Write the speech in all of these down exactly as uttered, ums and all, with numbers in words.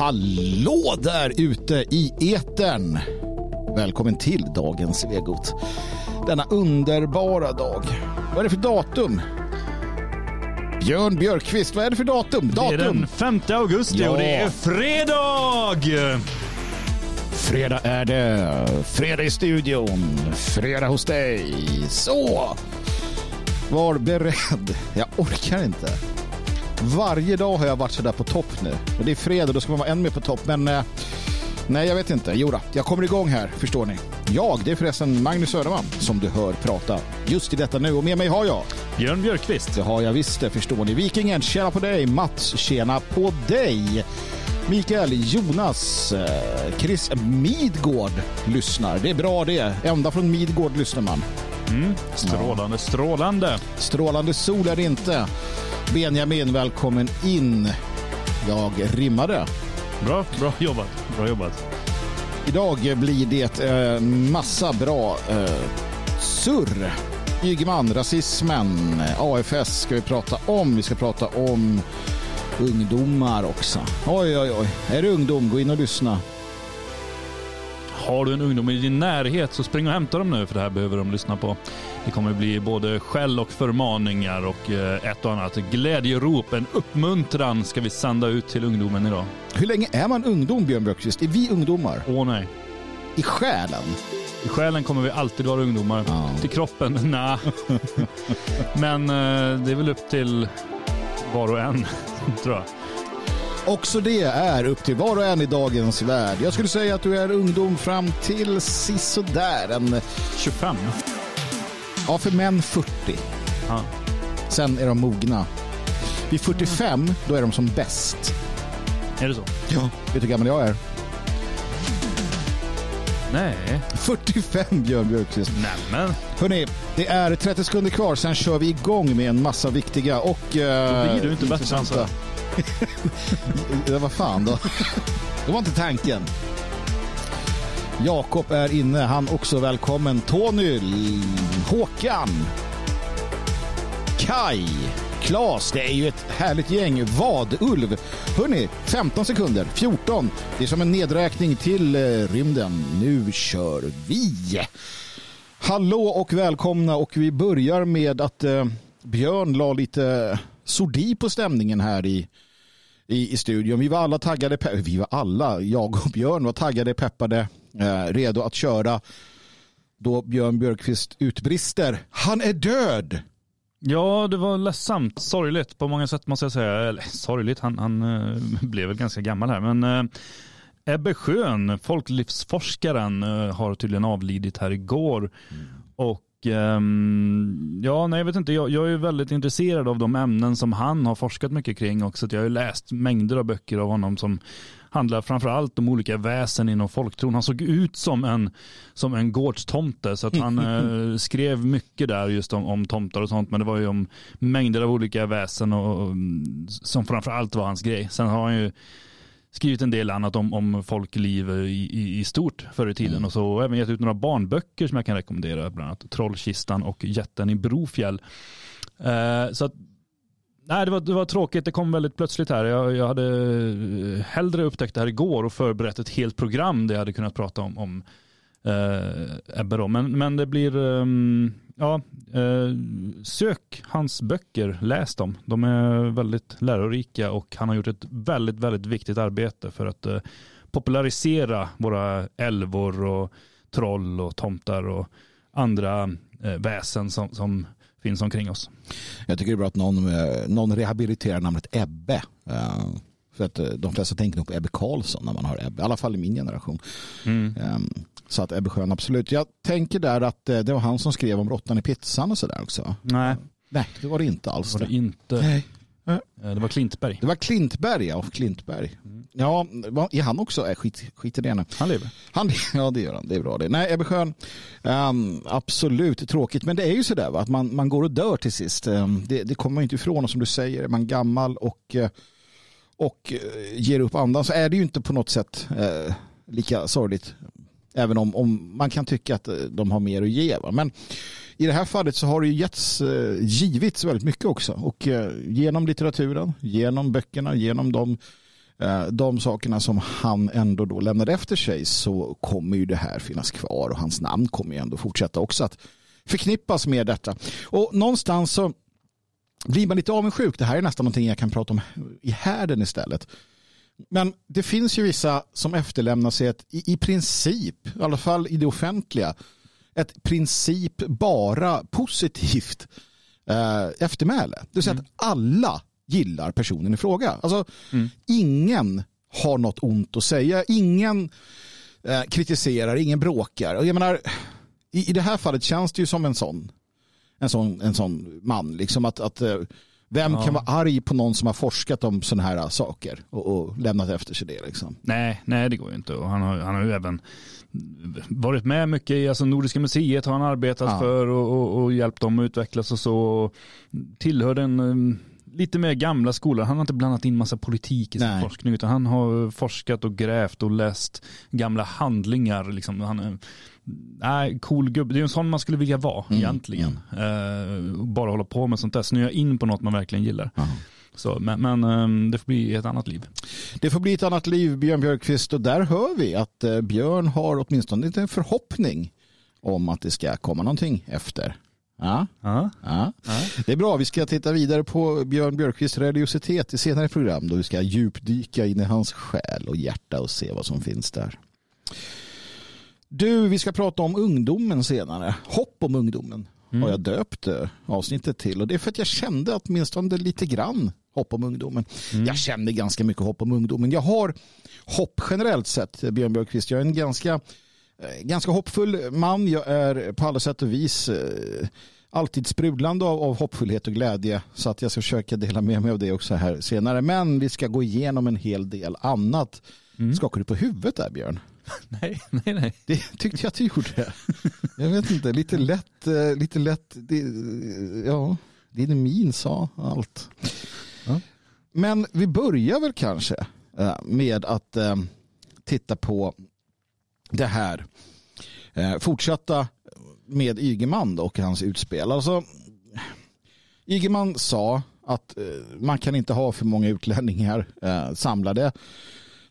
Hallå där ute i etern! Välkommen till dagens Vegot. Denna underbara dag. Vad är det för datum? Björn Björkqvist, vad är det för datum? datum? Det är den femte augusti, ja. Och det är fredag! Fredag är det. Fredag i studion. Fredag hos dig. Så! Var beredd. Jag orkar inte. Varje dag har jag varit så där på topp nu. Och det är fredag, då ska man vara än mer på topp. Men eh, nej, jag vet inte. Jodå, jag kommer igång här, förstår ni. Jag, det är förresten Magnus Söderman som du hör prata just i detta nu. Och med mig har jag... Björn Björkqvist. Det har jag visst, det förstår ni. Vikingen, tjena på dig. Mats, tjena på dig. Mikael, Jonas, eh, Chris Midgård lyssnar. Det är bra det. Ända från Midgård lyssnar man. Mm, strålande, ja. strålande. Strålande sol är det inte. Benjamin, välkommen in. Jag rimmade. Bra, bra jobbat. Bra jobbat. Idag blir det eh, massa bra eh, surr. Ygeman, rasismen, A F S ska vi prata om. Vi ska prata om ungdomar också. Oj, oj, oj. Är du ungdom? Gå in och lyssna. Har du en ungdom i din närhet så spring och hämta dem nu, för det här behöver de lyssna på. Det kommer bli både skäll och förmaningar och ett och annat glädjerop, en uppmuntran ska vi sända ut till ungdomen idag. Hur länge är man ungdom, Björn Björkqvist? Är vi ungdomar? Åh nej. I själen? I själen kommer vi alltid vara ungdomar. Ja. Till kroppen? Nej. Men det är väl upp till var och en, tror jag. Också det är upp till var och en i dagens värld. Jag skulle säga att du är ungdom fram till sisådär en tjugofem. Ja, för män fyrtio. Ja. Sen är de mogna. Vid fyrtiofem, då är de som bäst. Är det så? Ja. Vet du hur gammal jag är? Nej. fyrtiofem, Björn Björkqvist. Nämen. Hörrni, det är trettio sekunder kvar. Sen kör vi igång med en massa viktiga och... Då blir du inte bättre, alltså. Det var fan då. Det var inte tanken. Jakob är inne, han också välkommen. Tony, Håkan, Kai, Klas, det är ju ett härligt gäng. Vadulv. Hörrni, femton sekunder, fjorton. Det är som en nedräkning till rymden. Nu kör vi. Hallå och välkomna. Och vi börjar med att eh, Björn la lite sordi på stämningen här i I, i studion. Vi var alla taggade, pe- vi var alla, jag och Björn var taggade, peppade, eh, redo att köra. Då Björn Björkqvist utbrister: han är död! Ja, det var ledsamt, sorgligt på många sätt, måste jag säga. Eller, sorgligt, han, han eh, blev väl ganska gammal här, men eh, Ebbe Schön, folklivsforskaren, eh, har tydligen avlidit här igår. Mm. Och ja, nej, jag vet inte. Jag, jag är väldigt intresserad av de ämnen som han har forskat mycket kring också. Jag har ju läst mängder av böcker av honom som handlar framförallt om olika väsen inom folktron. Han såg ut som en, som en gårdstomte, så att han eh, skrev mycket där just om, om tomtar och sånt. Men det var ju om mängder av olika väsen och, och, som framförallt var hans grej. Sen har han ju skrivit en del annat om, om folkliv i, i, i stort förr i tiden. Mm. Och så även gett ut några barnböcker som jag kan rekommendera, bland annat Trollkistan och Jätten i Brofjäll. Eh, så att, nej, det var, det var tråkigt. Det kom väldigt plötsligt här. Jag, jag hade hellre upptäckt det här igår och förberett ett helt program där jag hade kunnat prata om, om eh, Ebbe då. Men, men det blir... Um, ja, eh, sök hans böcker, läs dem. De är väldigt lärorika och han har gjort ett väldigt, väldigt viktigt arbete för att eh, popularisera våra älvor och troll och tomtar och andra eh, väsen som, som finns omkring oss. Jag tycker det är bra att någon, eh, någon rehabiliterar namnet Ebbe. Eh, för att eh, de flesta tänker nog på Ebbe Karlsson när man har Ebbe, i alla fall i min generation. Mm. Eh, Så att Ebbe Schön, absolut. Jag tänker där att det var han som skrev om råttan i pizzan och sådär också. Nej. Nej, det var det inte alls. Det var det inte. Nej. Det var Klintberg. Det var Klintberg, ja. Klintberg. Mm. Ja, är han också? Äh, skit, skit i det nu. Han lever. Han, ja, det gör han. Det är bra det. Nej, Ebbe Schön, um, absolut tråkigt. Men det är ju sådär, va? Att man, man går och dör till sist. Um, det, det kommer man inte ifrån. Och som du säger, är man gammal och, och ger upp andan, så är det ju inte på något sätt uh, lika sorgligt. Även om, om man kan tycka att de har mer att ge. Va? Men i det här fallet så har det ju getts, givits väldigt mycket också. Och genom litteraturen, genom böckerna, genom de de sakerna som han ändå då lämnade efter sig, så kommer ju det här finnas kvar och hans namn kommer ju ändå fortsätta också att förknippas med detta. Och någonstans så blir man lite avundsjuk. Det här är nästan någonting jag kan prata om i härden istället. Men det finns ju vissa som efterlämnar sig ett, i, i princip, i alla fall i det offentliga, ett princip bara positivt eh, eftermäle. Det vill säga mm. att alla gillar personen i fråga. Alltså, mm. ingen har något ont att säga. Ingen eh, kritiserar, ingen bråkar. Och jag menar, i, i det här fallet känns det ju som en sån en sån, en sån man. Liksom att... att Vem ja. kan vara arg på någon som har forskat om sådana här saker och, och lämnat efter sig det? Liksom? Nej, nej, det går ju inte. Och han, har, han har ju även varit med mycket i alltså Nordiska museet har han arbetat ja. för och, och, och hjälpt dem att utvecklas och så. Och tillhör den um, lite mer gamla skolan. Han har inte blandat in massa politik i sin nej. forskning, utan han har forskat och grävt och läst gamla handlingar. Liksom. Han är, Nej, cool gubbe. Det är en sån man skulle vilja vara mm. egentligen. Mm. Uh, bara hålla på med sånt där. Snöa in på något man verkligen gillar. Aha. Så, men men um, det får bli ett annat liv. Det får bli ett annat liv, Björn Björkqvist. Och där hör vi att uh, Björn har åtminstone inte en förhoppning om att det ska komma någonting efter. Ja. Ja. Ja. Ja. Det är bra. Vi ska titta vidare på Björn Björkqvists religiositet i senare program. Då vi ska djupdyka in i hans själ och hjärta och se vad som finns där. Du, vi ska prata om ungdomen senare. Hopp om ungdomen mm. har jag döpt avsnittet till. Och det är för att jag kände att åtminstone lite grann hopp om ungdomen. Mm. Jag kände ganska mycket hopp om ungdomen. Jag har hopp generellt sett, Björn Björkqvist. Jag är en ganska, ganska hoppfull man. Jag är på alla sätt och vis alltid sprudlande av, av hoppfullhet och glädje. Så att jag ska försöka dela med mig av det också här senare. Men vi ska gå igenom en hel del annat. Mm. Skakar du på huvudet där, Björn? Nej, nej, nej. Det tyckte jag att du gjorde. Jag vet inte, lite lätt, lite lätt. Det, ja, din min sa allt. Ja. Men vi börjar väl kanske med att titta på det här. Fortsätta med Ygeman och hans utspel. Alltså, Ygeman sa att man kan inte ha för många utlänningar samlade.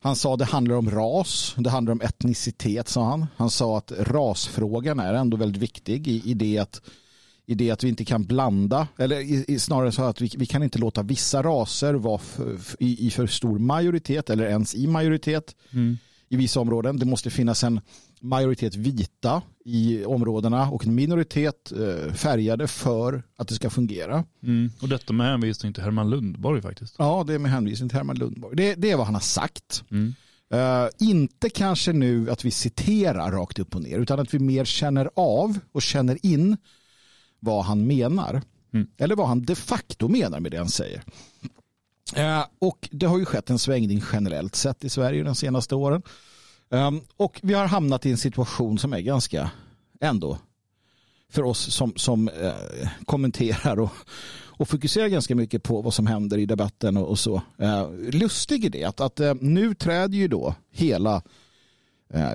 Han sa att det handlar om ras, det handlar om etnicitet, sa han. Han sa att rasfrågan är ändå väldigt viktig i, i, det, att, i det att vi inte kan blanda, eller i, i, snarare så att vi, vi kan inte låta vissa raser vara för, i, i för stor majoritet eller ens i majoritet mm. i vissa områden. Det måste finnas en majoritet vita i områdena och en minoritet eh, färgade för att det ska fungera. Mm. Och detta med hänvisning till Herman Lundborg faktiskt. Ja, det är med hänvisning till Herman Lundborg. Det, det är vad han har sagt. Mm. Uh, inte kanske nu att vi citerar rakt upp och ner, utan att vi mer känner av och känner in vad han menar. Mm. Eller vad han de facto menar med det han säger. Uh, och det har ju skett en svängning generellt sett i Sverige de senaste åren. Um, och vi har hamnat i en situation som är ganska ändå för oss som, som eh, kommenterar och, och fokuserar ganska mycket på vad som händer i debatten och, och så. Eh, lustig är det att, att eh, nu träder ju då hela eh,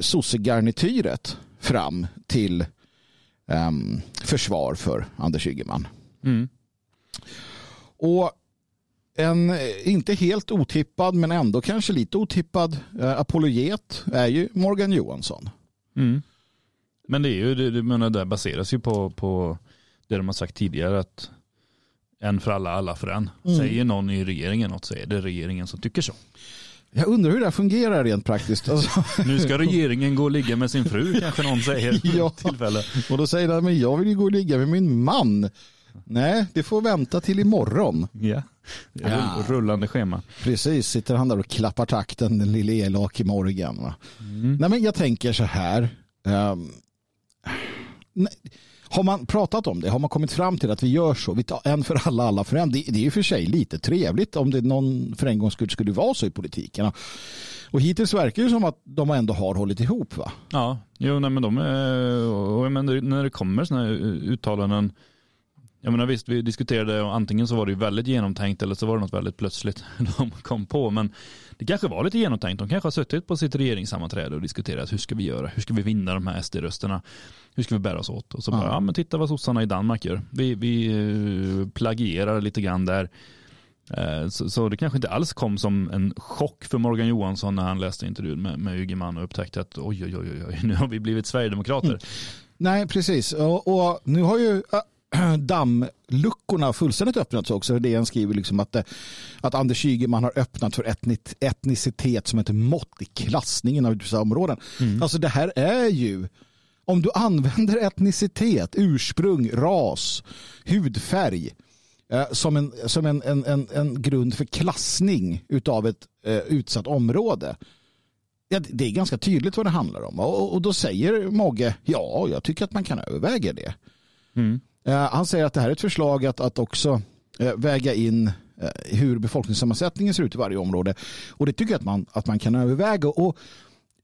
sossegarnityret fram till eh, försvar för Anders Ygeman. Mm. Och en inte helt otippad men ändå kanske lite otippad eh, apologet är ju Morgan Johansson. Mm. Men det är ju det, det, det baseras ju på, på det de har sagt tidigare, att en för alla, alla för en. Mm. Säger någon i regeringen något så är det regeringen som tycker så. Jag undrar hur det här fungerar rent praktiskt. Alltså. Nu ska regeringen gå och ligga med sin fru kanske någon säger. Ja. Tillfälle. Och då säger de, men jag vill ju gå och ligga med min man. Nej, det får vänta till imorgon. Ja, ja. Rullande schema. Precis, sitter han där och klappar takten, den lille elak i Morgan. Va? Mm. Nej, men jag tänker så här. Um, nej, har man pratat om det? Har man kommit fram till att vi gör så? Vi tar en för alla, alla för en. Det, det är ju för sig lite trevligt om det någon för en gång skulle, skulle vara så i politiken. Och hittills verkar det som att de ändå har hållit ihop, va? Ja, jo, nej, men de är, och, men när det kommer såna här uttalanden. Jag menar, visst, vi diskuterade och antingen så var det ju väldigt genomtänkt eller så var det något väldigt plötsligt de kom på. Men det kanske var lite genomtänkt. De kanske har suttit på sitt regeringssammanträde och diskuterat hur ska vi göra? Hur ska vi vinna de här S D-rösterna? Hur ska vi bära oss åt? Och så bara, ja, ja men titta vad sossarna i Danmark gör. Vi, vi plagierar lite grann där. Så, så det kanske inte alls kom som en chock för Morgan Johansson när han läste intervjun med, med Ygeman och upptäckte att oj, oj, oj, oj, nu har vi blivit Sverigedemokrater. Mm. Nej, precis. Och, och nu har ju äh, dammluckorna fullständigt öppnats också. Det han skriver liksom att, att Anders Ygeman har öppnat för etnit, etnicitet som ett mått i klassningen av vissa områden. Mm. Alltså det här är ju... Om du använder etnicitet, ursprung, ras, hudfärg eh, som, en, som en, en, en grund för klassning utav ett eh, utsatt område. Ja, det är ganska tydligt vad det handlar om. Och, och då säger Mogge, ja, jag tycker att man kan överväga det. Mm. Eh, han säger att det här är ett förslag att, att också eh, väga in eh, hur befolkningssammansättningen ser ut i varje område. Och det tycker jag att man, att man kan överväga. Och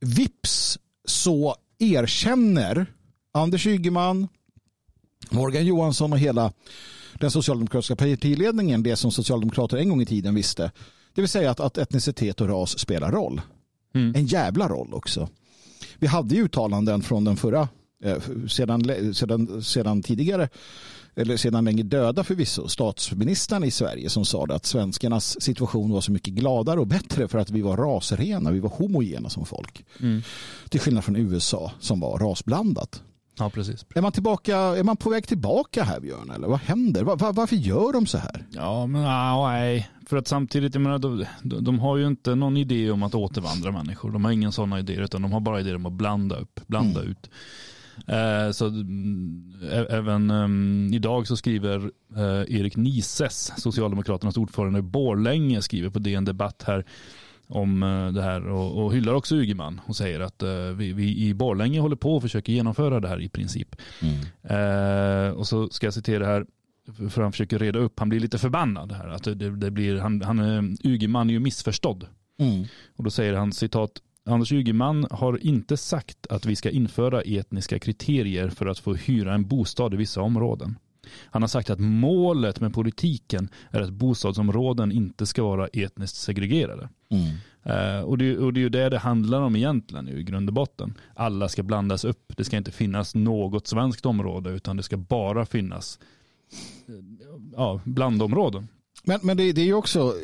vips så erkänner Anders Ygeman, Morgan Johansson och hela den socialdemokratiska partiledningen det som socialdemokrater en gång i tiden visste. Det vill säga att, att etnicitet och ras spelar roll. Mm. En jävla roll också. Vi hade ju uttalanden från den förra, eh, sedan, sedan, sedan tidigare, eller sedan länge döda förvisso, statsministern i Sverige som sa att svenskarnas situation var så mycket gladare och bättre för att vi var rasrena, vi var homogena som folk. Mm. Till skillnad från U S A som var rasblandat. Ja, precis. Är man tillbaka, är man på väg tillbaka här, Björn? Eller vad händer? Var, var, varför gör de så här? Ja, men nej. För att samtidigt, jag menar, de, de har ju inte någon idé om att återvandra människor. De har ingen sådana idéer, utan de har bara idéer om att blanda upp, blanda mm. ut. Eh, så ä- även um, idag så skriver eh, Erik Nises, Socialdemokraternas ordförande i Borlänge, skriver på D N Debatt här om eh, det här och, och hyllar också Ygeman och säger att eh, vi, vi i Borlänge håller på och försöker genomföra det här i princip. Mm. Eh, och så ska jag citera här, för han försöker reda upp, han blir lite förbannad här, att det, det blir, han, han, Ygeman är ju missförstådd. Mm. Och då säger han, citat, Anders Ygeman har inte sagt att vi ska införa etniska kriterier för att få hyra en bostad i vissa områden. Han har sagt att målet med politiken är att bostadsområden inte ska vara etniskt segregerade. Mm. Uh, och, det, och det är ju det det handlar om egentligen i grund och botten. Alla ska blandas upp. Det ska inte finnas något svenskt område, utan det ska bara finnas ja, blandområden. Men, men det, det är ju också...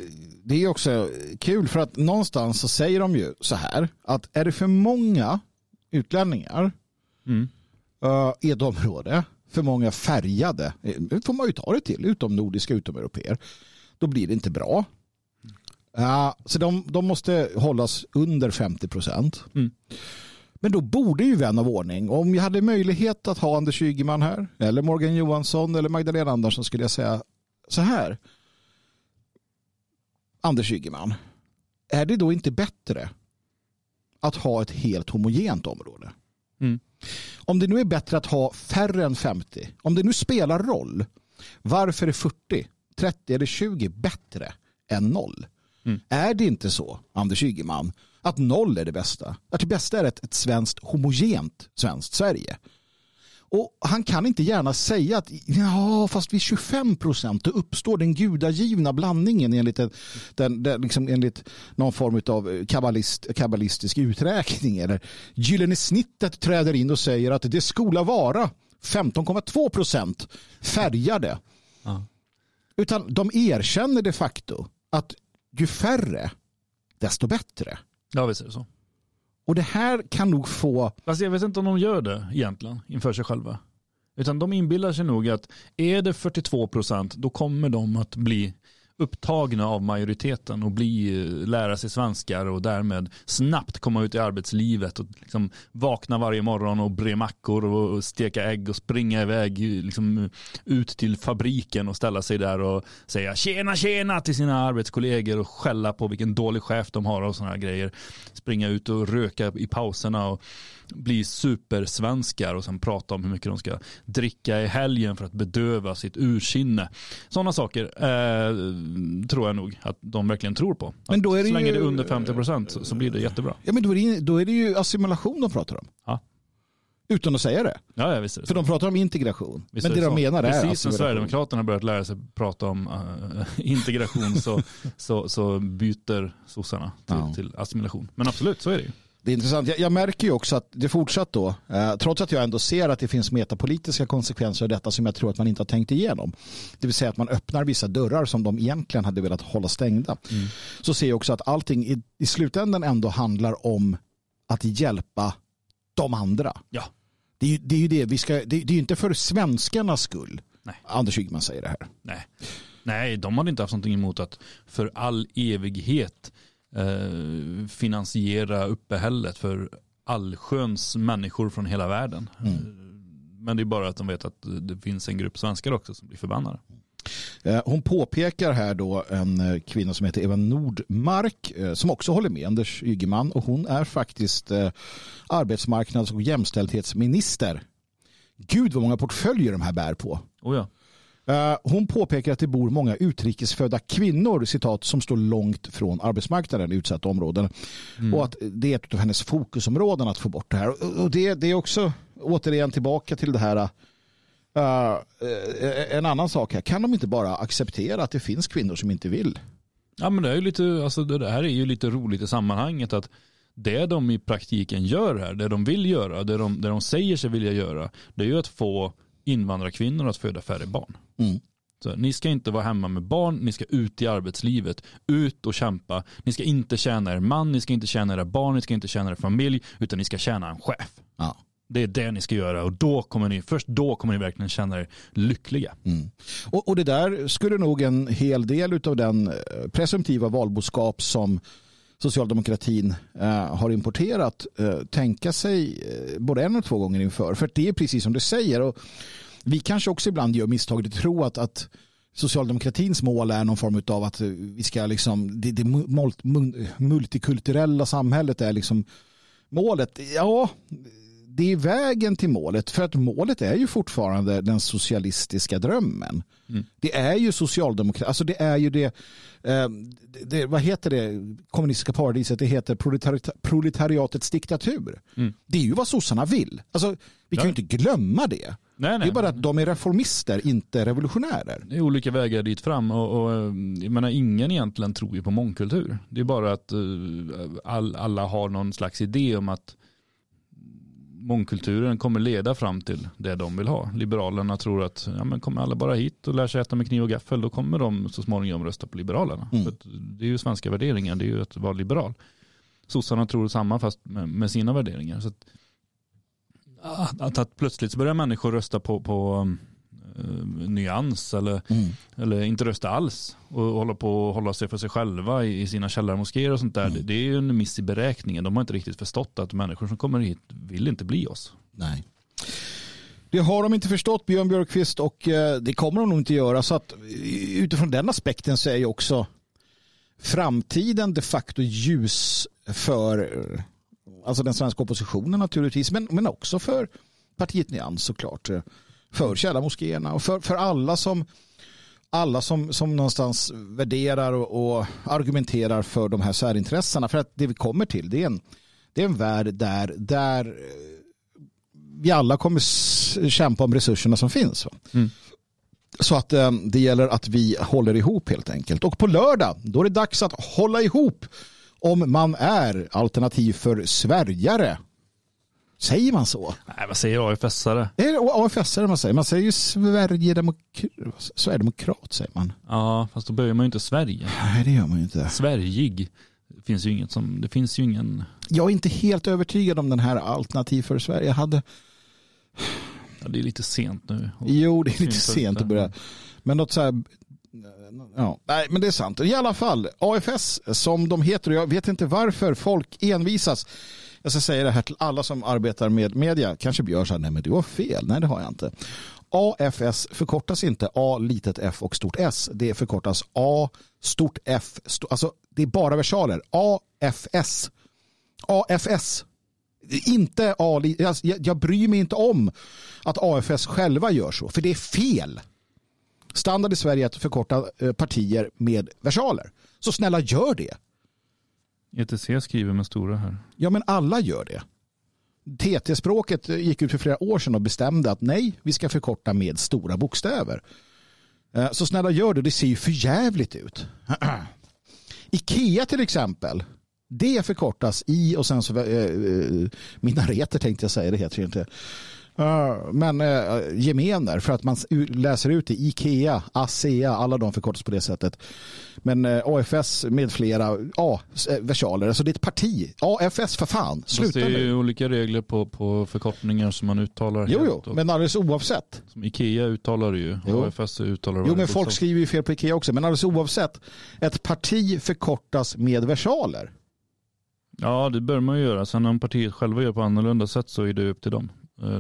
Det är också kul för att någonstans så säger de ju så här att är det för många utlänningar mm. uh, i ett område, för många färgade, får man ju ta det till, utom nordiska, utom europeer, då blir det inte bra. Uh, så de, de måste hållas under femtio procent. Mm. Men då borde ju vän av ordning, om jag hade möjlighet att ha Anders Ygeman här, eller Morgan Johansson eller Magdalena Andersson, skulle jag säga så här. Anders Ygeman, är det då inte bättre att ha ett helt homogent område? Mm. Om det nu är bättre att ha färre än femtio, om det nu spelar roll, varför är fyrtio, trettio eller tjugo bättre än noll? Mm. Är det inte så, Anders Ygeman, att noll är det bästa? Att det bästa är ett, ett svenskt, homogent svenskt Sverige. Och han kan inte gärna säga att ja, fast vid tjugofem procent då uppstår den gudagivna blandningen enligt, en, den, den, liksom enligt någon form av kabbalist, kabbalistisk uträkning. Eller gyllene snittet träder in och säger att det skulle vara femton komma två procent färgade. Ja. Utan de erkänner de facto att ju färre, desto bättre. Ja, visst är det så. Och det här kan nog få... Alltså jag vet inte om de gör det egentligen inför sig själva. Utan de inbillar sig nog att är det fyrtiotvå procent då kommer de att bli upptagna av majoriteten och bli, lära sig svenskar och därmed snabbt komma ut i arbetslivet och liksom vakna varje morgon och bre mackor och steka ägg och springa iväg liksom ut till fabriken och ställa sig där och säga tjena tjena till sina arbetskollegor och skälla på vilken dålig chef de har och såna här grejer. Springa ut och röka i pauserna och bli supersvenskar och sen prata om hur mycket de ska dricka i helgen för att bedöva sitt ursinne. Sådana saker eh, tror jag nog att de verkligen tror på. Men då är det så länge ju... det är under femtio procent så, så blir det jättebra. Ja, men då är det, då är det ju assimilation de pratar om. Ja. Utan att säga det. Ja, ja, visst är det. För de pratar om integration. Visst, men det, det de menar är... Precis när Sverigedemokraterna börjat lära sig prata om äh, integration så, så, så byter sossarna till, ja. till assimilation. Men absolut, så är det ju. Det är intressant. Jag, jag märker ju också att det fortsatt då, eh, trots att jag ändå ser att det finns metapolitiska konsekvenser av detta som jag tror att man inte har tänkt igenom. Det vill säga att man öppnar vissa dörrar som de egentligen hade velat hålla stängda. Mm. Så ser jag också att allting i, i slutändan ändå handlar om att hjälpa de andra. Ja. Det är ju det, är ju det vi ska, det, det är ju inte för svenskarnas skull. Nej. Anders Ygeman säger det här. Nej. Nej, de hade inte haft någonting emot att för all evighet eh, finansiera uppehället för allsköns människor från hela världen. Mm. Men det är bara att de vet att det finns en grupp svenskar också som blir förbannade. Hon påpekar här då en kvinna som heter Eva Nordmark som också håller med Anders Ygeman, och hon är faktiskt arbetsmarknads- och jämställdhetsminister. Gud vad många portföljer de här bär på. Oh ja. Hon påpekar att det bor många utrikesfödda kvinnor, citat, som står långt från arbetsmarknaden i utsatta områden. Mm. Och att det är ett av hennes fokusområden att få bort det här. Och det, det är också återigen tillbaka till det här. Uh, en annan sak här. Kan de inte bara acceptera att det finns kvinnor som inte vill? Ja, men det är ju lite, alltså det här är ju lite roligt i sammanhanget att det de i praktiken gör här, det de vill göra, det de, det de säger sig vilja göra, det är ju att få invandrarkvinnor att föda färre barn. Mm. Så, ni ska inte vara hemma med barn, ni ska ut i arbetslivet, ut och kämpa. Ni ska inte tjäna er man, ni ska inte tjäna era barn, ni ska inte tjäna er familj, utan ni ska tjäna en chef. Ja. Det är det ni ska göra, och då kommer ni, först då kommer ni verkligen känna er lyckliga. Mm. Och, och det där skulle nog en hel del av den presumtiva valboskap som socialdemokratin eh, har importerat eh, tänka sig eh, både en och två gånger inför. För det är precis som du säger, och vi kanske också ibland gör misstaget att tro att, att socialdemokratins mål är någon form av att vi ska liksom, det, det multikulturella samhället är liksom målet. Ja, det är vägen till målet, för att målet är ju fortfarande den socialistiska drömmen. Mm. Det är ju socialdemokrati, alltså det är ju det, eh, det, vad heter det kommunistiska paradiset, det heter proletari- proletariatets diktatur. Mm. Det är ju vad sossarna vill. Alltså, vi ja. kan ju inte glömma det. Nej, nej. Det är bara att de är reformister, inte revolutionärer. Det är olika vägar dit fram, och, och jag menar, ingen egentligen tror ju på mångkultur. Det är bara att all, alla har någon slags idé om att mångkulturen kommer leda fram till det de vill ha. Liberalerna tror att ja, men kommer alla bara hit och lär sig äta med kniv och gaffel, då kommer de så småningom rösta på Liberalerna. Mm. För det är ju svenska värderingar, det är ju att vara liberal. Sossarna tror samma fast med, med sina värderingar. Så att, att, att plötsligt börjar människor rösta på, på uh, nyans eller, mm. eller inte rösta alls och hålla på och hålla sig för sig själva i, i sina källarmoskéer och sånt där. Mm. Det, det är ju en miss i beräkningen. De har inte riktigt förstått att människor som kommer hit vill inte bli oss. Nej. Det har de inte förstått, Björn Björkqvist, och eh, det kommer de nog inte göra. Så att utifrån den aspekten så är ju också framtiden de facto ljus för alltså den svenska oppositionen naturligtvis, men, men också för partiet Nyans såklart, för källarmoskéerna och för, för alla som alla som, som någonstans värderar och, och argumenterar för de här särintressena. För att det vi kommer till, det är en, det är en värld där, där vi alla kommer kämpa om resurserna som finns. Mm. Så att det gäller att vi håller ihop helt enkelt. Och på lördag, då är det dags att hålla ihop. Om man är alternativ för Sverigare. Säger man så? Nej, vad säger A F S-are? Är det A F S-are man säger? Man säger ju Sverigedemokrat, Sverigedemokrat säger man. Ja, fast då börjar man ju inte Sverige. Nej, det gör man ju inte. Sverigig. Det finns ju inget som, det finns ju ingen... Jag är inte helt övertygad om den här alternativ för Sverige. Jag hade... Ja, det är lite sent nu. Jo, det är lite sent att börja. Men något så här... Ja, nej, men det är sant. I alla fall, A F S som de heter, och jag vet inte varför folk envisas. Jag ska säga det här till alla som arbetar med media. Kanske Björn säger, nej men du har fel. Nej, det har jag inte. A F S förkortas inte A litet f och stort s. Det förkortas A stort f. Stort, alltså det är bara versaler. A F S. A F S. Inte A. Alltså, jag, jag bryr mig inte om att A F S själva gör så. För det är fel. Standard i Sverige att förkorta partier med versaler. Så snälla, gör det. E T C skriver med stora här. Ja, men alla gör det. T T-språket gick ut för flera år sedan och bestämde att nej, vi ska förkorta med stora bokstäver. Så snälla, gör det. Det ser ju för jävligt ut. Ikea till exempel Det förkortas i och sen så eh, minareter tänkte jag säga, det heter ju inte. Uh, men eh, gemener, för att man läser ut i IKEA, ASEA, alla de förkortas på det sättet. Men eh, A F S med flera A-versaler, alltså det är ett parti. A F S för fan, sluta nu. Det är ju olika regler på, på förkortningar som man uttalar. Jo, jo, men alldeles oavsett. Som IKEA uttalar det ju, jo. A F S uttalar det. Jo, men folk också skriver ju fel på IKEA också, men alldeles oavsett. Ett parti förkortas med versaler. Ja, det bör man ju göra. Sen om partiet själva gör på annorlunda sätt så är det upp till dem.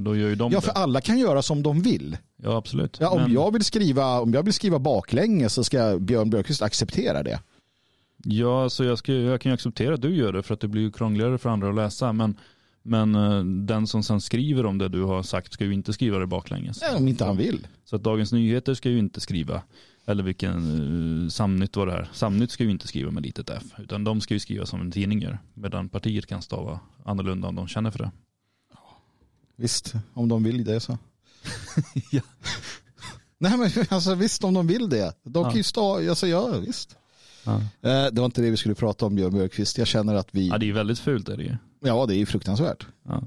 Då gör ju de ja, för det. Alla kan göra som de vill. Ja, absolut. Ja, om, men... jag vill skriva, om jag vill skriva baklänges så ska Björn Björkqvist acceptera det. Ja, så jag, ska, jag kan ju acceptera att du gör det för att det blir ju krångligare för andra att läsa. Men, men den som sen skriver om det du har sagt ska ju inte skriva det baklänges. Nej, om inte han vill. Så att Dagens Nyheter ska ju inte skriva. Eller vilken uh, Samnytt var det här. Samnytt ska ju inte skriva med litet F. Utan de ska ju skriva som en tidning gör. Medan partier kan stava annorlunda om de känner för det. Visst, om de vill det så. Ja. Nej men alltså visst, om de vill det. De ja. kan ju stå, alltså ja, visst. Ja. Eh, det var inte det vi skulle prata om, Björn Björkqvist. Jag känner att vi... Ja, det är väldigt fult är det ju. Ja, det är ju fruktansvärt. Ja.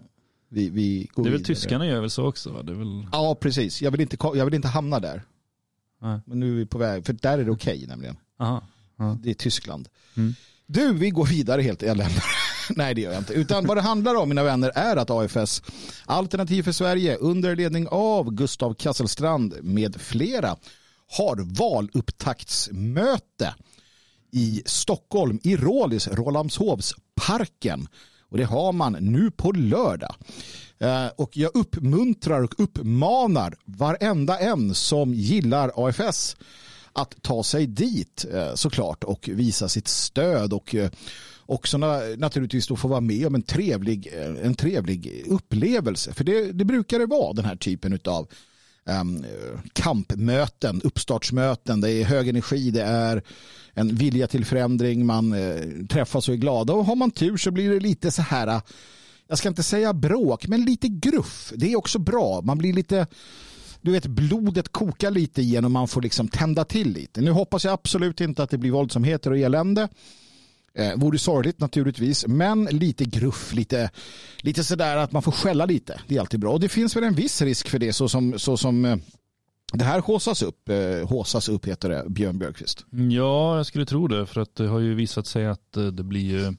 Vi, vi går det är väl vidare. Tyskarna gör väl så också, va? Det är väl... Ja, precis. Jag vill inte, jag vill inte hamna där. Nej. Men nu är vi på väg, för där är det okej okay, nämligen. Aha. Ja. Det är Tyskland. Mm. Du, vi går vidare helt eländigt. Nej, det gör jag inte. Utan vad det handlar om, mina vänner, är att A F S, Alternativ för Sverige, under ledning av Gustav Kasselstrand med flera, har valupptaktsmöte i Stockholm, i Rålis, Rålambshovsparken. Och det har man nu på lördag. Och jag uppmuntrar och uppmanar varenda en som gillar A F S att ta sig dit såklart och visa sitt stöd och också naturligtvis då få vara med om en trevlig, en trevlig upplevelse. För det, det brukar det vara den här typen av um, kampmöten, uppstartsmöten. Det är hög energi, det är en vilja till förändring. Man uh, träffas och är glada och har man tur så blir det lite så här... Uh, jag ska inte säga bråk, men lite gruff. Det är också bra. Man blir lite... Du vet, blodet kokar lite igen och man får liksom tända till lite. Nu hoppas jag absolut inte att det blir våldsamheter och elände. Eh, vore sorgligt naturligtvis, men lite gruff, lite, lite sådär att man får skälla lite. Det är alltid bra. Och det finns väl en viss risk för det så som, så som eh, det här håsas upp. Eh, håsas upp heter det, Björn Björkqvist. Ja, jag skulle tro det för att det har ju visat sig att eh, det blir eh,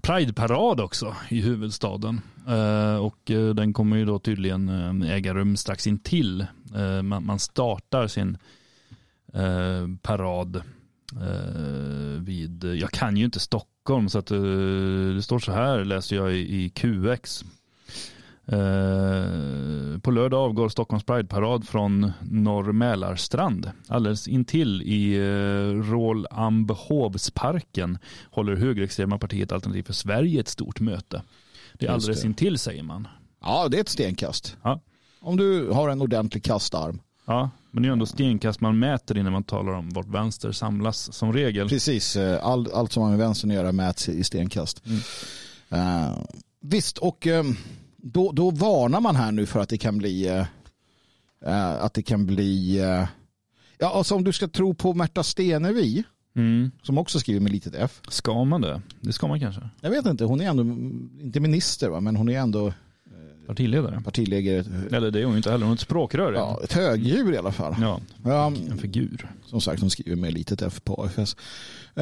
Pride-parad också i huvudstaden. Eh, och eh, den kommer ju då tydligen eh, äga rum strax intill. Eh, man, man startar sin eh, parad vid, jag kan ju inte Stockholm så att det står så här läser jag i, i Q X. Eh, på lördag avgår Stockholms Pride-parad från Norrmälarstrand. Alldeles intill i eh, Rålambshovsparken håller högerextrema partiet Alternativ för Sverige ett stort möte. Det är alldeles intill säger man. Ja, det är ett stenkast. Ja. Om du har en ordentlig kastarm. Ja, men det är ändå stenkast man mäter innan man talar om vart vänster samlas som regel. Precis, all, allt som man med vänstern gör mäts i stenkast. Mm. Uh, visst, och um, då, då varnar man här nu för att det kan bli uh, att det kan bli uh, ja, alltså om du ska tro på Märta Stenevi mm. som också skriver med litet F. Ska man det? Det ska man kanske. Jag vet inte, hon är ändå inte minister va, men hon är ändå partiledare. Partiledare. Eller det är hon inte heller, hon är ett språkrör. Ja, ett högdjur i alla fall. Ja, en figur. Som sagt, hon skriver med litet F på A F S.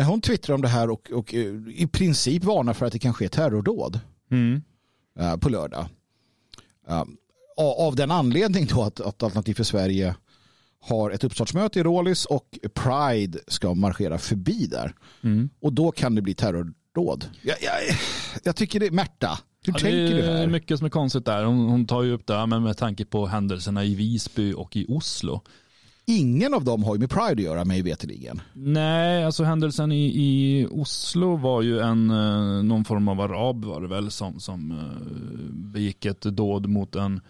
Hon twittrar om det här och, och i princip varnar för att det kan ske terrordåd mm. på lördag. Av den anledning då att, att Alternativ för Sverige har ett uppstartsmöte i Rålis och Pride ska marschera förbi där. Mm. Och då kan det bli terrordåd. Jag, jag, jag tycker det är Märta. Hur ja, tänker du här? Det är mycket som är konstigt där. Hon, hon tar ju upp det här men med tanke på händelserna i Visby och i Oslo. Ingen av dem har ju med Pride att göra, mig veteligen. Nej, alltså händelsen i, i Oslo var ju en någon form av arab var det väl som, som begick ett dåd mot en,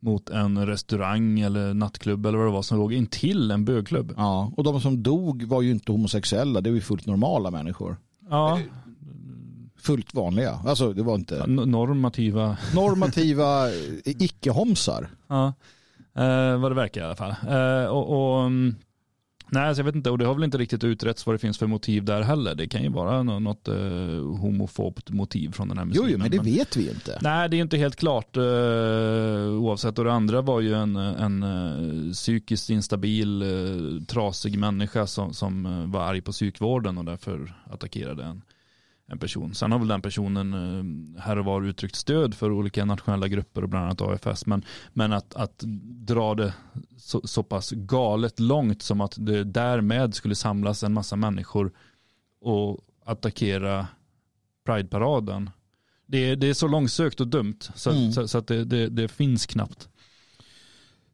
mot en restaurang eller nattklubb eller vad det var som låg in till en bögklubb. Ja, och de som dog var ju inte homosexuella, det var ju fullt normala människor. Ja, fullt vanliga. Alltså det var inte... Normativa. Normativa icke-homsar. Ja, eh, vad det verkar i alla fall. Eh, och, och Nej, så jag vet inte, och det har väl inte riktigt utretts vad det finns för motiv där heller. Det kan ju vara något eh, homofobt motiv från den här musiken. Jo, jo, men det men, vet vi inte. Nej, det är inte helt klart eh, oavsett. Och det andra var ju en, en eh, psykiskt instabil, eh, trasig människa som, som eh, var arg på psykvården och därför attackerade en, en person. Sen har väl den personen eh, här och var uttryckt stöd för olika nationella grupper och bland annat A F S. Men, men att, att dra det så, så pass galet långt som att det därmed skulle samlas en massa människor och attackera Pride-paraden. Det, det är så långsökt och dumt så, mm. så, så att det, det, det finns knappt.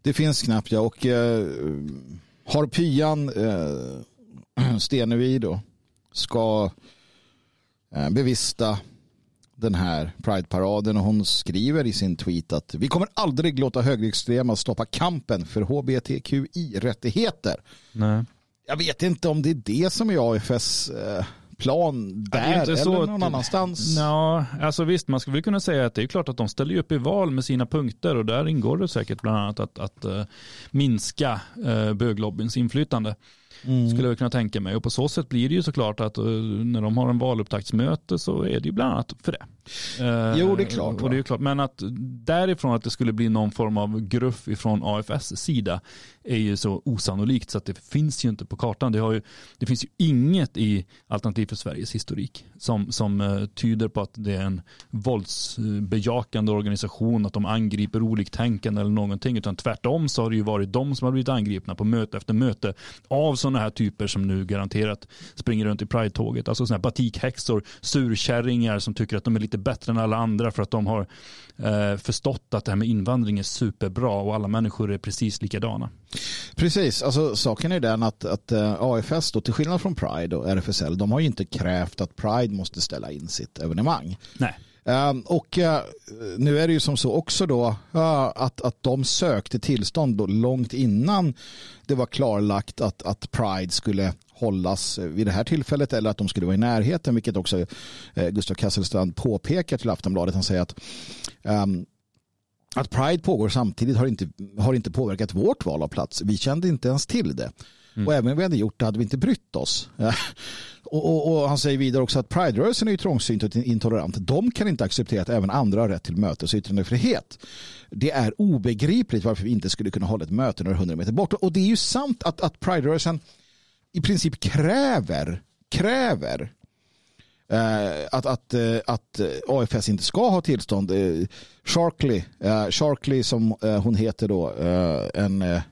Det finns knappt, ja. Och eh, har Pian eh, Stenevi då ska eh, bevista den här Pride-paraden, och hon skriver i sin tweet att vi kommer aldrig låta högerextrema stoppa kampen för H B T Q I-rättigheter. Nej. Jag vet inte om det är det som är A F S eh, plan där eller så någon att, annanstans. Ja, alltså visst, man skulle väl kunna säga att det är klart att de ställer upp i val med sina punkter, och där ingår det säkert bland annat att, att uh, minska uh, böglobbyns inflytande. Mm. Skulle jag kunna tänka mig. Och på så sätt blir det ju såklart att uh, när de har en valupptaktsmöte så är det ju bland annat för det. Uh, jo, det är klart. Och det är klart. Men att därifrån att det skulle bli någon form av gruff ifrån A F S sida är ju så osannolikt så att det finns ju inte på kartan. Det, har ju, det finns ju inget i Alternativ för Sveriges historik som, som uh, tyder på att det är en våldsbejakande organisation, att de angriper oliktänkande eller någonting, utan tvärtom så har det ju varit de som har blivit angripna på möte efter möte av sådana här typer som nu garanterat springer runt i Pride-tåget. Alltså sådana här batikhäxor, surkärringar som tycker att de är lite bättre än alla andra för att de har eh, förstått att det här med invandring är superbra och alla människor är precis likadana. Precis, alltså saken är den att, att eh, A F S då, till skillnad från Pride och R F S L, de har ju inte krävt att Pride måste ställa in sitt evenemang. Nej. Eh, och eh, nu är det ju som så också då eh, att, att de sökte tillstånd då långt innan det var klarlagt att, att Pride skulle hållas vid det här tillfället eller att de skulle vara i närheten, vilket också Gustav Kasselstrand påpekar till Aftonbladet. Han säger att, um, att Pride pågår samtidigt har inte, har inte påverkat vårt val av plats. Vi kände inte ens till det. Mm. Och även om vi hade gjort det hade vi inte brytt oss. och, och, och han säger vidare också att Pride-rörelsen är ju trångsynt och intolerant. De kan inte acceptera att även andra har rätt till mötes- och yttrandefrihet. Det är obegripligt varför vi inte skulle kunna hålla ett möte några hundra meter bort. Och det är ju sant att, att Pride-rörelsen i princip kräver kräver eh, att, att, att A F S inte ska ha tillstånd. Eh, Sharkley, eh, Sharkley som eh, hon heter då, eh, en eh,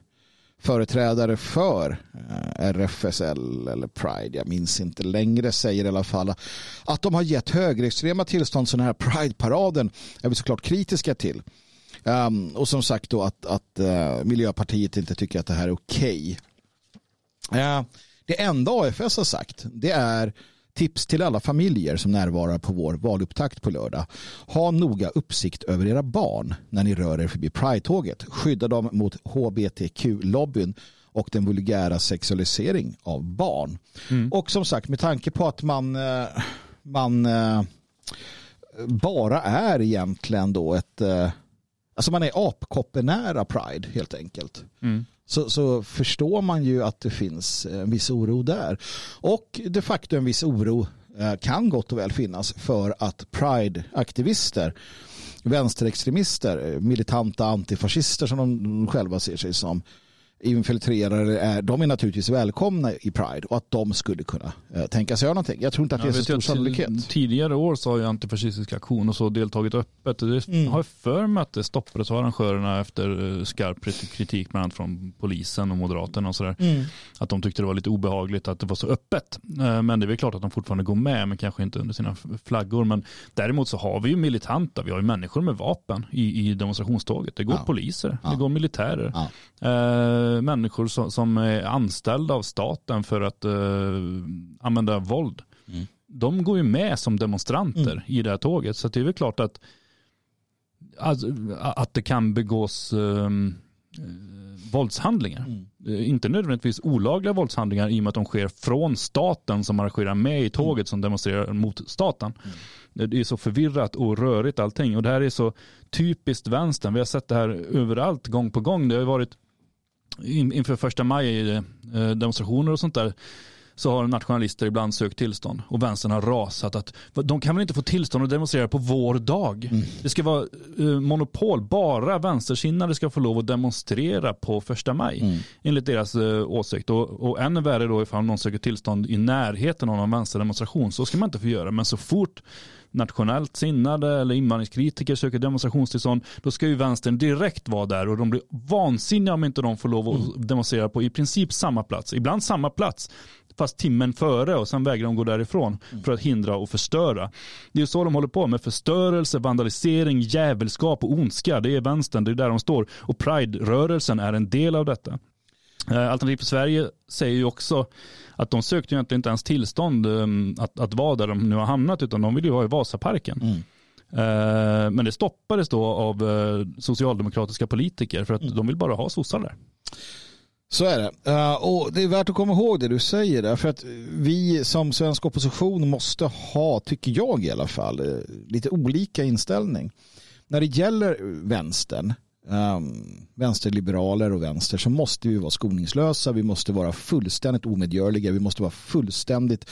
företrädare för eh, R F S L eller Pride, jag minns inte längre, säger i alla fall att de har gett högerextrema tillstånd. Så den här Pride-paraden är vi såklart kritiska till. Um, och som sagt då att, att eh, Miljöpartiet inte tycker att det här är okej. Okay. Eh, Det enda A F S har sagt, det är tips till alla familjer som närvarar på vår valupptakt på lördag. Ha noga uppsikt över era barn när ni rör er förbi Pride-tåget. Skydda dem mot H B T Q-lobbyn och den vulgära sexualisering av barn. Mm. Och som sagt, med tanke på att man, man bara är egentligen då ett... Alltså man är apkoppenära Pride helt enkelt. Mm. Så, så förstår man ju att det finns en viss oro där. Och de facto en viss oro kan gott och väl finnas för att Pride-aktivister, vänsterextremister, militanta antifascister som de själva ser sig som, infiltrerare, är, de är naturligtvis välkomna i Pride och att de skulle kunna eh, tänka sig göra någonting. Jag tror inte att det är så stor sannolikhet. Tidigare år så har ju antifascistiska aktion och så deltagit öppet. Det mm. har för mig att det stoppades av arrangörerna efter skarp kritik bland annat från polisen och Moderaterna och sådär. Mm. Att de tyckte det var lite obehagligt att det var så öppet. Men det är väl klart att de fortfarande går med, men kanske inte under sina flaggor. Men däremot så har vi ju militanta, vi har ju människor med vapen i, i demonstrationståget. Det går ja. poliser, ja. det går militärer. Ja. Eh, människor som, som är anställda av staten för att eh, använda våld. Mm. De går ju med som demonstranter mm. i det här tåget. Så det är väl klart att att, att det kan begås eh, våldshandlingar. Mm. Inte nödvändigtvis olagliga våldshandlingar i och med att de sker från staten som arrangerar med i tåget mm. som demonstrerar mot staten. Mm. Det är så förvirrat och rörigt allting. Och det här är så typiskt vänstern. Vi har sett det här överallt gång på gång. Det har ju varit in, inför första maj är det eh, demonstrationer och sånt där, så har nationalister ibland sökt tillstånd. Och vänstern har rasat att de kan väl inte få tillstånd att demonstrera på vår dag. Mm. Det ska vara eh, monopol. Bara vänstersinnade ska få lov att demonstrera på första maj. Mm. Enligt deras eh, åsikt. Och, och ännu värre då ifall någon söker tillstånd i närheten av en vänsterdemonstration. Så ska man inte få göra. Men så fort nationellt sinnade eller invandringskritiker söker demonstrationstillstånd, då ska ju vänstern direkt vara där, och de blir vansinniga om inte de får lov att mm. demonstrera på i princip samma plats. Ibland samma plats, fast timmen före, och sen vägrar de gå därifrån för att hindra och förstöra. Det är ju så de håller på med. Förstörelse, vandalisering, jävelskap och ondska. Det är vänstern, det är där de står. Och Pride-rörelsen är en del av detta. Alternativ för Sverige säger ju också att de sökte ju inte ens tillstånd att, att vara där de nu har hamnat, utan de vill ju vara i Vasaparken. Mm. Men det stoppades då av socialdemokratiska politiker för att mm. de vill bara ha sossar där. Så är det. Uh, och det är värt att komma ihåg det du säger där, för att vi som svensk opposition måste ha, tycker jag i alla fall, lite olika inställning. När det gäller vänstern, um, vänsterliberaler och vänster, så måste vi vara skoningslösa, vi måste vara fullständigt omedgörliga, vi måste vara fullständigt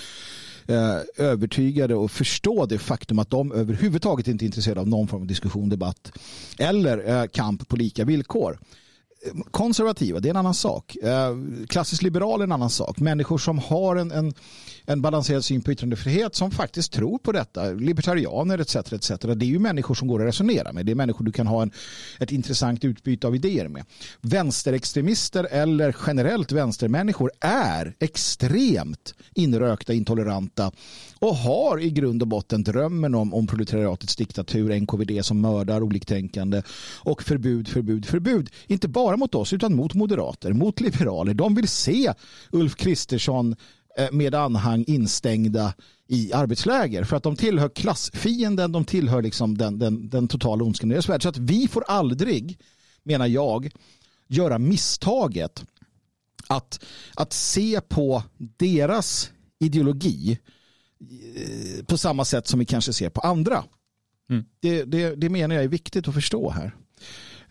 uh, övertygade och förstå det faktum att de överhuvudtaget inte är intresserade av någon form av diskussion, debatt eller uh, kamp på lika villkor. Konservativa, det är en annan sak. Klassisk liberal är en annan sak. Människor som har en, en, en balanserad syn på yttrandefrihet, som faktiskt tror på detta. Libertarianer etc, et cetera. Det är ju människor som går att resonera med. Det är människor du kan ha en, ett intressant utbyte av idéer med. Vänsterextremister eller generellt vänstermänniskor är extremt inrökta, intoleranta och har i grund och botten drömmen om, om proletariatets diktatur, N K V D som mördar oliktänkande och förbud, förbud, förbud. Inte bara mot oss, utan mot moderater, mot liberaler. De vill se Ulf Kristersson med anhang instängda i arbetsläger, för att de tillhör klassfienden, de tillhör liksom den, den, den totala ondskan i deras värld. Så att vi får aldrig, menar jag, göra misstaget att, att se på deras ideologi på samma sätt som vi kanske ser på andra. Mm. Det, det, det menar jag är viktigt att förstå här.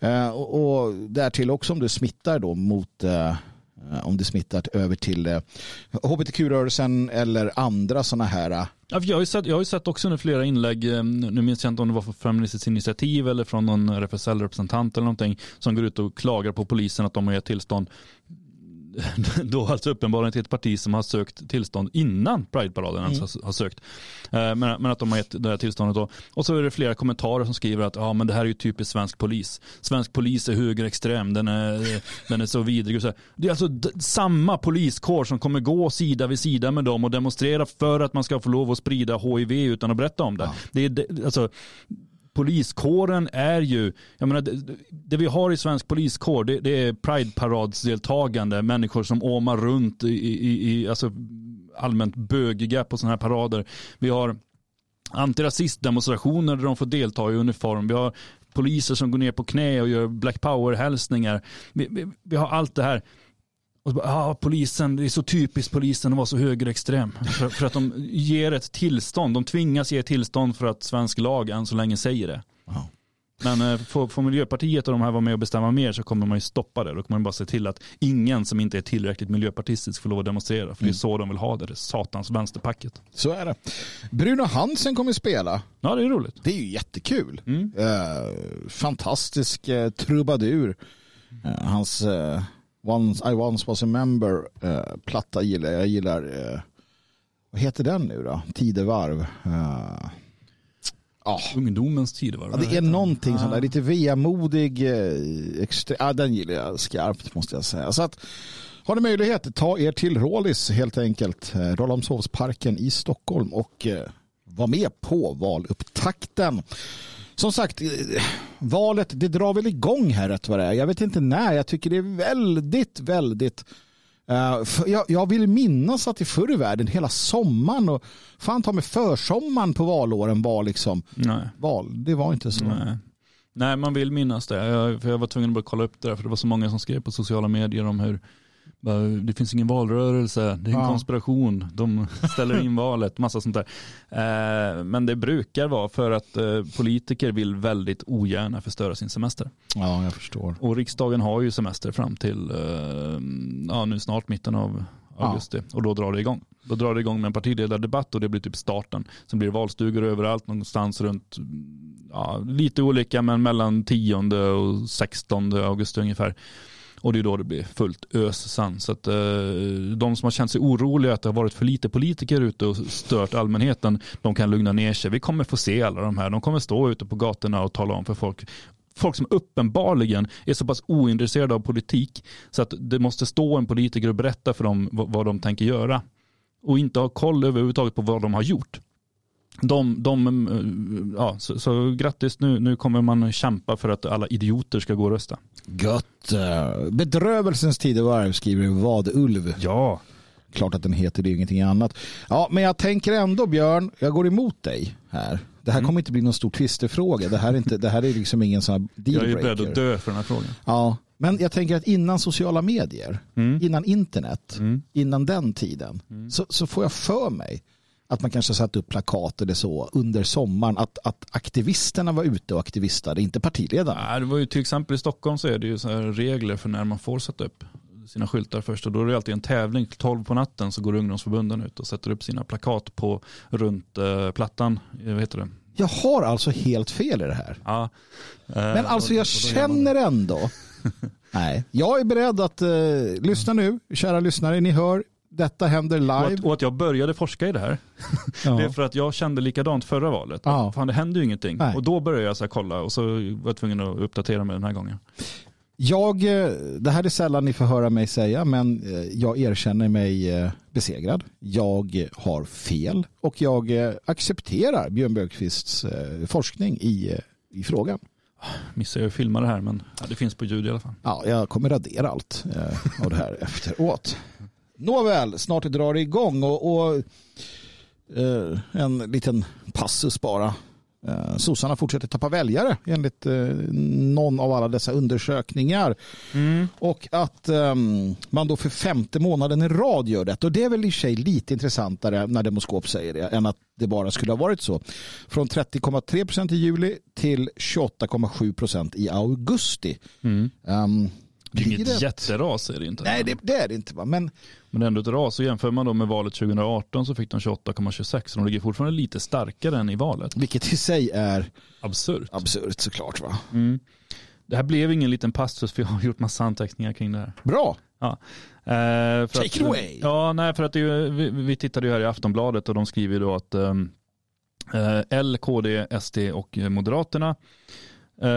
Uh, och, och därtill också om du smittar då mot uh, om du smittat över till uh, H B T Q-rörelsen eller andra sådana här. Uh. Jag har ju sett, jag har ju sett också under flera inlägg, nu minns jag inte om det var från Feministiskt initiativ eller från någon R F S L-representant eller någonting, som går ut och klagar på polisen att de har gett tillstånd. Då alltså uppenbarligen till ett parti som har sökt tillstånd innan Pride-paraden mm. alltså har sökt. Men, men att de har gett det här tillståndet då. Och så är det flera kommentarer som skriver att ja, men det här är ju typiskt svensk polis. Svensk polis är högerextrem, den är, den är så vidrig. Och så det är alltså d- samma poliskår som kommer gå sida vid sida med dem och demonstrera för att man ska få lov att sprida H I V utan att berätta om det. Ja. Det är det, alltså... Poliskåren är ju, jag menar, det, det vi har i svensk poliskår, det, det är Pride-paradsdeltagande, människor som åmar runt i, i, i alltså allmänt bögiga på sådana här parader. Vi har antirasistdemonstrationer där de får delta i uniform. Vi har poliser som går ner på knä och gör Black Power-hälsningar. Vi, vi, vi har allt det här. Och så bara, ah, polisen, det är så typiskt polisen att vara så högerextrem. För, för att de ger ett tillstånd. De tvingas ge tillstånd för att svensk lag än så länge säger det. Wow. Men eh, får, får Miljöpartiet och de här vara med och bestämma mer, så kommer man ju stoppa det. Då kommer man bara se till att ingen som inte är tillräckligt miljöpartistisk får lov att demonstrera. För mm. det är så de vill ha det. Det är satans vänsterpacket. Så är det. Bruno Hansen kommer spela. Ja, det är roligt. Det är ju jättekul. Mm. Eh, fantastisk eh, trubadur. Eh, hans... Eh... Once, I once was a member uh, platta gillar jag gillar uh, vad heter den nu då? Tidevarv. Uh, ah. Ungdomens tidevarv. Ja, det är någonting ah. som är lite vemodig uh, extra, ah, den gillar jag skarpt, måste jag säga. Så att har ni möjlighet, ta er till Rålis helt enkelt, uh, Rålambshovsparken i Stockholm, och uh, var med på valupptakten. Som sagt, valet, det drar väl igång här rätt vad det är. Jag vet inte när, jag tycker det är väldigt, väldigt... Uh, jag, jag vill minnas att i förr i världen, hela sommaren och fan ta mig försommaren på valåren var liksom... Nej. Val, det var inte så. Nej. Nej, man vill minnas det. Jag, för jag var tvungen att börja kolla upp det där, för det var så många som skrev på sociala medier om hur Det finns ingen valrörelse, det är en ja. konspiration, de ställer in valet, massa sånt där. Eh, men det brukar vara för att eh, politiker vill väldigt ogärna förstöra sin semester. Ja, jag förstår. Och riksdagen har ju semester fram till eh, ja, nu snart mitten av augusti. Ja. Och då drar det igång. Då drar det igång med en partiledardebatt och det blir typ starten. Sen blir det valstugor överallt någonstans runt, ja, lite olika, men mellan tionde och sextonde augusti ungefär. Och det är då det blir fullt össan. Så att eh, de som har känt sig oroliga att det har varit för lite politiker ute och stört allmänheten, de kan lugna ner sig. Vi kommer få se alla de här. De kommer stå ute på gatorna och tala om för folk. Folk som uppenbarligen är så pass ointresserade av politik så att det måste stå en politiker och berätta för dem vad, vad de tänker göra. Och inte ha koll överhuvudtaget på vad de har gjort. De, de, ja, så, så grattis, nu, nu kommer man kämpa för att alla idioter ska gå och rösta. Gött. Bedrövelsens tidevarv, skriver vad ulv. Ja. Klart att den heter det, ingenting annat. Ja, men jag tänker ändå, Björn, jag går emot dig här. Det här mm. kommer inte bli någon stor tvistefråga. Det här är, inte, det här är liksom ingen sån här dealbreaker. Jag är beredd att dö för den här frågan. Ja, men jag tänker att innan sociala medier, mm. innan internet, mm. innan den tiden, mm. så, så får jag för mig att man kanske satt upp plakat eller så under sommaren. Att, att aktivisterna var ute och aktivistade, inte partiledarna. Nej, det var ju till exempel i Stockholm så är det ju så här regler för när man får sätta upp sina skyltar först. Och då är det alltid en tävling. tolv på natten så går ungdomsförbunden ut och sätter upp sina plakat på runt eh, plattan. Vad heter det? Jag har alltså helt fel i det här. Ja. Eh, Men alltså jag känner ändå. Nej, jag är beredd att eh, lyssna nu, kära lyssnare. Ni hör. Detta händer live. Och att, och att jag började forska i det här. Ja. Det är för att jag kände likadant förra valet. Ja. Fan, det hände ju ingenting. Nej. Och då började jag så här kolla och så var jag tvungen att uppdatera mig den här gången. Jag, det här är sällan ni får höra mig säga, men jag erkänner mig besegrad. Jag har fel och jag accepterar Björn Björkqvists forskning i, i frågan. Missar jag att filma det här, men ja, det finns på ljud i alla fall. Ja, jag kommer radera allt av det här efteråt. Nåväl, snart drar det igång och, och eh, en liten passus bara. Eh, sossarna fortsätter tappa väljare enligt eh, någon av alla dessa undersökningar. Mm. Och att eh, man då för femte månaden i rad gör det. Och det är väl i sig lite intressantare när Demoskop säger det än att det bara skulle ha varit så. Från trettio komma tre procent i juli till tjugoåtta komma sju procent i augusti. Mm. Um, Det är inget jätteras är det inte. Nej, det, det är det inte. Va? Men... men ändå ett ras. Så jämför man då med valet tjugoarton så fick de tjugoåtta komma tjugosex. Så de ligger fortfarande lite starkare än i valet. Vilket i sig är absurt. Absurt såklart, va? Mm. Det här blev ingen liten passus för jag har gjort massa anteckningar kring det här. Bra! Ja. Eh, Take att, it away! Ja, nej, för att det, vi, vi tittade ju här i Aftonbladet och de skriver ju då att eh, L, K D, S D och Moderaterna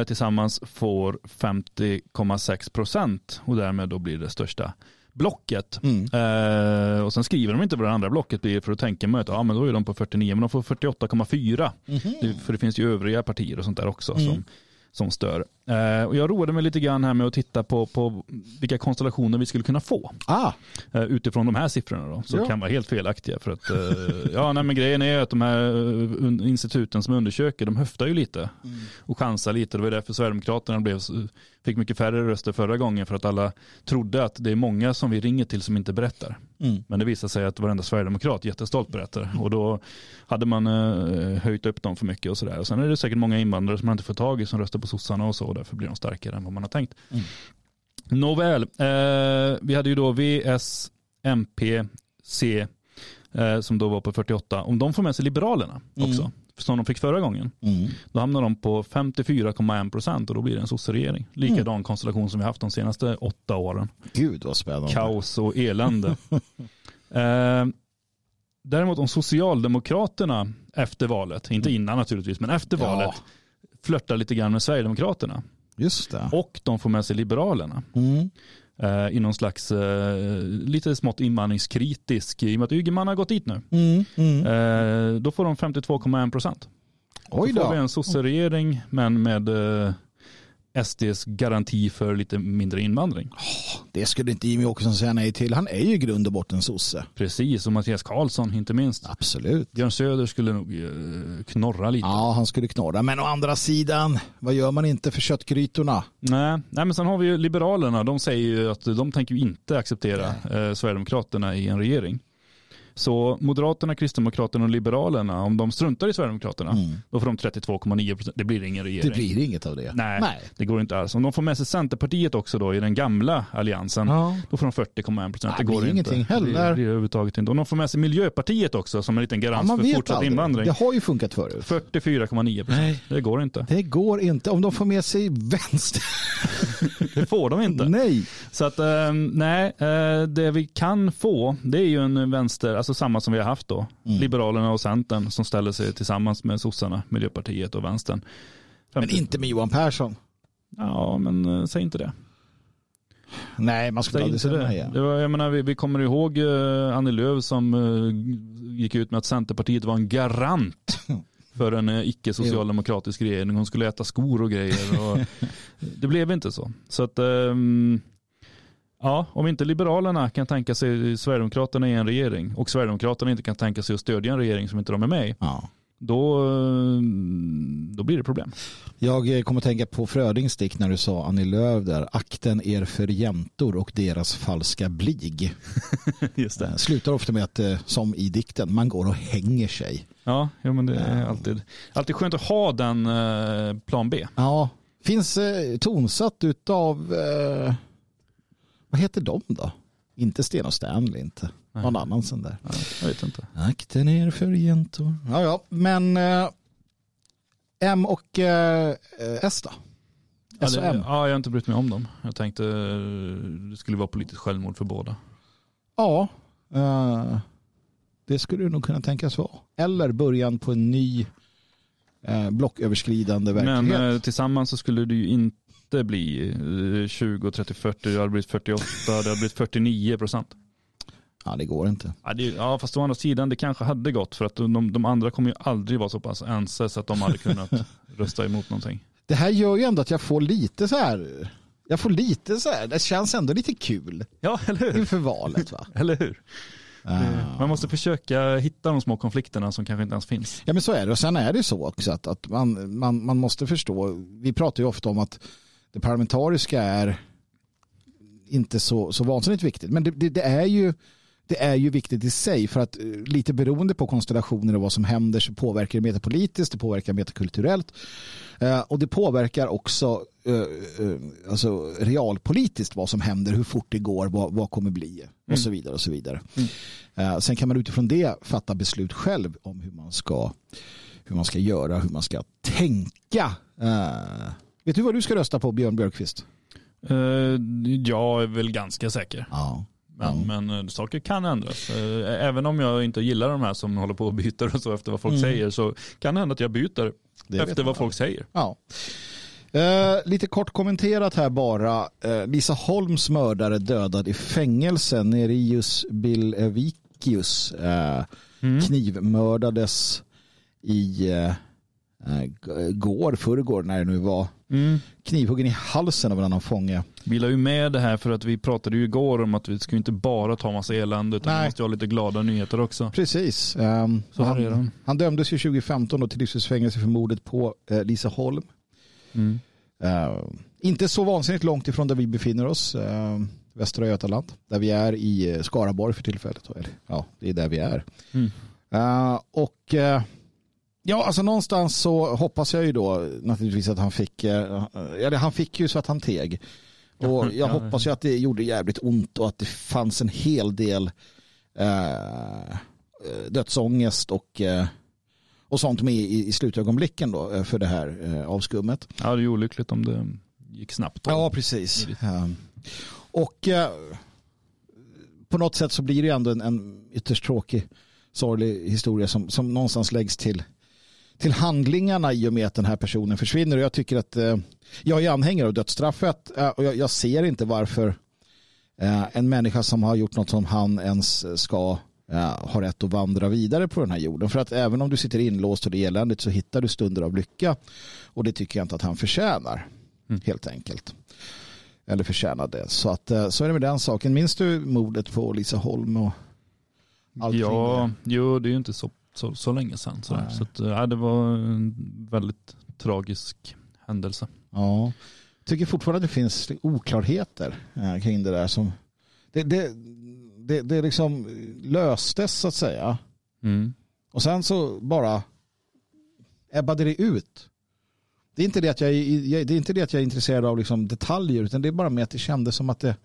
tillsammans får femtio komma sex procent och därmed då blir det största blocket. Mm. Eh, och sen skriver de inte vad det andra blocket blir för att tänka mig att ja, men då är de på fyrtionio men de får fyrtioåtta komma fyra. Mm. För det finns ju övriga partier och sånt där också mm. som, som stör. Eh, och jag roade mig lite grann här med att titta på, på vilka konstellationer vi skulle kunna få. Ah. Eh, utifrån de här siffrorna då, som ja. kan vara helt felaktiga. För att, eh, ja, nej, men grejen är att de här instituten som undersöker, de höftar ju lite mm. och chansar lite. Det var därför Sverigedemokraterna blev, fick mycket färre röster förra gången för att alla trodde att det är många som vi ringer till som inte berättar. Mm. Men det visade sig att varenda Sverigedemokrat jättestolt berättar. Mm. Och då hade man eh, höjt upp dem för mycket och sådär. Och sen är det säkert många invandrare som man inte får tag i som röstar på sossarna och så. Därför blir de starkare än vad man har tänkt. Mm. Nåväl, eh, vi hade ju då V S, M P, C eh, som då var på fyrtioåtta. Om de får med sig Liberalerna mm. också, som de fick förra gången, mm. då hamnar de på femtiofyra komma en procent och då blir det en sosseregering. Likadan mm. konstellation som vi haft de senaste åtta åren. Gud vad spännande. Kaos och elände. eh, däremot om Socialdemokraterna efter valet, inte innan naturligtvis, men efter ja. valet flörtar lite grann med Sverigedemokraterna. Just det. Och de får med sig Liberalerna. Mm. Eh, I någon slags eh, lite smått invandringskritisk. I och med att Ygeman har gått dit nu. Mm. Mm. Eh, då får de femtiotvå komma en procent. Oj då. Då får vi en sosseregering men med eh, S D:s garanti för lite mindre invandring. Oh, det skulle inte Jimmy Åkesson säga nej till. Han är ju i grund och botten sosse. Precis, och Mattias Karlsson inte minst. Absolut. Björn Söder skulle nog eh, knorra lite. Ja, han skulle knorra. Men å andra sidan, vad gör man inte för köttgrytorna? Nej, nej men sen har vi ju Liberalerna. De säger ju att de tänker ju inte acceptera eh, Sverigedemokraterna i en regering. Så Moderaterna, Kristdemokraterna och Liberalerna, om de struntar i Sverigedemokraterna, mm. då får de trettiotvå komma nio procent. Det blir ingen regering. Det blir inget av det. Nej, Nej. Det går inte alls. Om de får med sig Centerpartiet också då i den gamla alliansen, ja. Då får de fyrtio komma en procent. Det går ingenting inte. Heller. Det är, det är överhuvudtaget inte. Om de får med sig Miljöpartiet också som en liten garant ja, för fortsatt aldrig. Invandring. Det har ju funkat förut. fyrtiofyra komma nio procent. Det går inte. Det går inte. Om de får med sig vänster. Det får de inte. Nej. Så att, eh, nej, eh, det vi kan få, det är ju en vänster, alltså samma som vi har haft då. Mm. Liberalerna och Centern som ställer sig tillsammans med sossarna, Miljöpartiet och Vänstern. femtio. Men inte med Johan Persson. Ja, men eh, säg inte det. Nej, man skulle aldrig säga det. Igen. Det var, jag menar, vi, vi kommer ihåg eh, Annie Lööf som eh, gick ut med att Centerpartiet var en garant för en icke-socialdemokratisk regering. Hon skulle äta skor och grejer. Och det blev inte så. Så att, um, ja, om inte Liberalerna kan tänka sig Sverigedemokraterna i en regering och Sverigedemokraterna inte kan tänka sig att stödja en regering som inte de är med i, ja. då, då blir det problem. Jag kommer tänka på Frödingstick när du sa Annie Lööf där. Akten er för jäntor och deras falska blig. Just det. Slutar ofta med att, som i dikten, man går och hänger sig. Ja, ja, men det är alltid, alltid skönt att ha den eh, plan B. Ja, finns eh, tonsatt utav, eh, vad heter de då? Inte Sten och Stanley, inte. Nej. Någon annan sen där. Ja, jag vet inte. Akten er för gentor. Ja, ja, men eh, M och eh, S då? S och M. Ja, jag har inte brytt mig om dem. Jag tänkte det skulle vara politiskt självmord för båda. Ja, eh, det skulle du nog kunna tänkas vara. Eller början på en ny eh, blocköverskridande verklighet. Men eh, tillsammans så skulle du ju inte bli eh, tjugo, trettio, fyrtio. Det hade blivit fyrtioåtta, det hade blivit fyrtionio procent. Ja, det går inte. Ja, det, ja, fast å andra sidan, det kanske hade gått. För att de, de andra kommer ju aldrig vara så pass ense så att de hade kunnat rösta emot någonting. Det här gör ju ändå att jag får lite så här... Jag får lite så här... Det känns ändå lite kul. Ja, eller hur? Inför valet, va? Eller hur? Man måste försöka hitta de små konflikterna som kanske inte ens finns. Ja, men så är det. Och sen är det så också att, att man, man, man måste förstå. Vi pratar ju ofta om att det parlamentariska är inte så, så vansinnigt viktigt. Men det, det, det, är ju, det är ju viktigt i sig för att lite beroende på konstellationer och vad som händer så påverkar det metapolitiskt, det påverkar metakulturellt och det påverkar också alltså realpolitiskt vad som händer, hur fort det går, vad, vad kommer bli och mm. så vidare och så vidare. Mm. Sen kan man utifrån det fatta beslut själv om hur man ska hur man ska göra, hur man ska tänka. Uh, vet du vad du ska rösta på, Björn Björkqvist? Uh, jag är väl ganska säker. Ja. Men, mm. men saker kan ändras. Även om jag inte gillar de här som håller på och byter och så efter vad folk mm. säger, så kan det hända att jag byter det efter vad folk säger. Ja. Eh, lite kort kommenterat här bara. Eh, Lisa Holms mördare dödad i fängelse. Nerijus Bilevicius eh, mm. knivmördades i eh, går, förrgår när det nu var mm. knivhuggen i halsen av en annan fånge. Vi la ju med det här för att vi pratade ju igår om att vi ska inte bara ta massa elände utan Nej. Vi måste ha lite glada nyheter också. Precis. Um, Så här han, är de. Han dömdes ju tjugo femton då till livstidsfängelse för mordet på eh, Lisa Holm. Mm. Uh, inte så vansinnigt långt ifrån där vi befinner oss, uh, Västra Götaland, där vi är i Skaraborg för tillfället. Eller? Ja, det är där vi är. Mm. Uh, och uh, ja, alltså någonstans så hoppas jag ju då naturligtvis att han fick, uh, eller han fick ju så att han teg. Och jag ja, hoppas ju att det gjorde jävligt ont och att det fanns en hel del uh, dödsångest och uh, och sånt med i, i slutögonblicken då för det här eh, avskummet. Ja, det är olyckligt om det gick snabbt. Då. Ja, precis. Ja. Och eh, på något sätt så blir det ändå en, en ytterst tråkig, sorglig historia som, som någonstans läggs till, till handlingarna i och med att den här personen försvinner. Och jag tycker att eh, jag är anhängare av dödsstraffet eh, och jag, jag ser inte varför eh, en människa som har gjort något som han ens ska... Ja, har rätt att vandra vidare på den här jorden. För att även om du sitter inlåst och det är eländigt så hittar du stunder av lycka. Och det tycker jag inte att han förtjänar. mm. helt enkelt. Eller förtjänade det. Så, att, så är det med den saken. Minns du mordet på Lisa Holm och allt? Ja, jo, det är ju inte så, så, så länge sedan. Så, så att, ja, det var en väldigt tragisk händelse. Ja, jag tycker fortfarande att det finns oklarheter kring det där. Som, det, det, det, det liksom löstes så att säga. Mm. Och sen så bara ebbade det ut. Det är inte det att jag är, det är inte det att jag är intresserad av liksom detaljer, utan det är bara med att det kändes som att det,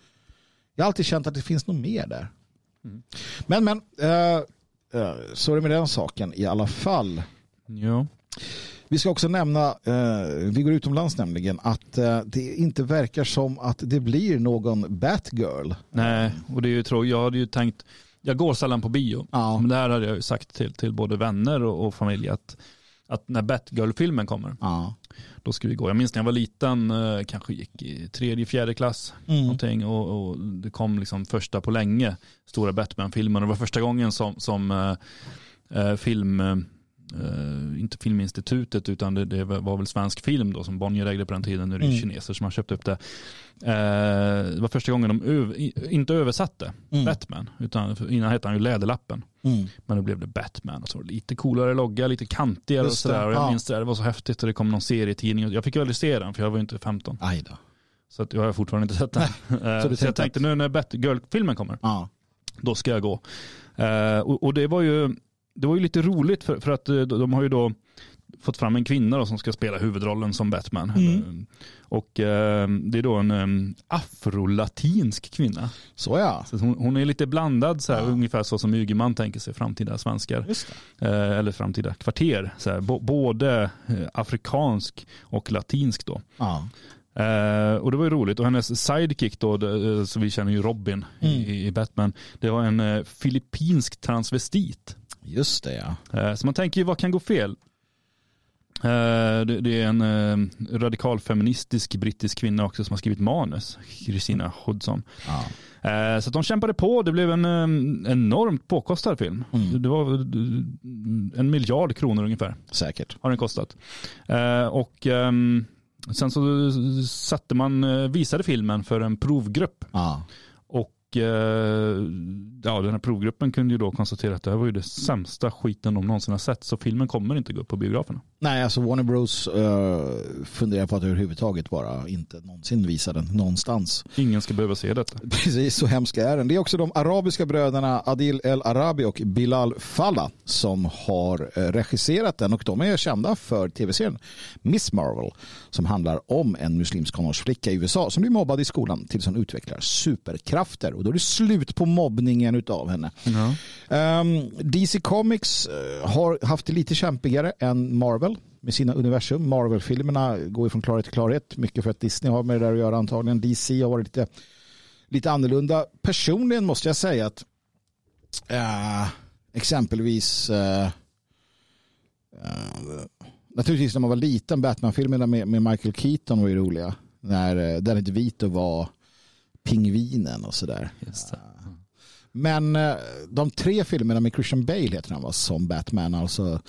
jag har alltid känt att det finns något mer där. Mm. Men, men, eh, så är det med den saken i alla fall. Ja. Vi ska också nämna, eh, vi går utomlands nämligen, att eh, det inte verkar som att det blir någon Batgirl. Nej, och det är ju tro, jag hade ju tänkt, jag går sällan på bio, ja. Men det här hade jag ju sagt till, till både vänner och, och familj att, att när Batgirl-filmen kommer, ja. Då ska vi gå. Jag minns när jag var liten, kanske gick i tredje, fjärde klass mm. någonting, och, och det kom liksom första på länge stora Batman-filmen. Det var första gången som, som eh, film, eh, inte Filminstitutet, utan det, det var väl Svensk Film då, som Bonnier ägde på den tiden. Nu är det mm. kineser som har köpt upp det. Eh, det var första gången de öv, inte översatte mm. Batman, utan innan hette han ju Läderlappen. Mm. Men då blev det Batman och så, lite coolare logga, lite kantigare och sådär. Och jag ja. minns det, det var så häftigt, och det kom någon serietidning. Jag fick ju aldrig se den, för jag var ju inte femton. Aj då. Så att jag har fortfarande inte sett den. så du så jag tänkte, nu när Batgirl-filmen kommer, ja. Då ska jag gå. Uh, och, och det var ju det var ju lite roligt, för, för att de har ju då fått fram en kvinna då, som ska spela huvudrollen som Batman. Mm. Och eh, det är då en um, afrolatinsk kvinna. Så ja. Så hon, hon är lite blandad, så här, ja. Ungefär så som Ygeman tänker sig framtida svenskar. Just det. Eh, eller framtida kvarter. Så här, bo, både eh, afrikansk och latinsk då. Ja. Eh, och det var ju roligt. Och hennes sidekick då, det, så vi känner ju Robin mm. i, i Batman, det var en eh, filippinsk transvestit. Just det, ja. Eh, så man tänker ju, vad kan gå fel? Det är en radikal feministisk brittisk kvinna också som har skrivit manus, Christina Hodgson. Ja. Så att de kämpade på, det blev en enormt påkostad film. Mm. Det var en miljard kronor ungefär. Säkert. Har den kostat. Och sen så satte man, visade filmen för en provgrupp. Ja. Ja, den här provgruppen kunde ju då konstatera att det här var ju det sämsta skiten de någonsin har sett, så filmen kommer inte gå upp på biograferna. Nej, alltså Warner Bros uh, funderar på att överhuvudtaget bara inte någonsin visa den någonstans. Ingen ska behöva se detta. Precis, så hemska är den. Det är också de arabiska bröderna Adil El Arabi och Bilal Fallah som har regisserat den, och de är kända för tv-serien Miss Marvel, som handlar om en muslimsk tonårsflicka i U S A som blir mobbad i skolan tills hon utvecklar superkrafter. Då är det slut på mobbningen utav henne. Mm. Um, D C Comics har haft det lite kämpigare än Marvel med sina universum. Marvel-filmerna går från klarhet till klarhet. Mycket för att Disney har med det där att göra antagligen. D C har varit lite, lite annorlunda. Personligen måste jag säga att uh, exempelvis uh, uh, naturligtvis när man var liten, Batman-filmerna med, med Michael Keaton var ju roliga. När uh, Danny DeVito var Pingvinen och sådär. Just det. Mm. Men de tre filmerna med Christian Bale heter han var som Batman, alltså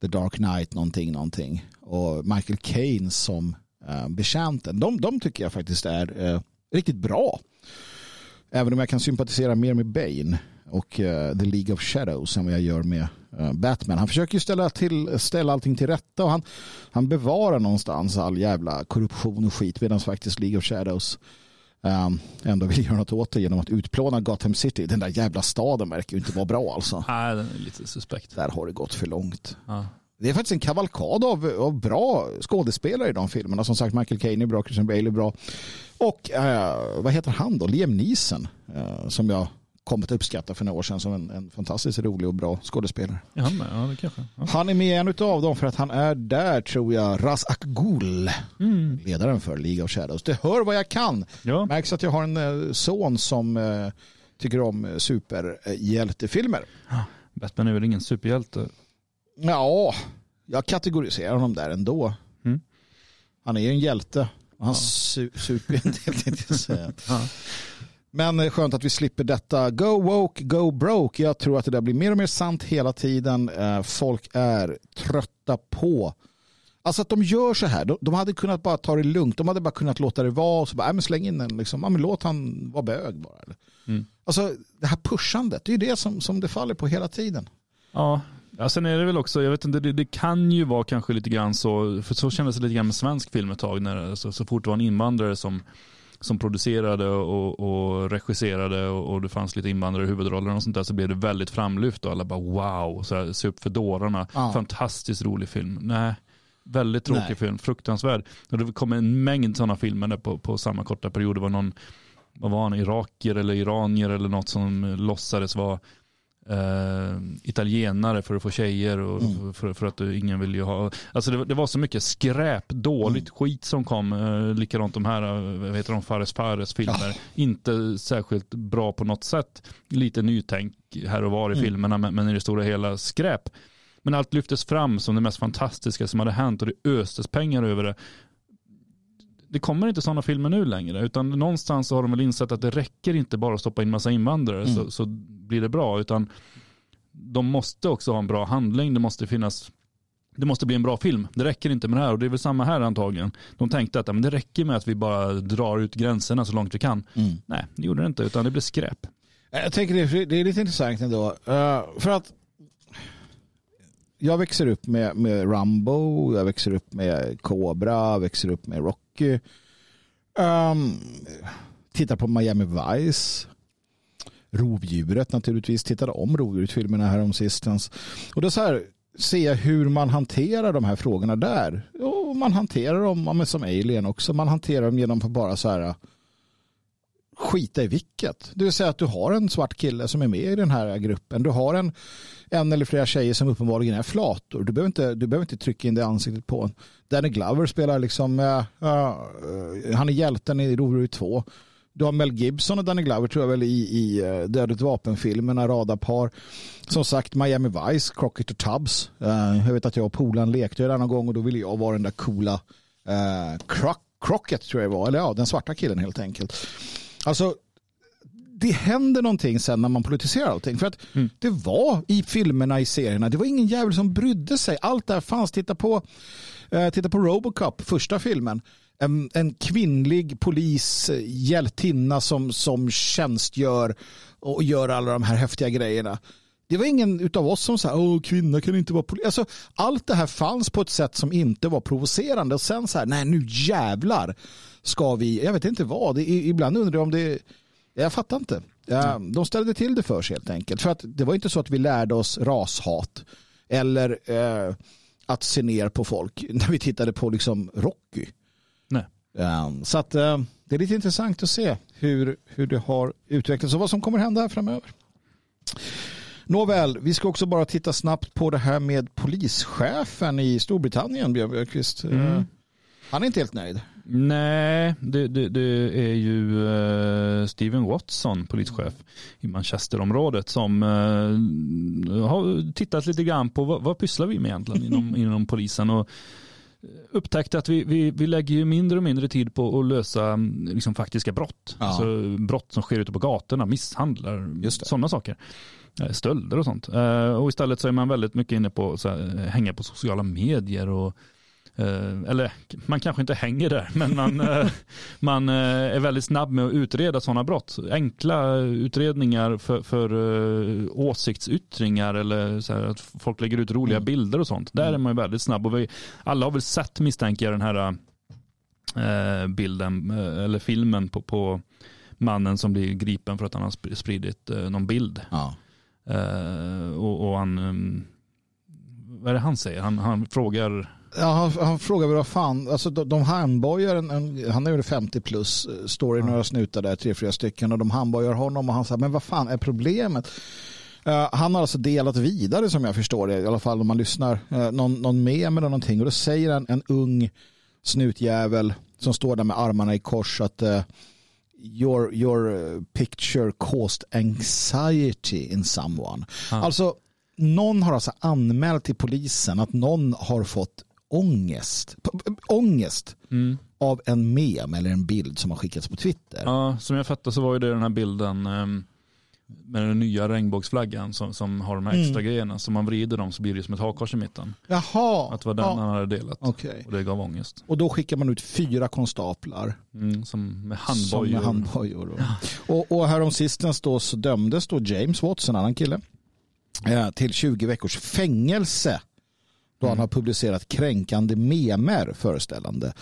The Dark Knight någonting, någonting. Och Michael Caine som äh, betjänten. De, de tycker jag faktiskt är äh, riktigt bra. Även om jag kan sympatisera mer med Bane och äh, The League of Shadows som jag gör med äh, Batman. Han försöker ju ställa, till, ställa allting till rätta, och han, han bevarar någonstans all jävla korruption och skit, medan faktiskt League of Shadows Um, ändå vill göra något åt det genom att utplåna Gotham City. Den där jävla staden verkar ju inte vara bra alltså. Nej, den är lite suspekt. Där har det gått för långt. Ja. Det är faktiskt en kavalkad av, av bra skådespelare i de filmerna. Som sagt, Michael Caine är bra, Christian Bale är bra. Och uh, vad heter han då? Liam Neeson, uh, som jag kom att uppskatta för några år sedan som en, en fantastiskt rolig och bra skådespelare. Ja, han, ja, det kanske. Ja. Han är med en av dem för att han är där, tror jag, Ras Al Ghul, mm. ledaren för League of Shadows. Det hör vad jag kan. Ja. Märks att jag har en son som eh, tycker om superhjältefilmer. Ja, Batman är väl ingen superhjälte? Ja, jag kategoriserar honom där ändå. Mm. Han är ju en hjälte. Han ja. su- superhjälte helt intressant. Ja. Men skönt att vi slipper detta. Go woke, go broke. Jag tror att det där blir mer och mer sant hela tiden. Folk är trötta på Alltså att de gör så här. De, de hade kunnat bara ta det lugnt. De hade bara kunnat låta det vara och så bara, äh, men släng in den liksom. Äh, men låt han vara bög bara. Eller? Mm. Alltså det här pushandet, det är ju det som, som det faller på hela tiden. Ja. Ja, sen är det väl också, jag vet inte, det, det kan ju vara kanske lite grann så, för så kändes det lite grann med svensk film ett tag, när, så, så fort det var en invandrare som, som producerade och, och regisserade och, och det fanns lite invandrare i huvudrollerna och sånt där, så blev det väldigt framlyft och alla bara wow, så här, se upp för dårarna, ja. Fantastiskt rolig film, nej, väldigt tråkig nej. film, fruktansvärd. Och det kom en mängd sådana filmer där på, på samma korta period, det var någon, vad var han, iraker eller iranier eller något som låtsades vara Uh, italienare för att få tjejer och mm. för, för att ingen vill ju ha, alltså det, det var så mycket skräp, dåligt mm. skit som kom, uh, likadant de här, vad heter de, Fares Fares filmer, ja. Inte särskilt bra på något sätt, lite nytänk här och var i mm. filmerna, men, men i det stora hela skräp, men allt lyftes fram som det mest fantastiska som hade hänt och det östes pengar över det. Det kommer inte sådana filmer nu längre, utan någonstans har de väl insett att det räcker inte bara att stoppa in massa invandrare mm. så, så blir det bra, utan de måste också ha en bra handling, det måste finnas, det måste bli en bra film, det räcker inte med det här, och det är väl samma här antagligen, de tänkte att men det räcker med att vi bara drar ut gränserna så långt vi kan, mm. nej det gjorde det inte, utan det blev skräp. Jag tänker det, det är lite intressant ändå, för att jag växer upp med, med Rambo, jag växer upp med Cobra, jag växer upp med Rock. Um, tittar på Miami Vice, Rovdjuret naturligtvis, tittade om Rovdjuret-filmerna här om sistens, och då så här ser jag hur man hanterar de här frågorna där, och man hanterar dem som Alien också, man hanterar dem genom att bara så här skita i vilket, det vill säga att du har en svart kille som är med i den här gruppen, du har en, en eller flera tjejer som uppenbarligen är flator, du behöver inte, du behöver inte trycka in det ansiktet på en. Danny Glover spelar liksom uh, uh, han är hjälten i Rovdjuret två, du har Mel Gibson och Danny Glover tror jag väl i, i uh, Dödligt vapenfilmerna, radarpar, som sagt Miami Vice, Crockett och Tubbs, uh, jag vet att jag och Polan lekte ju någon gång och då ville jag vara den där coola uh, Crock, Crockett tror jag var, eller ja, den svarta killen helt enkelt. Alltså, det händer någonting sen när man politiserar allting. För att mm. det var i filmerna, i serierna, det var ingen jävel som brydde sig. Allt där fanns. Titta på, eh, titta på Robocop, första filmen. En, en kvinnlig polishjältinna som, som tjänstgör och gör alla de här häftiga grejerna. Det var ingen utav oss som sa, åh, kvinnor kan inte vara polis. Alltså, allt det här fanns på ett sätt som inte var provocerande. Och sen så här, nej, nu jävlar ska vi, jag vet inte vad. Det, ibland undrar jag om det, jag fattar inte. De ställde till det för sig helt enkelt. För att det var inte så att vi lärde oss rashat eller eh, att se ner på folk när vi tittade på liksom Rocky. Nej. Så att eh, det är lite intressant att se hur, hur det har utvecklats och vad som kommer hända här framöver. Nåväl, vi ska också bara titta snabbt på det här med polischefen i Storbritannien, Björn Björkqvist. Mm. Han är inte helt nöjd. Nej, det, det, det är ju uh, Steven Watson, polischef i Manchesterområdet, som uh, har tittat lite grann på vad, vad pysslar vi med egentligen inom, inom polisen, och upptäckt att vi, vi, vi lägger ju mindre och mindre tid på att lösa liksom, faktiska brott. Ja. Alltså, brott som sker ute på gatorna, misshandlar, sådana saker. Stölder och sånt. Och istället så är man väldigt mycket inne på att hänga på sociala medier och eller man kanske inte hänger där, men man, man är väldigt snabb med att utreda sådana brott. Enkla utredningar för, för åsiktsyttringar eller så här, att folk lägger ut roliga bilder och sånt. Där är man ju väldigt snabb och vi, alla har väl sett, misstänker jag, den här bilden eller filmen på, på mannen som blir gripen för att han har spridit någon bild. Ja. Uh, och, och han um, vad är det han säger? Han, han frågar ja, han, han frågar vad fan alltså de, de handbojar en, en, han är ju femtio plus, står i några snutar där tre, fyra stycken och de handbojar honom och han säger men vad fan är problemet? Uh, han har alltså delat vidare som jag förstår det, i alla fall om man lyssnar uh, någon, någon med eller någonting och då säger en, en ung snutjävel som står där med armarna i kors att uh, Your, your picture caused anxiety in someone. Ah. Alltså, någon har alltså anmält till polisen att någon har fått ångest, ångest mm. av en mem eller en bild som har skickats på Twitter. Ja, som jag fattar så var ju det den här bilden um, med den nya regnbågsflaggan som, som har de här extra mm. grejerna. Så man vrider dem så blir det som ett hakkors i mitten. Jaha! Att det var den ja. han hade delat. Okay. Och det gav ångest. Och då skickar man ut fyra konstaplar. Mm, som med handbojor. Som med handbojor. Och, ja. och, och häromsistens då så dömdes då James Watson, en annan kille, eh, till tjugo veckors fängelse. Då han har publicerat kränkande memer föreställande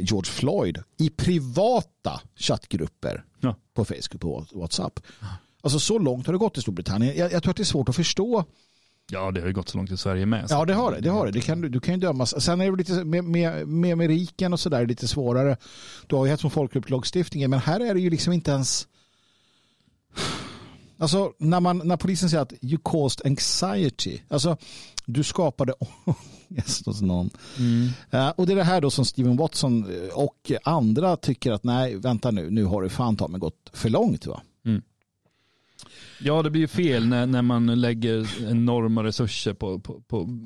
George Floyd i privata chattgrupper ja. på Facebook och WhatsApp. Alltså så långt har det gått i Storbritannien. Jag, jag tror att det är svårt att förstå. Ja, det har ju gått så långt i Sverige med. Så. Ja, det har det. det, har det. det kan, du kan ju dömas. Sen är det lite med, med, med Ameriken och sådär lite svårare. Du har ju hett som folkgrupplagstiftningen, men här är det ju liksom inte ens... Alltså när, man, när polisen säger att you caused anxiety, alltså du skapade ångest hos någon. Mm. Uh, och det är det här då som Steven Watson och andra tycker att nej, vänta nu, nu har det fan ta mig gått för långt, va? Mm. Ja, det blir ju fel när, när man lägger enorma resurser på, på, på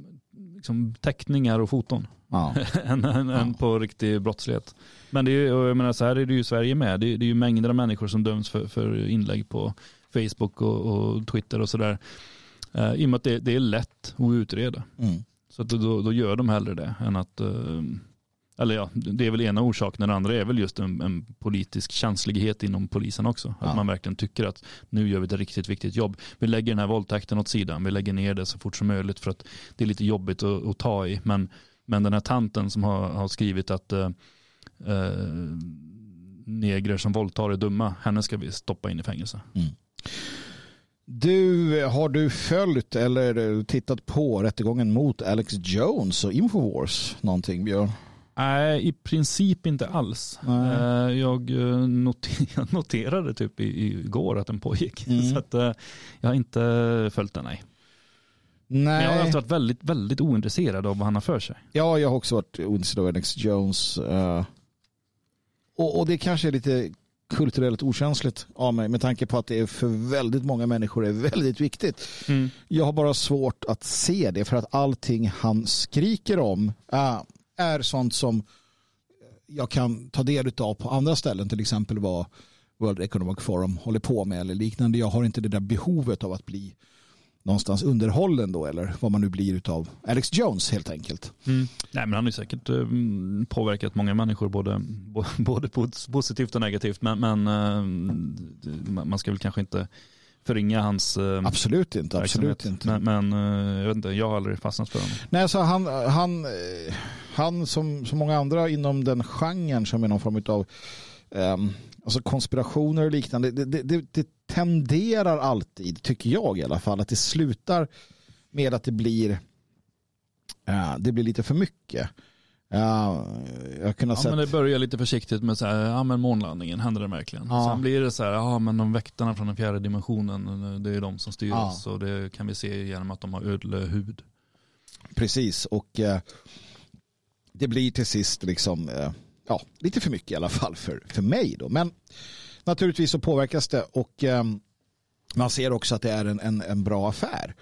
liksom teckningar och foton ja. än, än, ja. än på riktig brottslighet. Men det är ju, jag menar, så här är det ju Sverige med. Det är, det är ju mängder av människor som döms för, för inlägg på Facebook och, och Twitter och sådär. Uh, I och med att det, det är lätt att utreda. Mm. Så att då, då gör de hellre det än att... Uh, eller ja, det är väl ena orsaken. Den andra är väl just en, en politisk känslighet inom polisen också. Ja. Att man verkligen tycker att nu gör vi ett riktigt viktigt jobb. Vi lägger den här våldtäkten åt sidan. Vi lägger ner det så fort som möjligt för att det är lite jobbigt att, att ta i. Men, men den här tanten som har, har skrivit att... Uh, uh, negrer som våldtar är dumma. Henne ska vi stoppa in i fängelse. Mm. Du, har du följt eller tittat på rättegången mot Alex Jones och InfoWars någonting, Björn? Nej, i princip inte alls. Nej. Jag noterade typ igår att den pågick. Mm. Så att jag har inte följt den, nej. Nej. Men jag har alltid varit väldigt, väldigt ointresserad av vad han har för sig. Ja, jag har också varit ointresserad av Alex Jones. Uh... Och det kanske är lite kulturellt okänsligt av mig med tanke på att det är för väldigt många människor är väldigt viktigt. Mm. Jag har bara svårt att se det för att allting han skriker om äh, är sånt som jag kan ta del av på andra ställen. Till exempel vad World Economic Forum håller på med eller liknande. Jag har inte det där behovet av att bli någonstans underhållen då, eller vad man nu blir utav Alex Jones helt enkelt. Mm. Nej, men han har ju säkert eh, påverkat många människor både, bo, både positivt och negativt, men, men eh, man ska väl kanske inte förringa hans... Eh, absolut inte, absolut inte. Men, men eh, jag vet inte, jag har aldrig fastnat för honom. Nej, så han, han, han som, som många andra inom den genren som är någon form utav eh, alltså konspirationer och liknande, det, det, det, det tenderar alltid, tycker jag i alla fall, att det slutar med att det blir uh, det blir lite för mycket. Uh, jag kunde ja, sett... men det börjar lite försiktigt med så här, ja men månlandningen, händer det verkligen? Ja. Sen blir det så här, ja men de väktarna från den fjärde dimensionen, det är de som styr oss ja. och det kan vi se genom att de har ödle hud. Precis, och uh, det blir till sist liksom uh, ja, lite för mycket i alla fall för, för mig då, men naturligtvis så påverkas det och eh, man ser också att det är en, en, en bra affär.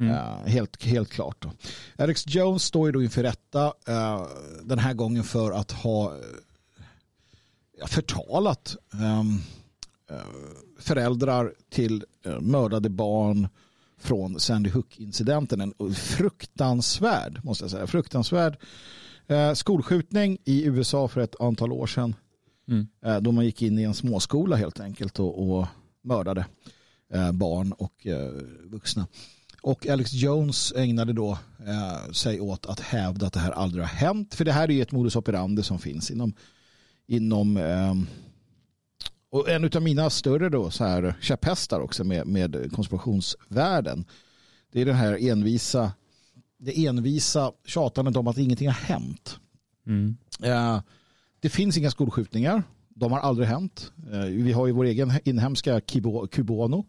Mm. Eh, helt, helt klart då. Alex Jones står ju då inför rätta eh, den här gången för att ha eh, förtalat eh, föräldrar till eh, mördade barn från Sandy Hook-incidenten. En fruktansvärd, måste jag säga, fruktansvärd eh, skolskjutning i U S A för ett antal år sedan. Mm. Då man gick in i en småskola helt enkelt och, och mördade eh, barn och eh, vuxna. Och Alex Jones ägnade då eh, sig åt att hävda att det här aldrig har hänt. För det här är ju ett modus operandi som finns inom... inom eh, och en av mina större då, så här, käpphästar också med, med konspirationsvärlden. Det är den här envisa... Det envisa tjatandet om att ingenting har hänt. Mm. Eh, Det finns inga skolskjutningar. De har aldrig hänt. Vi har ju vår egen inhemska Cubano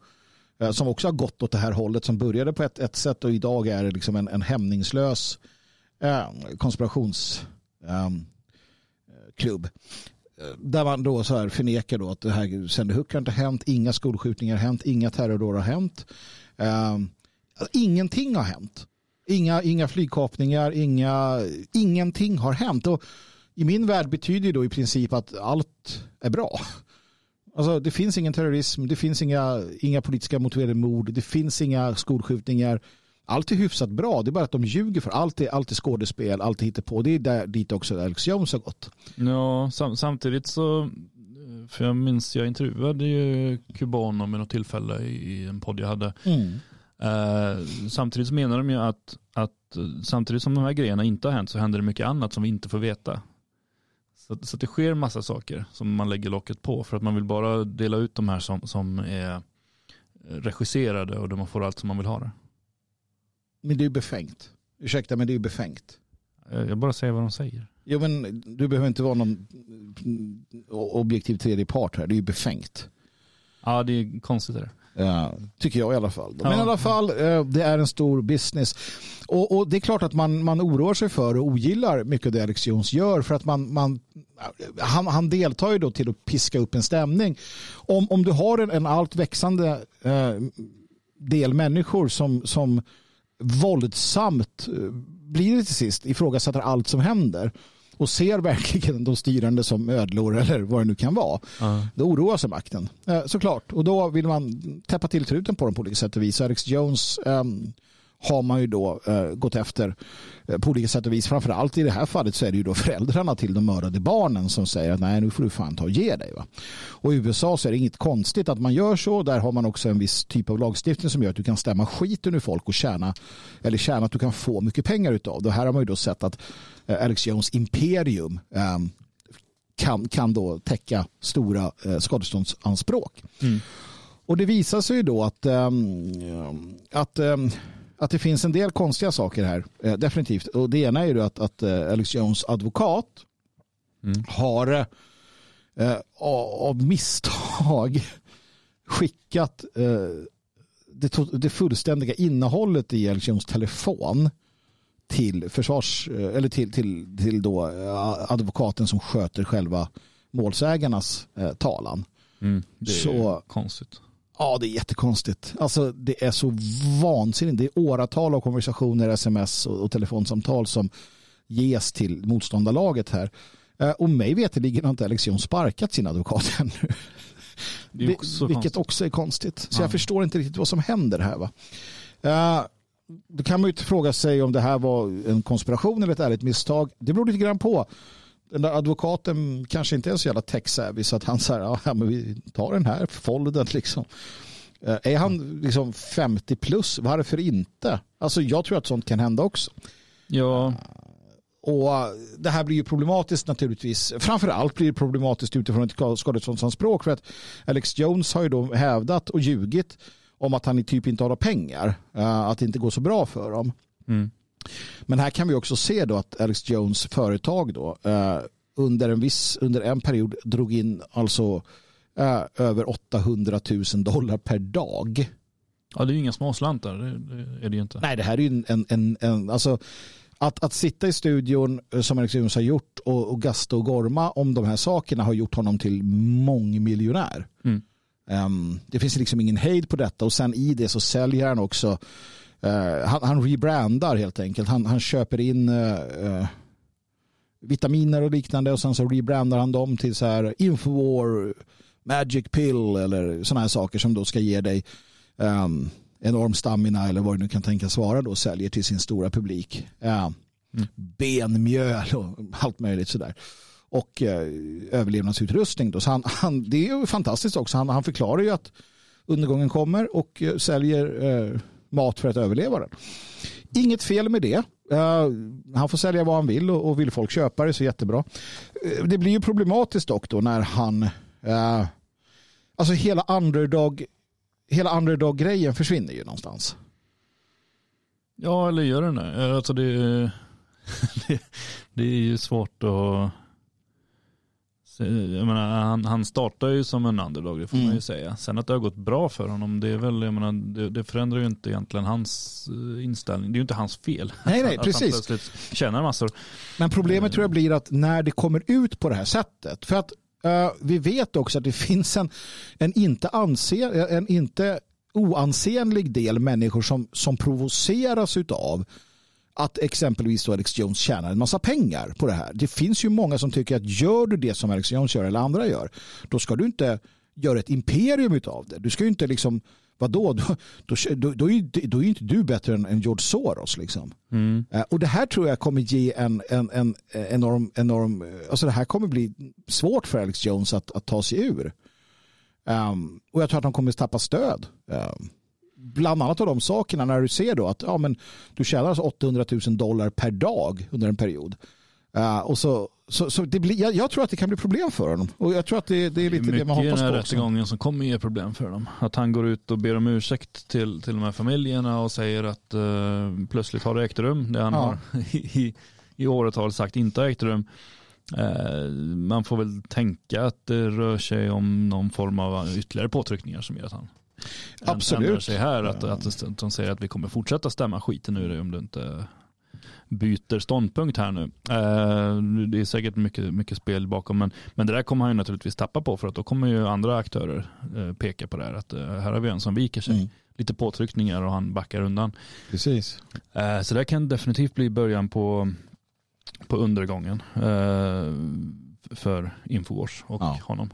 som också har gått åt det här hållet, som började på ett, ett sätt och idag är det liksom en, en hämningslös eh, konspirationsklubb. Eh, där man då så här förnekar då att det här Sandy Hook har inte hänt, inga skolskjutningar har hänt, inga terrordåd har hänt. Eh, ingenting har hänt. Inga, inga flygkapningar, inga, ingenting har hänt. Och i min värld betyder det då i princip att allt är bra. Alltså, det finns ingen terrorism, det finns inga, inga politiska motiverade mord, det finns inga skolskjutningar. Allt är hyfsat bra, det är bara att de ljuger för allt är, allt är skådespel, allt är hittepå. Det är där, dit också Alex Jones har gått. Ja, sam- samtidigt så, för jag minns, jag intervjuade ju kubaner med något tillfälle i en podd jag hade. Mm. Eh, samtidigt så menar de ju att, att samtidigt som de här grejerna inte har hänt så händer det mycket annat som vi inte får veta. Så, så det sker massa saker som man lägger locket på för att man vill bara dela ut de här som, som är regisserade och där man får allt som man vill ha det. Men det är ju befängt. Ursäkta, men det är ju befängt. Jag bara säger vad de säger. Jo, men du behöver inte vara någon objektiv tredje part här. Det är ju befängt. Ja, det är konstigt det. Ja, tycker jag i alla fall. Men ja. I alla fall, det är en stor business. Och, och det är klart att man, man oroar sig för och ogillar mycket av det Alex Jones gör. För att man, man, han, han deltar ju då till att piska upp en stämning. Om, om du har en, en allt växande eh, del människor som... som våldsamt blir det till sist ifrågasätter allt som händer och ser verkligen de styrande som ödlor eller vad det nu kan vara. Uh. Det oroar sig makten, såklart. Och då vill man täppa till truten på dem på olika sätt och vis. Alex Jones um, har man ju då uh, gått efter uh, på olika sätt och vis. Framförallt i det här fallet så är det ju då föräldrarna till de mördade barnen som säger att nej, nu får du fan ta och ge dig. Va? Och i U S A så är det inget konstigt att man gör så. Där har man också en viss typ av lagstiftning som gör att du kan stämma skiten ur folk och tjäna, eller tjäna att du kan få mycket pengar utav det. Här har man ju då sett att uh, Alex Jones imperium um, kan, kan då täcka stora uh, skadeståndsanspråk. Mm. Och det visar sig ju då att um, att um, att det finns en del konstiga saker här, eh, definitivt. Och det ena är ju att, att eh, Alex Jones advokat mm. har eh, av misstag skickat eh, det, to- det fullständiga innehållet i Alex Jones telefon till försvars eller till, till, till då advokaten som sköter själva målsägarnas eh, talan. Mm. Det är så konstigt. Ja, det är jättekonstigt. Alltså, det är så vansinnigt. Det är åratal av konversationer, sms och, och telefonsamtal som ges till motståndarlaget här. Eh, och mig veteligen har inte Alex Jones sparkat sin advokat ännu. Det är också vilket konstigt. Också är konstigt. Så ja. Jag förstår inte riktigt vad som händer här. Va? Eh, då kan man ju fråga sig om det här var en konspiration eller ett ärligt misstag. Det beror lite grann på. Den där advokaten kanske inte är så jävla tech-savvy så att han säger, ja men vi tar den här folden liksom. Är han liksom femtio plus? Varför inte? Alltså jag tror att sånt kan hända också. Ja. Och det här blir ju problematiskt naturligtvis. Framförallt blir det problematiskt utifrån ett skadeståndsanspråk för att Alex Jones har ju då hävdat och ljugit om att han typ inte har pengar. Att det inte går så bra för dem. Mm. Men här kan vi också se då att Alex Jones företag då eh, under en viss under en period drog in alltså eh, över åttahundratusen dollar per dag. Ja, det är ju inga småslantar, det, det är det ju inte. Nej, det här är ju en en en alltså att att sitta i studion som Alex Jones har gjort och, och gasta och gorma om de här sakerna har gjort honom till mångmiljonär. Mm. Um, det finns liksom ingen hejd på detta och sen i det så säljer han också. Uh, han, han rebrandar helt enkelt. Han, han köper in uh, uh, vitaminer och liknande och sen så rebrandar han dem till så här InfoWar, Magic Pill eller sådana här saker som då ska ge dig um, enorm stamina eller vad du nu kan tänkas vara då och säljer till sin stora publik. Uh, mm. Benmjöl och allt möjligt sådär. Och uh, överlevnadsutrustning då. Så han, han, det är ju fantastiskt också. Han, han förklarar ju att undergången kommer och uh, säljer... Uh, mat för att överleva den. Inget fel med det. Uh, han får sälja vad han vill och, och vill folk köpa det så jättebra. Uh, det blir ju problematiskt dock då när han uh, alltså hela underdog hela underdog-grejen försvinner ju någonstans. Ja, eller gör den det? Alltså det, det, det är ju svårt att jag menar, han, han startar ju som en underdog, det får mm. man ju säga. Sen att det har gått bra för honom, det är väl, jag menar, det, det förändrar ju inte egentligen hans inställning. Det är ju inte hans fel. Nej, nej, att precis. Han plötsligt tjänar massor. Men problemet tror jag blir att när det kommer ut på det här sättet, för att uh, vi vet också att det finns en, en inte anser, en inte oansenlig del människor som, som provoceras utav att exempelvis då Alex Jones tjänar en massa pengar på det här. Det finns ju många som tycker att gör du det som Alex Jones gör eller andra gör, då ska du inte gör ett imperium utav det. Du ska ju inte liksom, vadå? Då, då, då, då, är, då är inte du bättre än, än George Soros. Liksom. Mm. Och det här tror jag kommer ge en, en, en enorm, enorm... Alltså det här kommer bli svårt för Alex Jones att, att ta sig ur. Um, och jag tror att de kommer tappa stöd. Um, bland annat av de sakerna när du ser då att ja, men du tjänar alltså åttahundratusen dollar per dag under en period. Uh, och så, så, så det blir, jag, jag tror att det kan bli problem för honom. Och jag tror att det, det är lite det, det man hoppas på. Det är mycket rättegången som kommer ge problem för dem. Att han går ut och ber om ursäkt till, till de här familjerna och säger att uh, plötsligt har det ägt rum. Det han ja. har i, i åratal sagt inte har ägt rum. Uh, man får väl tänka att det rör sig om någon form av ytterligare påtryckningar som gör att han Absolut. ändrar sig här. Att, att, att de säger att vi kommer fortsätta stämma skiten nu om du inte... byter ståndpunkt här nu. Eh, det är säkert mycket, mycket spel bakom, men, men det där kommer han ju naturligtvis tappa på, för att då kommer ju andra aktörer eh, peka på det här, att eh, här har vi en som viker sig. Mm. Lite påtryckningar och han backar undan. Precis. Eh, så det kan definitivt bli början på, på undergången eh, för InfoWars och ja. honom.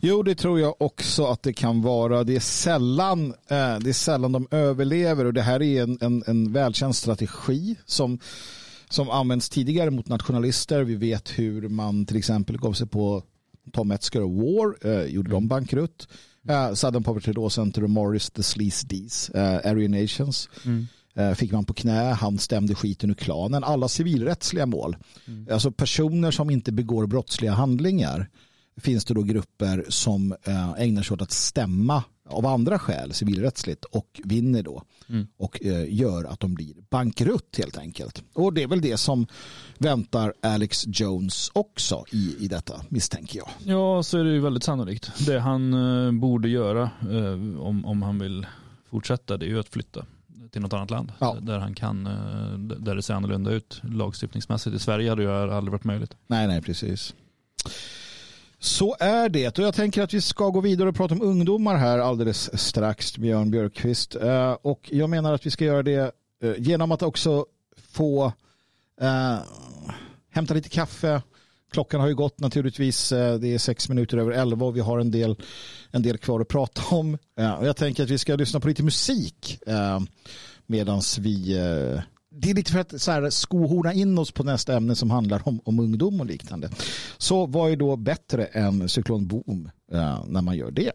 Jo, det tror jag också att det kan vara. Det är sällan, eh, det är sällan de överlever, och det här är en, en, en välkänd strategi som, som används tidigare mot nationalister. Vi vet hur man till exempel gav sig på Tom Metzger och War, eh, gjorde mm. de bankrutt. Eh, Southern Poverty Law Center och Morris the Sleaze Dees, eh, Aryan Nations. Mm. Fick man på knä, han stämde skiten ur klanen. Alla civilrättsliga mål. Mm. Alltså personer som inte begår brottsliga handlingar. Finns det då grupper som ägnar sig åt att stämma av andra skäl civilrättsligt och vinner då mm. och gör att de blir bankrutt helt enkelt. Och det är väl det som väntar Alex Jones också i, i detta, misstänker jag. Ja, så är det ju väldigt sannolikt. Det han eh, borde göra eh, om, om han vill fortsätta, det är ju att flytta till något annat land ja. där han kan, eh, där det ser annorlunda ut lagstiftningsmässigt. I Sverige hade det ju aldrig varit möjligt. Nej, nej, precis. Så är det, och jag tänker att vi ska gå vidare och prata om ungdomar här alldeles strax, Björn Björkqvist. Och jag menar att vi ska göra det genom att också få äh, hämta lite kaffe. Klockan har ju gått naturligtvis, det är sex minuter över elva och vi har en del, en del kvar att prata om. Och jag tänker att vi ska lyssna på lite musik äh, medans vi... Äh, Det är lite för att så här, skohorna in oss på nästa ämne som handlar om, om ungdom och liknande. Så vad är då bättre än Cyklon Boom eh, när man gör det?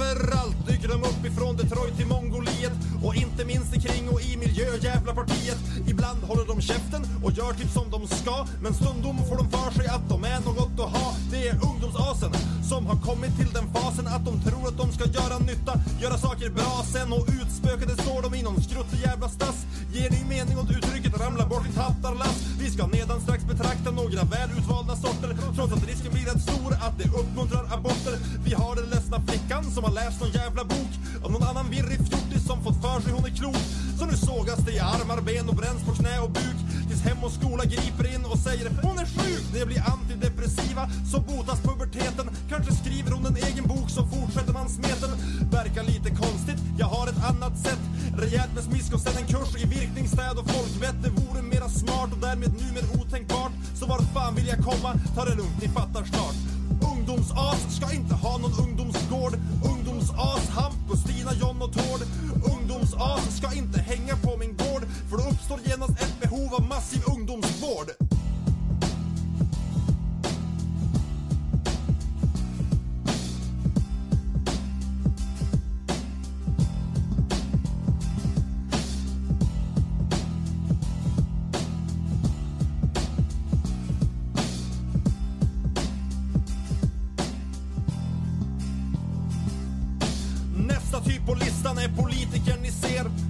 Överallt dyker de upp ifrån Detroit till Mongoliet, och inte minst i kring och i miljöjävla partiet. Ibland håller de käften och gör typ som de ska, men stundom får de för sig att de är något att ha. Det är ungdomsasen som har kommit till den fasen att de tror att de ska göra nytta, göra saker bra sen, och utspökade står de i någon skruttig jävla stass. Ger ni mening åt uttrycket ramla bort i hattarlass? Vi ska nedan strax betrakta några väl utvalda sorter, trots att risken blir rätt stor att det uppmuntrar aborter. Vi har den ledsna flickan som har läst någon jävla bok av någon annan virrig fjortis som fått för sig hon är klok. Så nu sågas det i armar, ben och bränns på knä och buk, tills hem och skola griper in och säger hon är sjuk. Det blir antidepressiva, så botas puberteten. Kanske skriver hon en egen bok, så fortsätter man smeten. Verkar lite konstigt, jag har ett annat sätt. Rejält med smisk och sen en kurs i virkningsstäd och folkvett. Det vore mera smart och därmed numer otänkbart. Så vart fan vill jag komma? Ta det lugnt, ni fattar snart. Ungdomsas ska inte ha någon ungdomsgård. Ungdomsas, Hampus, Stina, John och Tord. Ungdomsas ska inte hänga på min gård, för då uppstår genast ett behov av massiv ungdomsvård.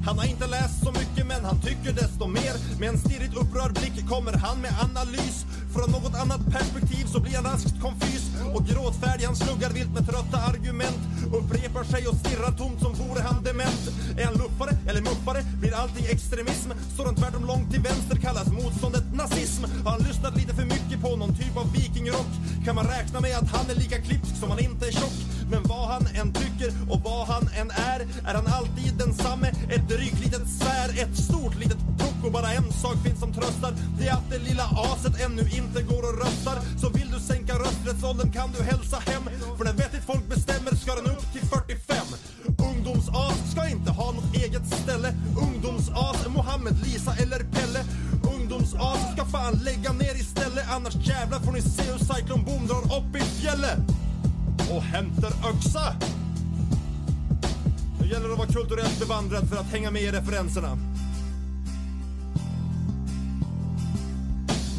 Han har inte läst så mycket, men han tycker desto mer. Med en stirrigt upprörd blick kommer han med analys. Från något annat perspektiv så blir han raskt konfys, och gråtfärdig han sluggar vilt med trötta argument. kippar sig och stirrar tomt som vore han dement. Är han luffare eller muffare? Blir allting extremism? Står han tvärtom långt till vänster kallas motståndet nazism. Har han lyssnat lite för mycket på någon typ av vikingrock? Kan man räkna med att han är lika klipsk som han inte är tjock? Men vad han än tycker och vad han än är, är han alltid densamme. Ett drygt litet svär, ett stort litet puck. Och bara en sak finns som tröstar, det är att det lilla aset ännu inte går och röstar. Så vill du sänka rösträttsåldern kan du hälsa hem, för när vettigt folk bestämmer ska den upp till fyrtiofem. Ungdomsas ska inte ha något eget ställe. Ungdomsas är Mohammed, Lisa eller Pelle. Ungdomsas ska fan lägga ner istället. Annars jävlar får ni se hur Cyklon Boom drar upp i fjället och hämtar öxa. Nu gäller det att vara kulturellt bevandrad för att hänga med i referenserna.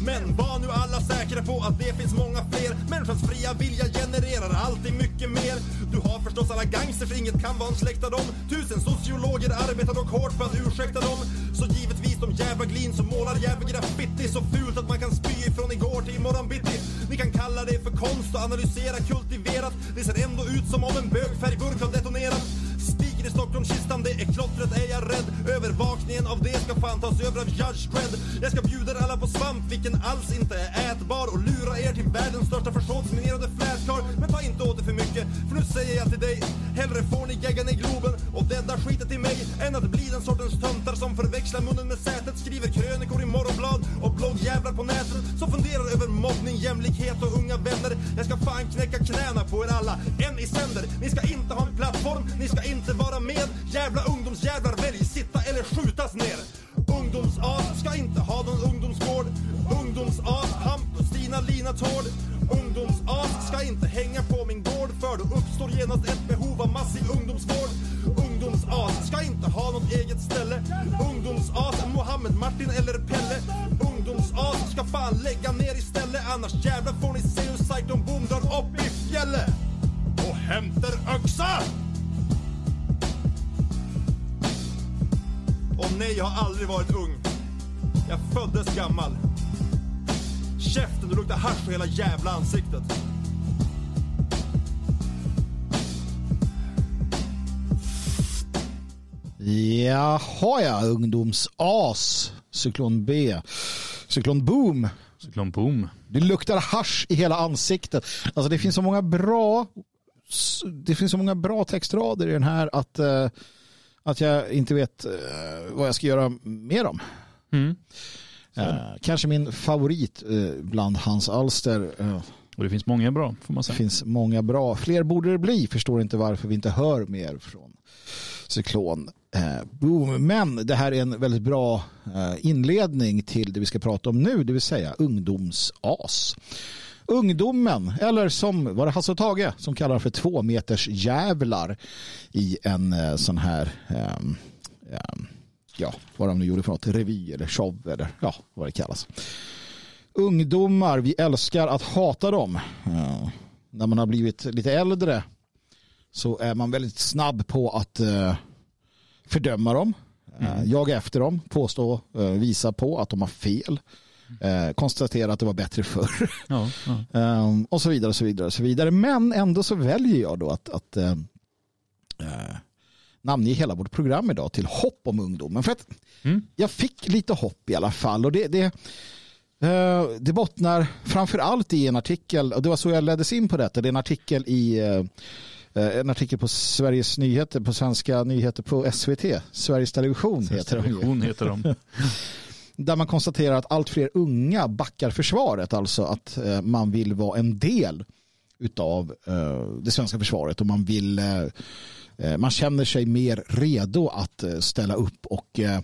Men var nu alla säkra på att det finns många fler. Människans fria vilja genererar alltid mycket mer. Du har förstås alla gangster för inget kan vansläkta dem. Tusen sociologer arbetar dock hårt för att ursäkta dem. Så givetvis de jävla glin som målar jävla graffiti så fult att man kan spy ifrån igår till imorgon bitti. Ni kan kalla det för konst och analysera kultiverat. Det ser ändå ut som om en bögfärgburk har detonerat. Spiker i Stockholmskistan, det är klottret är jag rädd. Övervakningen av det ska fan tas över av judge cred. Jag ska bjuda alla på svamp, vilken alls inte är ätbar, och lura er till världens största försåtsminerade fläskar. Men ta inte åt det för mycket, för nu säger jag till dig, hellre får ni geggan i Globen och dädda skiten till mig, än att bli den sortens töntar som förväxlar munnen med sätet, skriver krönikor i morgonblad och bloggjävlar på nätet, som funderar över mobbning, jämlikhet och unga vänner. Jag ska fan knäcka knäna på er alla, en i sänder. Ni ska inte ha en plattform, ni ska inte vara med. Jävla ungdomsjävlar, välj, sitta eller skjutas ner. Ungdomsas ska inte ha någon ungdomsgård. Ungdomsas, Hampus, Stina, Lina, Tord. Ungdomsas ska inte hänga på min gård, för då uppstår genast ett behov av massiv ungdomsvård. Ungdomsas ska inte ha något eget ställe. Ungdomsas, Mohammed, Martin eller Pelle. Ungdomsas ska fan lägga ner istället. Annars jävlar får ni se hur Cyklon Boom drar upp i fjället och hämtar öxa. Och nej, jag har aldrig varit ung. Jag föddes gammal. Käften, du luktar hasch på hela jävla ansiktet. Jaha ja, ungdomsas. Cyklon B. Cyklon Boom. Cyklon Boom. Du luktar hasch i hela ansiktet. Alltså det finns så många bra det finns så många bra textrader i den här att... Uh, Att jag inte vet uh, vad jag ska göra med dem. Mm. Uh, kanske min favorit uh, bland hans alster. Uh, Och det finns många bra, får man säga. Det finns många bra. Fler borde det bli. Förstår inte varför vi inte hör mer från Cyklon uh, Boom. Men det här är en väldigt bra uh, inledning till det vi ska prata om nu. Det vill säga ungdomsas. Ungdomen, eller som var det Hasse Tage som kallar för två meters jävlar i en eh, sån här eh, eh, ja, vad de nu gjorde för något, revy eller show eller ja, vad det kallas. Ungdomar, vi älskar att hata dem. Eh, när man har blivit lite äldre så är man väldigt snabb på att eh, fördöma dem, eh, mm. jaga efter dem, påstå, eh, visa på att de har fel. Eh, konstatera att det var bättre förr. Ja, ja. eh, och så vidare och så vidare och så vidare. Men ändå så väljer jag då att, att eh, eh, namnge hela vårt program idag till hopp om ungdomen. För att mm. jag fick lite hopp i alla fall. Och det, det, eh, det bottnar framförallt i en artikel, och det var så jag leddes in på detta. Det är en artikel i eh, en artikel på Sveriges Nyheter, på Svenska Nyheter, på S V T. Sveriges Television, Sveriges heter, Television heter de. Där man konstaterar att allt fler unga backar försvaret. Alltså att eh, man vill vara en del utav eh, det svenska försvaret. Och man vill eh, man känner sig mer redo att eh, ställa upp och eh,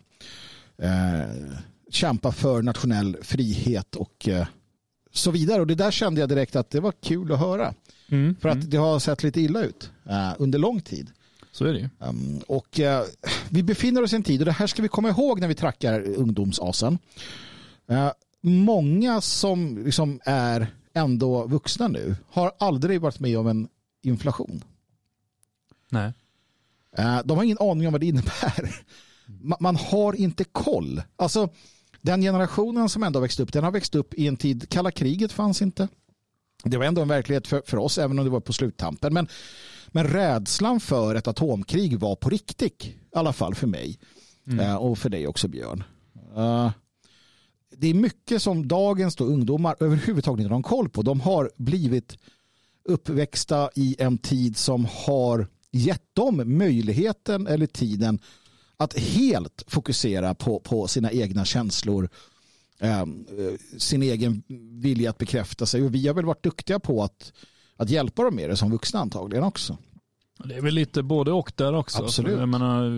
eh, kämpa för nationell frihet och eh, så vidare. Och det där kände jag direkt att det var kul att höra. Mm, för mm. att det har sett lite illa ut eh, under lång tid. Så är det. Um, och uh, vi befinner oss i en tid, och det här ska vi komma ihåg när vi trackar ungdomsasen. Uh, många som liksom är ändå vuxna nu har aldrig varit med om en inflation. Nej. Uh, de har ingen aning om vad det innebär. Man, man har inte koll. Alltså, den generationen som ändå växt upp, den har växt upp i en tid, kalla kriget fanns inte. det var ändå en verklighet för, för oss, även om det var på sluttampen. Men, men rädslan för ett atomkrig var på riktigt, i alla fall för mig. Mm. Eh, och för dig också, Björn. Uh, det är mycket som dagens då ungdomar överhuvudtaget inte har koll på. De har blivit uppväxta i en tid som har gett dem möjligheten eller tiden att helt fokusera på, på sina egna känslor, eh, sin egen vilja att bekräfta sig. Och vi har väl varit duktiga på att, att hjälpa dem med det som vuxna antagligen också. Det är väl lite både och där också. Absolut. Jag menar,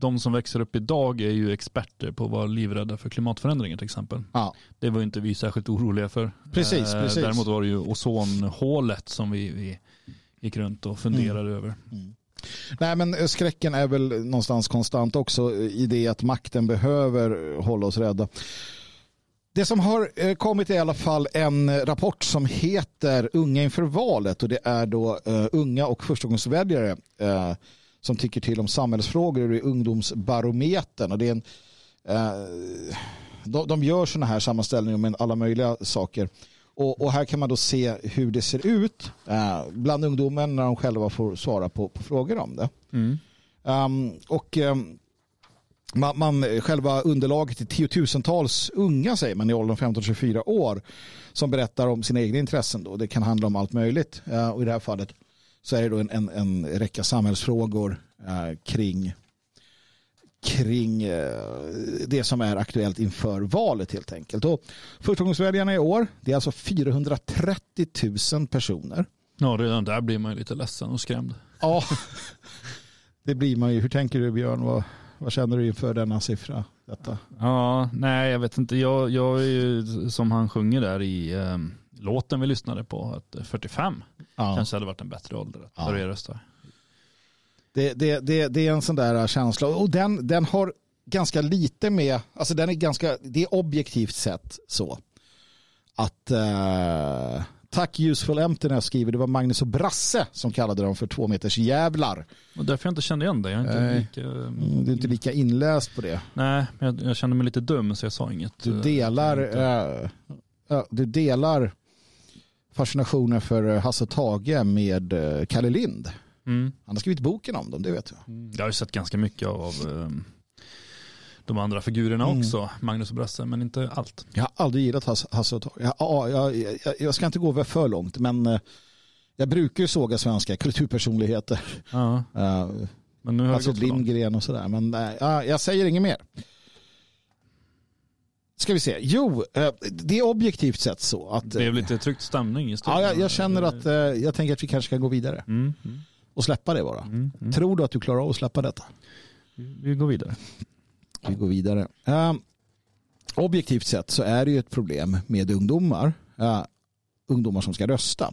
de som växer upp idag är ju experter på att vara livrädda för klimatförändringar till exempel. Ja. Det var ju inte vi särskilt oroliga för. Precis, eh, precis. Däremot var det ju ozonhålet som vi, vi gick runt och funderade mm. över. Mm. Nej, men skräcken är väl någonstans konstant också i det att makten behöver hålla oss rädda. Det som har kommit är i alla fall en rapport som heter Unga inför valet, och det är då uh, unga och förstagångsväljare uh, som tycker till om samhällsfrågor i ungdomsbarometern, och det är en, uh, de, de gör såna här sammanställningar med alla möjliga saker, och, och här kan man då se hur det ser ut uh, bland ungdomen när de själva får svara på, på frågor om det. Mm. Um, och um, Man, man, själva underlaget är tiotusentals unga, säger man, i åldern femton till tjugofyra år som berättar om sina egna intressen. Då. Det kan handla om allt möjligt. Uh, och i det här fallet så är det då en, en, en räcka samhällsfrågor uh, kring, kring uh, det som är aktuellt inför valet helt enkelt. Och förstagångsväljarna i år, det är alltså fyrahundratrettio tusen personer. Ja, redan där blir man ju lite ledsen och skrämd. Ja, det blir man ju. Hur tänker du, Björn? Vad... Vad känner du inför denna siffra? Detta? Ja, nej jag vet inte. Jag, jag är ju, som han sjunger där i eh, låten vi lyssnade på, att fyrtiofem ja. Kanske hade varit en bättre ålder att börja ja. Rösta. Det, det, det, det är en sån där känsla. Och den, den har ganska lite med, alltså den är ganska, det är objektivt sett så att eh, tack Useful Emptiness skriver, det var Magnus och Brasse som kallade dem för två meters jävlar. Och därför jag inte kände igen det. Jag är inte, äh, lika, mm, du är inte lika inläst på det. Nej, men jag, jag kände mig lite dum så jag sa inget. Du delar, äh, äh, du delar fascinationen för Hasse Tage med äh, Kalle Lind. Mm. Han har skrivit boken om dem, det vet jag. Mm. Jag har ju sett ganska mycket av äh, de andra figurerna mm. också, Magnus och Brasse, men inte allt. Jag har aldrig gillat Hasse och Tage. Jag, jag, jag, jag ska inte gå för långt, men jag brukar ju såga svenska kulturpersonligheter. Ja. Uh, men nu har Hasse Lindgren och sådär. Men uh, jag säger inget mer. Ska vi se. Jo, uh, det är objektivt sett så. Att, uh, det blev lite tryckt stämning i studion. Ja, jag, jag känner att uh, jag tänker att vi kanske kan gå vidare. Mm. Och släppa det bara. Mm. Mm. Tror du att du klarar av att släppa detta? Vi går vidare. Vi går vidare. Uh, objektivt sett så är det ju ett problem med ungdomar. Uh, ungdomar som ska rösta.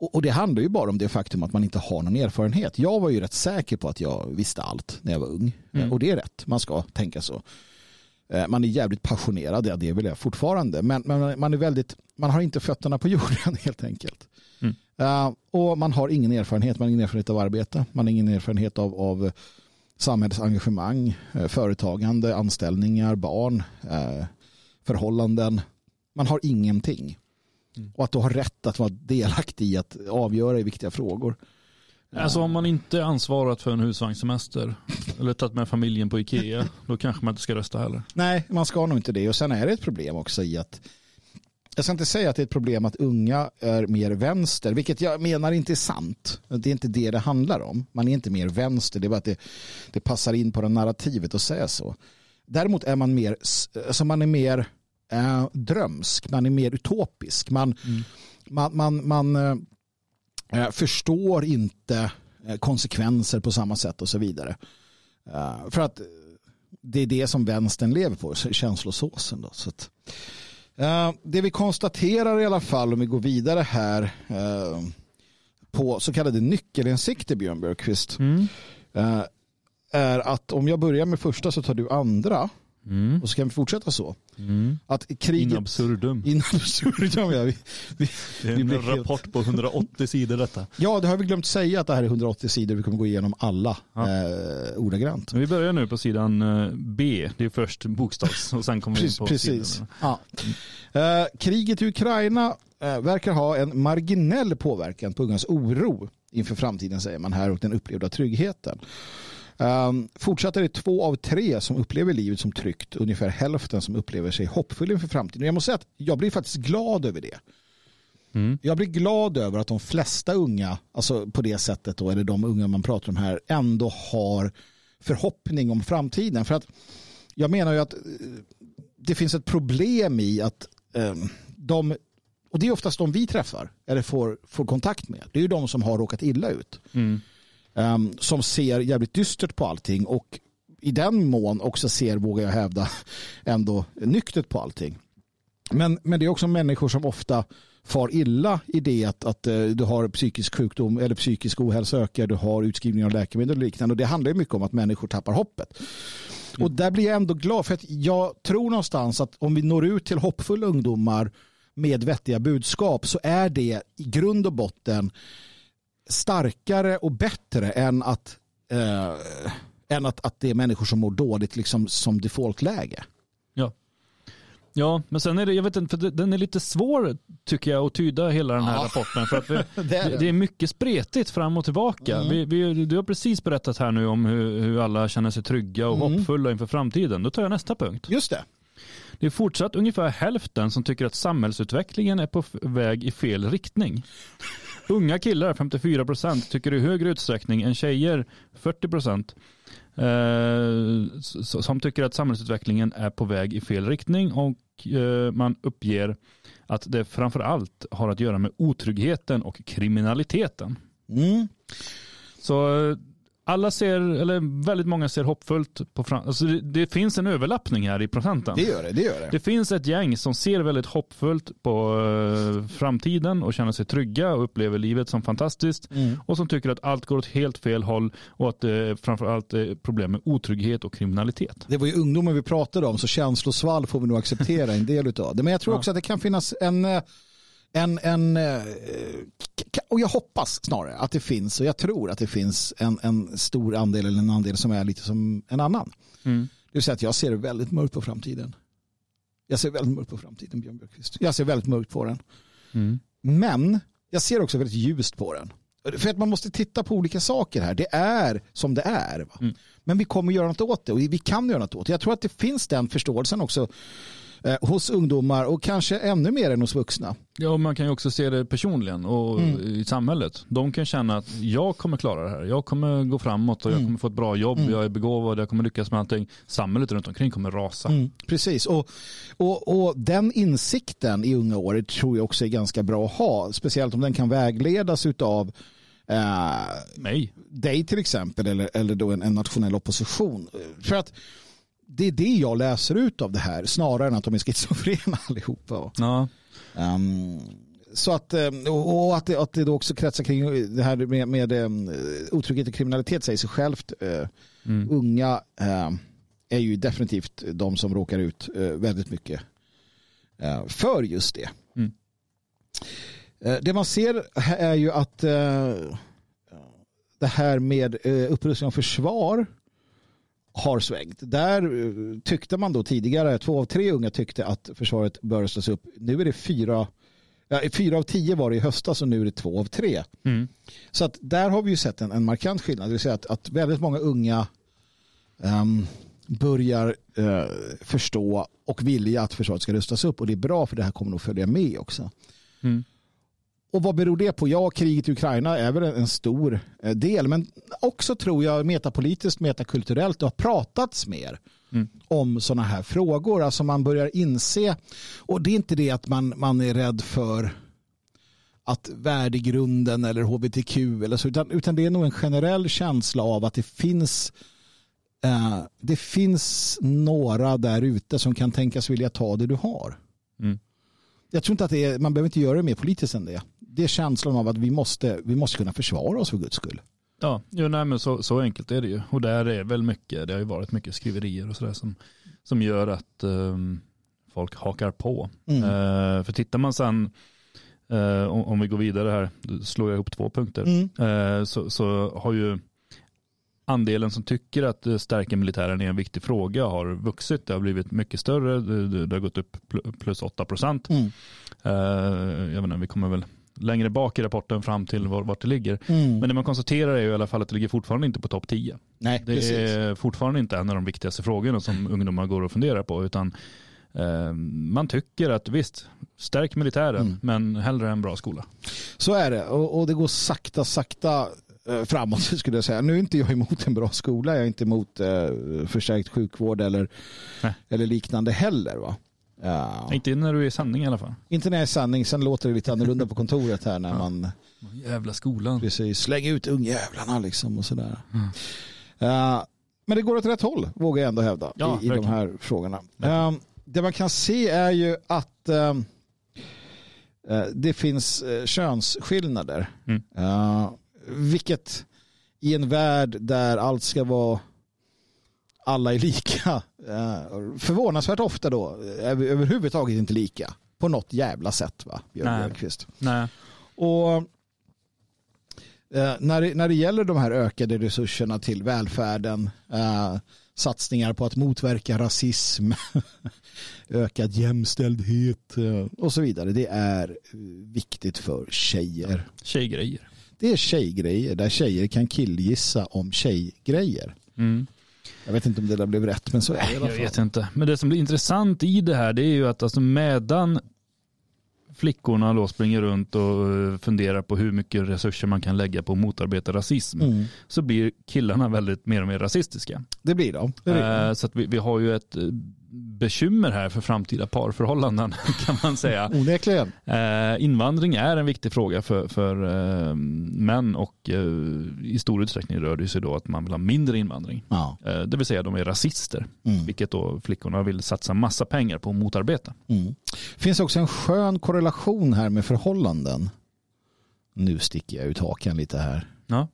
Och, och det handlar ju bara om det faktum att man inte har någon erfarenhet. Jag var ju rätt säker på att jag visste allt när jag var ung. Mm. Uh, och det är rätt. Man ska tänka så. Uh, man är jävligt passionerad. Ja, det vill jag fortfarande. Men, men man är väldigt, man har inte fötterna på jorden helt enkelt. Mm. Uh, och man har ingen erfarenhet. Man har ingen erfarenhet av arbete. Man har ingen erfarenhet av... av samhällsengagemang, företagande, anställningar, barn, förhållanden. Man har ingenting. Och att då ha rätt att vara delaktig i att avgöra i viktiga frågor. Alltså om man inte är ansvarat för en husvagnssemester eller tagit med familjen på Ikea, då kanske man inte ska rösta heller. Nej, man ska nog inte det. Och sen är det ett problem också i att, jag ska inte säga att det är ett problem att unga är mer vänster, vilket jag menar inte är sant. Det är inte det det handlar om. Man är inte mer vänster, det är bara att det, det passar in på det narrativet att säga så. Däremot är man mer, alltså man är mer eh, drömsk, man är mer utopisk. Man, mm. man, man, man eh, förstår inte konsekvenser på samma sätt och så vidare. Eh, för att det är det som vänstern lever på, känslosåsen då. Så att... Uh, det vi konstaterar i alla fall, om vi går vidare här, uh, på så kallade nyckelinsikter, Björn Björkqvist, mm. uh, är att om jag börjar med första så tar du andra mm. och så kan vi fortsätta så. Mm. Att kriget, in absurdum. In absurdum, ja. Vi, vi, det är en, en rapport helt... på hundraåttio sidor detta. Ja, det har vi glömt säga att det här är hundraåttio sidor. Vi kommer gå igenom alla ja. eh, ordagrant. Men vi börjar nu på sidan B. Det är först bokstavs och sen kommer vi in på precis. Sidorna. Ja. Eh, kriget i Ukraina eh, verkar ha en marginell påverkan på ungas oro inför framtiden, säger man här, och den upplevda tryggheten. Um, fortsatt är det två av tre som upplever livet som tryggt. Ungefär hälften som upplever sig hoppfull inför framtiden. Och jag måste säga att jag blir faktiskt glad över det. Mm. Jag blir glad över att de flesta unga, alltså på det sättet då, eller de unga man pratar om här, ändå har förhoppning om framtiden. För att jag menar ju att det finns ett problem i att um, de, och det är oftast de vi träffar eller får, får kontakt med, det är ju de som har råkat illa ut. Mm. Um, som ser jävligt dystert på allting och i den mån också ser, vågar jag hävda, ändå nyktert på allting. Men, men det är också människor som ofta far illa i det att, att uh, du har psykisk sjukdom eller psykisk ohälsa ökar, du har utskrivning av läkemedel och liknande, och det handlar ju mycket om att människor tappar hoppet. Mm. Och där blir jag ändå glad, för att jag tror någonstans att om vi når ut till hoppfulla ungdomar med vettiga budskap så är det i grund och botten starkare och bättre än att, eh, än att, att det är människor som mår dåligt liksom, som defaultläge. Ja. Ja, men sen är det, jag vet inte, för den är lite svår tycker jag att tyda hela den här ja. rapporten, för att vi, det, är det. det är mycket spretigt fram och tillbaka. Mm. Vi, vi, du har precis berättat här nu om hur, hur alla känner sig trygga och mm. hoppfulla inför framtiden. Då tar jag nästa punkt. Just det. Det är fortsatt ungefär hälften som tycker att samhällsutvecklingen är på väg i fel riktning. Unga killar, femtiofyra procent, tycker i högre utsträckning än tjejer, fyrtio procent, eh, som tycker att samhällsutvecklingen är på väg i fel riktning, och eh, man uppger att det framförallt har att göra med otryggheten och kriminaliteten. Mm. Så alla ser, eller väldigt många ser hoppfullt på fram- alltså det, det finns en överlappning här i procenten. Det gör det, det gör det. Det finns ett gäng som ser väldigt hoppfullt på eh, framtiden och känner sig trygga och upplever livet som fantastiskt. Mm. Och som tycker att allt går åt helt fel håll och att eh, framförallt eh, problem med otrygghet och kriminalitet. Det var ju ungdomen vi pratade om, så känslosvall får vi nog acceptera en del utav det. Men jag tror också ja. att det kan finnas en... Eh, En, en, och jag hoppas snarare att det finns, och jag tror att det finns en, en stor andel eller en andel som är lite som en annan. Mm. Det vill säga att jag ser väldigt mörkt på framtiden. Jag ser väldigt mörkt på framtiden, Björn Björkqvist. Jag ser väldigt mörkt på den. Mm. Men jag ser också väldigt ljust på den. För att man måste titta på olika saker här. Det är som det är. Va? Mm. Men vi kommer göra något åt det, och vi kan göra något åt det. Jag tror att det finns den förståelsen också hos ungdomar, och kanske ännu mer än hos vuxna. Ja, och man kan ju också se det personligen och mm. i samhället. De kan känna att jag kommer klara det här. Jag kommer gå framåt och mm. jag kommer få ett bra jobb. Mm. Jag är begåvad, jag kommer lyckas med allting. Samhället runt omkring kommer rasa. Mm. Precis. Och, och, och den insikten i unga år tror jag också är ganska bra att ha. Speciellt om den kan vägledas utav eh, mig. Dig till exempel, eller, eller då en, en nationell opposition. För att det är det jag läser ut av det här, snarare än att de är schizofrena allihopa. Ja. Um, så att, och att det, att det då också kretsar kring det här med, med otrygghet och kriminalitet säger sig självt. Mm. Unga uh, är ju definitivt de som råkar ut uh, väldigt mycket uh, för just det. Mm. Uh, det man ser är ju att uh, det här med uh, upprustning av försvar har svängt. Där tyckte man då tidigare, två av tre unga tyckte att försvaret bör rustas upp. Nu är det fyra, ja, fyra av tio var det i höstas, och nu är det två av tre. Mm. Så att där har vi ju sett en, en markant skillnad. Det vill säga att, att väldigt många unga um, börjar uh, förstå och vilja att försvaret ska rustas upp, och det är bra, för det här kommer nog följa med också. Mm. Och vad beror det på? Ja, kriget i Ukraina är väl en stor del. Men också tror jag metapolitiskt, metakulturellt, det har pratats mer mm. om sådana här frågor. Alltså man börjar inse, och det är inte det att man, man är rädd för att värdegrunden eller hbtq eller så, utan, utan det är nog en generell känsla av att det finns, eh, det finns några där ute som kan tänkas vilja ta det du har. Mm. Jag tror inte att det är, man behöver inte göra det mer politiskt än det. Det är känslan av att vi måste, vi måste kunna försvara oss för guds skull. Ja, jo, nej, men så, så enkelt är det ju. Och där är väl mycket, det har ju varit mycket skriverier och sådär som, som gör att um, folk hakar på. Mm. Uh, för tittar man sen, uh, om, om vi går vidare här, slår jag ihop två punkter, mm. uh, så, så har ju andelen som tycker att stärka militären är en viktig fråga har vuxit. Det har blivit mycket större. Det har gått upp plus åtta procent. Mm. Jag menar, vi kommer väl längre bak i rapporten fram till vart det ligger. Mm. Men det man konstaterar är ju i alla fall att det ligger fortfarande inte på topp tio. Nej, det precis. Är fortfarande inte en av de viktigaste frågorna som ungdomar går och funderar på, utan man tycker att visst, stärk militären, mm. men hellre en bra skola. Så är det, och, och det går sakta, sakta framåt skulle jag säga. Nu är inte jag emot en bra skola, jag är inte emot eh, förstärkt sjukvård eller, eller liknande heller, va? Ja. Inte när du är i sanning i alla fall. Inte när jag är i sanning, sen låter det lite annorlunda på kontoret här när ja. man... Jävla skolan. Precis, släng ut ungjävlarna liksom och sådär. Mm. Uh, men det går åt rätt håll, vågar jag ändå hävda, ja, i, i de här frågorna. Uh, det man kan se är ju att... Uh, det finns könsskillnader. Mm. Uh, vilket i en värld där allt ska vara, alla är lika, uh, förvånansvärt ofta då är vi överhuvudtaget inte lika på något jävla sätt, va, Björn Björkqvist. Nej. Och uh, när, det, när det gäller de här ökade resurserna till välfärden, uh, satsningar på att motverka rasism, ökad jämställdhet och så vidare. Det är viktigt för tjejer. Tjejgrejer. Det är tjejgrejer där tjejer kan killgissa om tjejgrejer. Mm. Jag vet inte om det där blev rätt, men så är det i alla fall. Jag vet inte. Men det som blir intressant i det här, det är ju att alltså medan flickorna då springer runt och funderar på hur mycket resurser man kan lägga på att motarbeta rasism, mm. så blir killarna väldigt mer och mer rasistiska. Det blir de. Det blir de. Så att vi, vi har ju ett bekymmer här för framtida parförhållanden, kan man säga. Onekligen. Invandring är en viktig fråga för, för män, och i stor utsträckning rör det sig då att man vill ha mindre invandring. Ja. Det vill säga de är rasister, mm. vilket då flickorna vill satsa massa pengar på att motarbeta. Mm. Finns också en skön korrelation här med förhållanden. Nu sticker jag ut hakan lite här. Ja.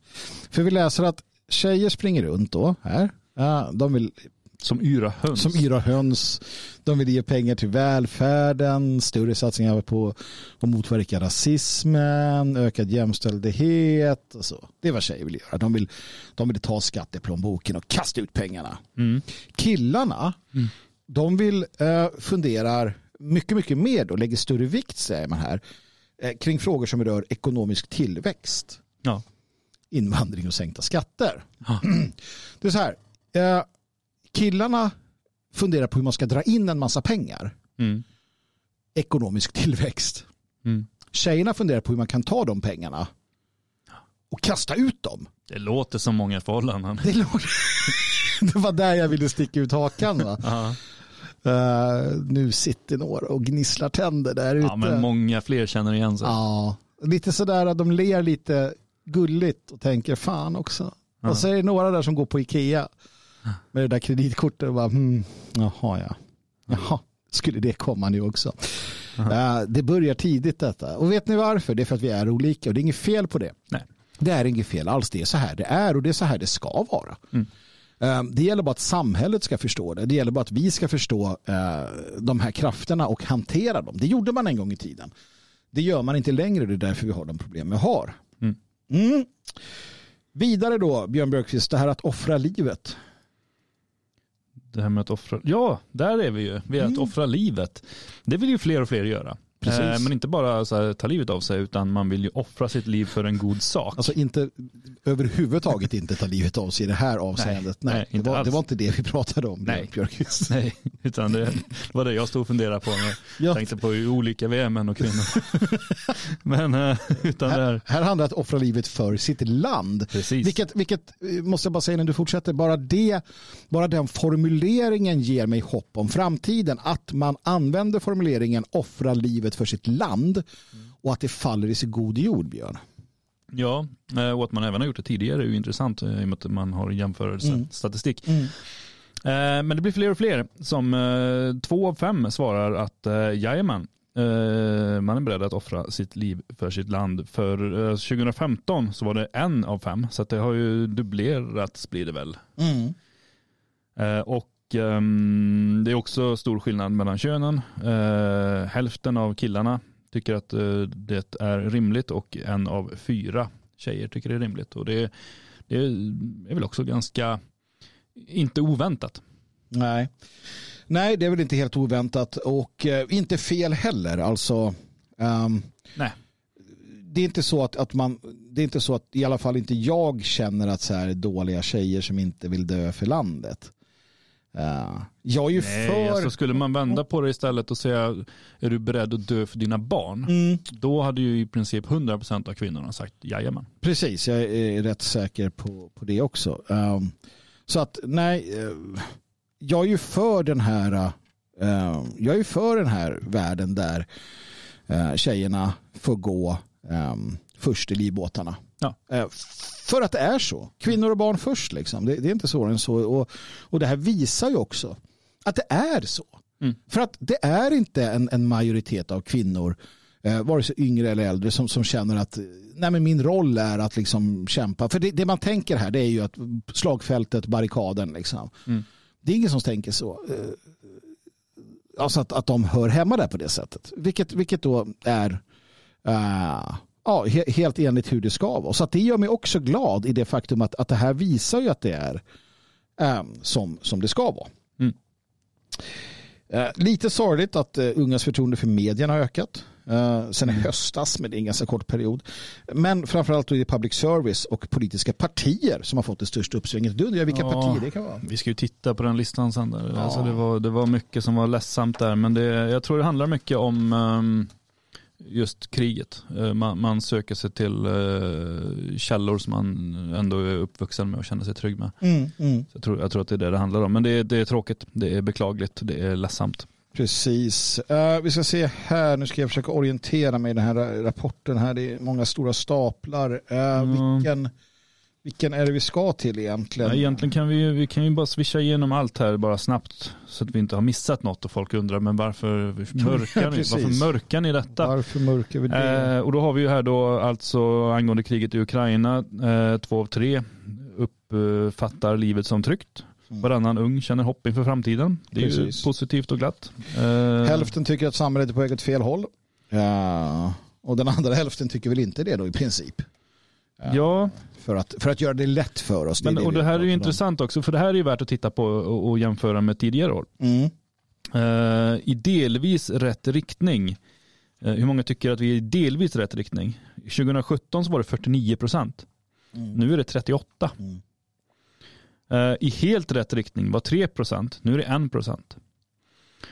För vi läser att tjejer springer runt då här. De vill... Som yra höns. Som yra höns. De vill ge pengar till välfärden, större satsningar på att motverka rasismen, ökad jämställdhet och så. Det är vad tjejer vill göra. De vill, de vill ta skatt i plånboken och kasta ut pengarna. Mm. Killarna, mm. de vill eh, fundera mycket, mycket mer och lägger större vikt, säger man här, eh, kring frågor som rör ekonomisk tillväxt. Ja. Invandring och sänkta skatter. Ja. Det är så här... Eh, Killarna funderar på hur man ska dra in en massa pengar. Mm. Ekonomisk tillväxt. Mm. Tjejerna funderar på hur man kan ta de pengarna och kasta ut dem. Det låter som många förhållanden. Det, låter... det var där jag ville sticka ut hakan, va? uh-huh. uh, nu sitter några och gnisslar tänder där ute. Ja, men många fler känner igen sig. Ja, lite sådär att de ler lite gulligt och tänker fan också. Uh-huh. Och så är det några där som går på Ikea med det där kreditkortet och bara, hmm, jaha, ja. Jaha, skulle det komma nu också? Uh, det börjar tidigt detta. Och vet ni varför? Det är för att vi är olika och det är inget fel på det. Nej. Det är inget fel alls. Det är så här det är och det är så här det ska vara. Mm. Uh, det gäller bara att samhället ska förstå det. Det gäller bara att vi ska förstå uh, de här krafterna och hantera dem. Det gjorde man en gång i tiden. Det gör man inte längre, det är därför vi har de problem vi har. Mm. Mm. Vidare då, Björn Björkqvist, det här att offra livet. Det här med att offra... Ja, där är vi ju. Vi är mm. att offra livet. Det vill ju fler och fler göra. Precis. Eh, men inte bara så här, ta livet av sig, utan man vill ju offra sitt liv för en god sak. Alltså inte överhuvudtaget inte ta livet av sig i det här avseendet. Nej, nej, nej det, var, det var inte det vi pratade om. Nej, Björkqvist. Nej, utan det, det var det jag stod och funderade på. Jag tänkte på hur olika vi är, män och kvinnor. Men eh, utan här, det här... här handlar det om att offra livet för sitt land. Precis. Vilket, vilket, måste jag bara säga när du fortsätter, bara det, bara den formuleringen ger mig hopp om framtiden. Att man använder formuleringen offra livet för sitt land och att det faller i sig god jord, Björn. Ja, och att man även har gjort det tidigare är ju intressant i och med att man har jämförelse mm. statistik. Mm. Men det blir fler och fler som två av fem svarar att jajamän, man är beredd att offra sitt liv för sitt land. För tjugo femton så var det en av fem, så att det har ju dubblerats blir det väl. Mm. Och det är också stor skillnad mellan könen. Hälften av killarna tycker att det är rimligt och en av fyra tjejer tycker det är rimligt. Och det Det är väl också ganska inte oväntat. Nej. Nej, det är väl inte helt oväntat och eh, inte fel heller. Alltså, um, nej. Det är inte så att, att man, det är inte så att i alla fall inte jag känner att så här dåliga tjejer som inte vill dö för landet. Uh, jag är ju nej, för... Alltså skulle man vända på det istället och säga är du beredd att dö för dina barn? Mm. Då hade ju i princip hundra procent av kvinnorna sagt jajamän. Precis, jag är rätt säker på, på det också. Um, så att nej... Uh, Jag är ju för den här uh, jag är ju för den här världen där uh, tjejerna får gå um, först i livbåtarna. Ja. Uh, för att det är så. Kvinnor och barn först liksom. Det, det är inte svårare än så. Och, och det här visar ju också att det är så. Mm. För att det är inte en, en majoritet av kvinnor uh, vare sig yngre eller äldre som, som känner att nej men min roll är att liksom kämpa. För det, det man tänker här det är ju att slagfältet, barrikaden liksom. Mm. Det är ingen som tänker så. Alltså att, att de hör hemma där på det sättet. Vilket, vilket då är uh, ja, helt enligt hur det ska vara. Så att det gör mig också glad i det faktum att, att det här visar ju att det är um, som, som det ska vara. Mm. Uh, lite sorgligt att uh, ungas förtroende för medierna har ökat. Uh, sen i höstas, men det är en ganska kort period. Men framförallt då är det public service och politiska partier som har fått det största uppsvinget. Du undrar vilka ja, partier det kan vara. Vi ska ju titta på den listan sen där. Ja. Alltså det, var, det var mycket som var ledsamt där. Men det, jag tror det handlar mycket om um, just kriget. Uh, man, man söker sig till uh, källor som man ändå är uppvuxen med och känner sig trygg med. Mm, mm. Så jag, tror, jag tror att det är det det handlar om. Men det, det är tråkigt, det är beklagligt, det är ledsamt. Precis. Uh, vi ska se här. Nu ska jag försöka orientera mig i den här rapporten här. Det är många stora staplar. Uh, mm. vilken, vilken är det vi ska till egentligen? Ja, egentligen kan vi, vi kan ju bara swisha igenom allt här bara snabbt så att vi inte har missat något och folk undrar men varför mörkar ni, varför mörkar ni detta? Varför mörkar vi det? Uh, och då har vi ju här då alltså angående kriget i Ukraina. Uh, två av tre uppfattar livet som tryggt. Varannan ung känner hopp inför framtiden. Det är precis. Ju positivt och glatt. Hälften tycker att samhället är på väg åt fel håll. Ja. Och den andra hälften tycker väl inte det då i princip. Ja. För att, för att göra det lätt för oss. Det men, det och det här är ju intressant också. För det här är ju värt att titta på och, och jämföra med tidigare år. Mm. Uh, I delvis rätt riktning. Uh, hur många tycker att vi är i delvis rätt riktning? tjugosjutton så var det fyrtionio procent. Mm. Nu är det trettioåtta. Mm. I helt rätt riktning var tre procent, nu är det en procent.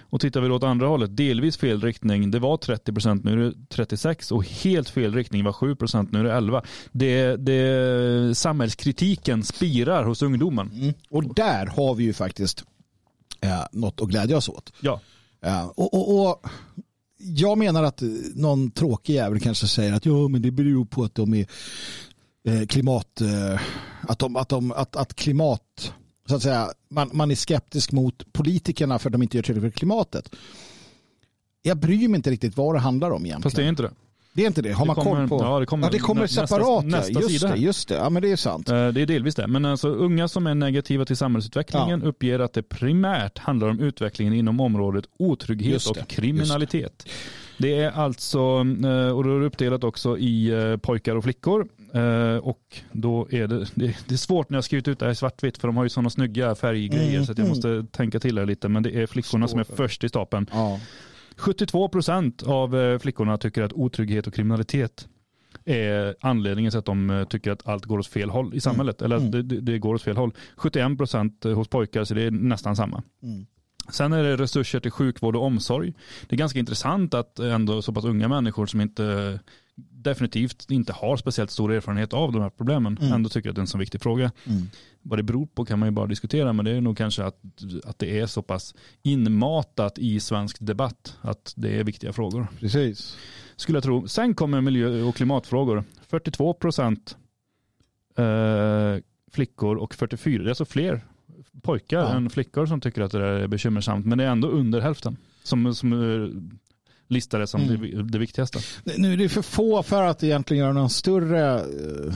Och tittar vi åt andra hållet, delvis fel riktning, det var trettio procent, nu är det trettiosex procent och helt fel riktning var sju procent, nu är det elva procent. Det, det, samhällskritiken spirar hos ungdomen. Mm. Och där har vi ju faktiskt eh, något att glädja oss åt. Ja. Eh, och, och, och jag menar att någon tråkig jävel kanske säger att ja, men det beror på att de är klimat att de, att de att att klimat så att säga man man är skeptisk mot politikerna för att de inte gör tillräckligt för klimatet. Jag bryr mig inte riktigt vad det handlar om egentligen. Fast det är inte det. Det är inte det. Har det man koll på? Ja, det kommer, ja, det kommer nä, separat. Nästa, nästa just sida. Det, just det. Ja, men det är sant. Det är delvis det. Men alltså unga som är negativa till samhällsutvecklingen ja. Uppger att det primärt handlar om utvecklingen inom området otrygghet och kriminalitet. Det. det är alltså och då är det uppdelat också i pojkar och flickor. Uh, och då är det, det, det är svårt när jag skrivit ut det här svartvitt för de har ju sådana snygga färggrejer mm, så att jag mm. måste tänka till här lite men det är flickorna som är först i stapeln. Ja. sjuttiotvå procent av flickorna tycker att otrygghet och kriminalitet är anledningen till att de tycker att allt går åt fel håll i samhället mm. eller att det, det går åt fel håll. sjuttioen procent hos pojkar så det är nästan samma. Mm. Sen är det resurser till sjukvård och omsorg. Det är ganska intressant att ändå så pass unga människor som inte definitivt inte har speciellt stor erfarenhet av de här problemen. Mm. Ändå tycker jag att det är en så viktig fråga. Mm. Vad det beror på kan man ju bara diskutera, men det är nog kanske att, att det är så pass inmatat i svensk debatt att det är viktiga frågor. Precis. Skulle jag tro. Sen kommer miljö- och klimatfrågor. fyrtiotvå procent eh, flickor och fyrtiofyra procent, det är alltså fler pojkar ja. Än flickor som tycker att det är bekymmersamt, men det är ändå under hälften som, som listade som mm. det, det viktigaste. Nu är det för få för att egentligen göra någon större eh,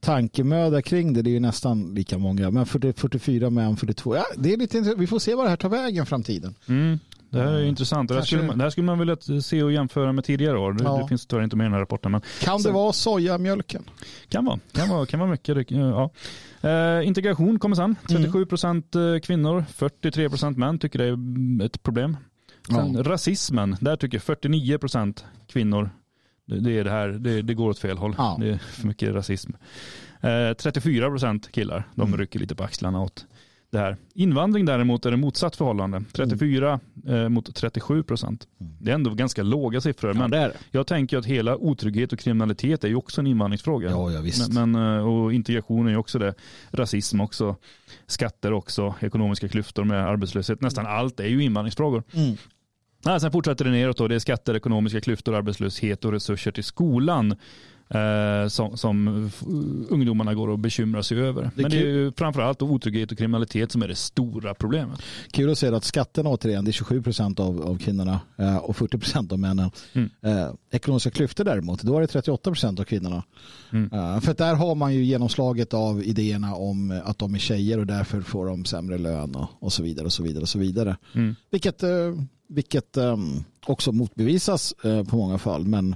tankemöda kring det. Det är ju nästan lika många. Men fyrtiofyra män, fyrtiotvå. Ja, det är lite intressant. Vi får se vad det här tar vägen framtiden. Mm. Det här är intressant. Det här, skulle man, det här skulle man vilja se och jämföra med tidigare år. Det, ja. det finns tyvärr inte med i den här rapporten. Men kan det sen, vara sojamjölken? Kan vara. Kan vara, kan vara mycket. Ja. Eh, integration kommer sen. trettiosju procent mm. kvinnor, fyrtiotre procent män tycker det är ett problem. Sen ja. rasismen, där tycker fyrtionio procent kvinnor. Det, är det, här, det, det går åt fel håll. Ja. Det är för mycket rasism. Eh, trettiofyra procent killar, de mm. rycker lite på axlarna åt det här. Invandring däremot är det motsatt förhållande. trettiofyra mm. eh, mot trettiosju procent. Mm. Det är ändå ganska låga siffror. Ja, men det är det. Jag tänker att hela otrygghet och kriminalitet är ju också en invandringsfråga. Ja, ja, visst. Men, men, och integration är ju också det. Rasism också. Skatter också. Ekonomiska klyftor med arbetslöshet. Nästan mm. allt är ju invandringsfrågor. Mm. Nej, sen fortsätter det neråt då. Det är skatter, ekonomiska klyftor, arbetslöshet och resurser till skolan eh, som, som f- ungdomarna går och bekymrar sig över. Det Men det är ju framförallt otrygghet och kriminalitet som är det stora problemet. Kul att se att skatterna återigen, det är tjugosju procent av, av kvinnorna eh, och fyrtio procent av männen. Mm. Eh, ekonomiska klyftor däremot, då är det trettioåtta procent av kvinnorna. Mm. Eh, för där har man ju genomslaget av idéerna om att de är tjejer och därför får de sämre lön och, och så vidare och så vidare och så vidare. Mm. Vilket... Eh, Vilket um, också motbevisas uh, på många fall. Men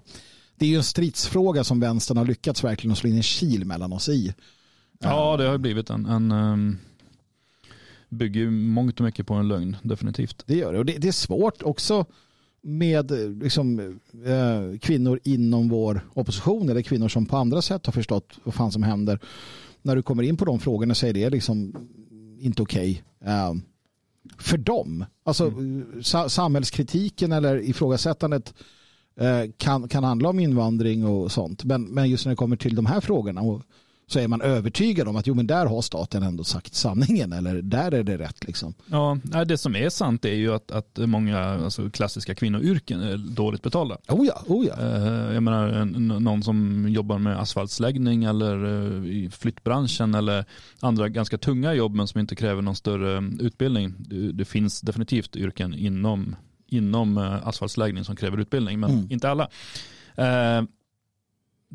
det är ju en stridsfråga som vänstern har lyckats verkligen slå in en kil mellan oss i. Ja, det har blivit en... en um, bygger ju mångt och mycket på en lögn, definitivt. Det gör det. Och det, det är svårt också med liksom, uh, kvinnor inom vår opposition eller kvinnor som på andra sätt har förstått vad fan som händer. När du kommer in på de frågorna så är det liksom inte okej. Okay. Uh, För dem. Alltså mm. sa- samhällskritiken eller ifrågasättandet eh, kan, kan handla om invandring och sånt. Men, men just när det kommer till de här frågorna och, så är man övertygad om att jo, men där har staten ändå sagt sanningen eller där är det rätt. Liksom. Ja, det som är sant är ju att, att många alltså, klassiska kvinnoyrken är dåligt betalda. Oh ja, oh ja. Eh, jag menar n- någon som jobbar med asfaltsläggning eller eh, i flyttbranschen eller andra ganska tunga jobb men som inte kräver någon större utbildning. Det, det finns definitivt yrken inom, inom eh, asfaltsläggning som kräver utbildning men mm. inte alla. Eh,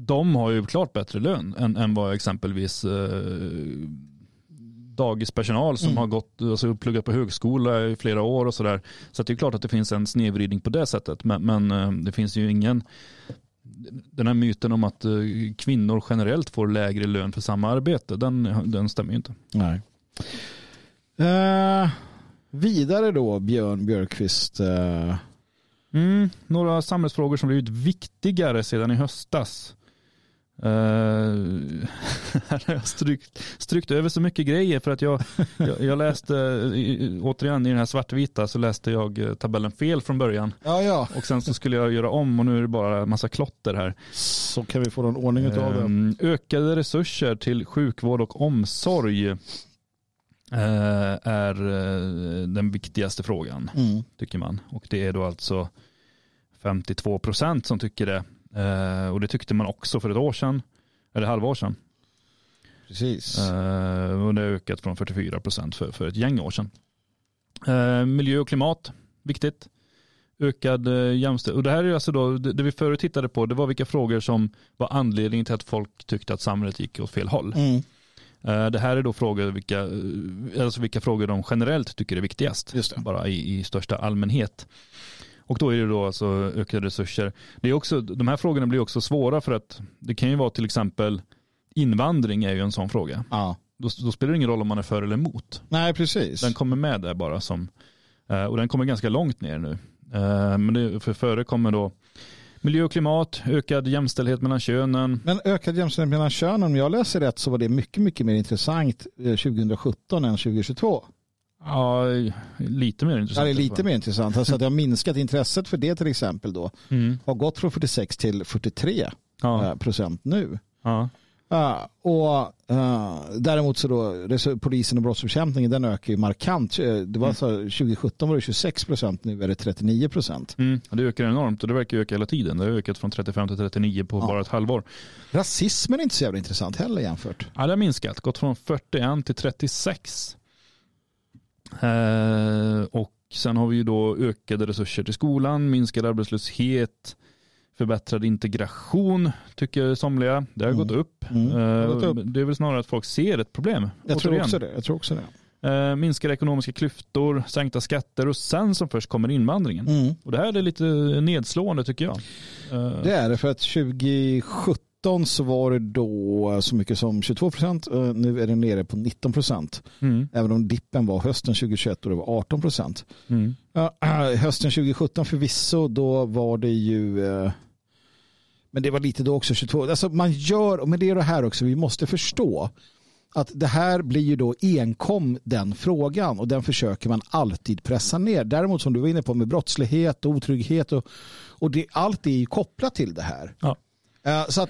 De har ju klart bättre lön än, än vad exempelvis eh, dagispersonal som mm. har gått alltså, pluggat på högskola i flera år och sådär. Så att det är klart att det finns en snedvridning på det sättet. Men, men eh, det finns ju ingen... Den här myten om att eh, kvinnor generellt får lägre lön för samma arbete, den, den stämmer ju inte. Nej. Eh, vidare då, Björn Björkqvist... Eh. Mm, några samhällsfrågor som blivit viktigare sedan i höstas. Uh, här har jag strykt, strykt över så mycket grejer för att jag, jag, jag läste i, återigen i den här svartvita så läste jag tabellen fel från början ja, ja. och sen så skulle jag göra om och nu är det bara massa klotter här. Så kan vi få någon ordning utav det. Um, ökade resurser till sjukvård och omsorg uh, är uh, den viktigaste frågan mm. tycker man och det är då alltså femtiotvå procent som tycker det. Uh, och det tyckte man också för ett år sedan eller halvår sedan. Precis. Uh, och det har ökat från fyrtiofyra procent för, för ett gäng år sedan. Uh, miljö och klimat, viktigt. Ökad uh, jämställdhet. Och det här är alltså då, det, det vi förut tittade på, det var vilka frågor som var anledningen till att folk tyckte att samhället gick åt fel håll. Mm. Uh, det här är då frågor vilka, alltså vilka frågor de generellt tycker är viktigast. Just det. Bara i, i största allmänhet. Och då är det då alltså ökade resurser. Det är också, de här frågorna blir också svåra för att det kan ju vara till exempel invandring är ju en sån fråga. Ja. Då, då spelar det ingen roll om man är för eller emot. Nej, precis. Den kommer med där bara som, och den kommer ganska långt ner nu. Men det, för före kommer då miljö och klimat, ökad jämställdhet mellan könen. Men ökad jämställdhet mellan könen, om jag läser rätt så var det mycket, mycket mer intressant tjugosjutton än tjugotjugotvå. Ja, lite mer intressant. Ja, det är lite mer intressant. Alltså att det har minskat intresset för det till exempel då. Mm. Har gått från fyrtiosex till fyrtiotre ja. procent nu. Ja. Uh, och uh, däremot så då polisen och brottsbekämpningen den ökar ju markant. Det var mm. så tjugosjutton var det tjugosex procent, nu är det trettionio procent. Mm. Det ökar enormt och det verkar öka hela tiden. Det har ökat från trettiofem till trettionio på ja. bara ett halvår. Rasismen är inte så jävla intressant heller jämfört. Ja, det har minskat. Gått från fyrtioen till trettiosex. Uh, och sen har vi ju då ökade resurser till skolan, minskad arbetslöshet, förbättrad integration tycker somliga. Det har mm. gått upp. Mm. Uh, det har gått upp. Det är väl snarare att folk ser ett problem. Jag tror igen. också det. Jag tror också det. Eh, minskade ekonomiska klyftor, sänkta skatter och sen som först kommer invandringen. Mm. Och det här är lite nedslående tycker jag. Eh. Det är det, för att tjugo sjutton så var det då så mycket som tjugotvå procent. Nu är det nere på nitton procent. Mm. Även om dippen var hösten tjugohundratjugoett och det var arton procent. Mm. Eh, hösten tjugohundrasjutton förvisso, då var det ju... Eh, men det var lite då också tjugotvå. Alltså man gör, men det är det här också, vi måste förstå att det här blir ju då enkom den frågan och den försöker man alltid pressa ner. Däremot som du var inne på med brottslighet och otrygghet och, och det, allt är ju kopplat till det här. Ja. Så att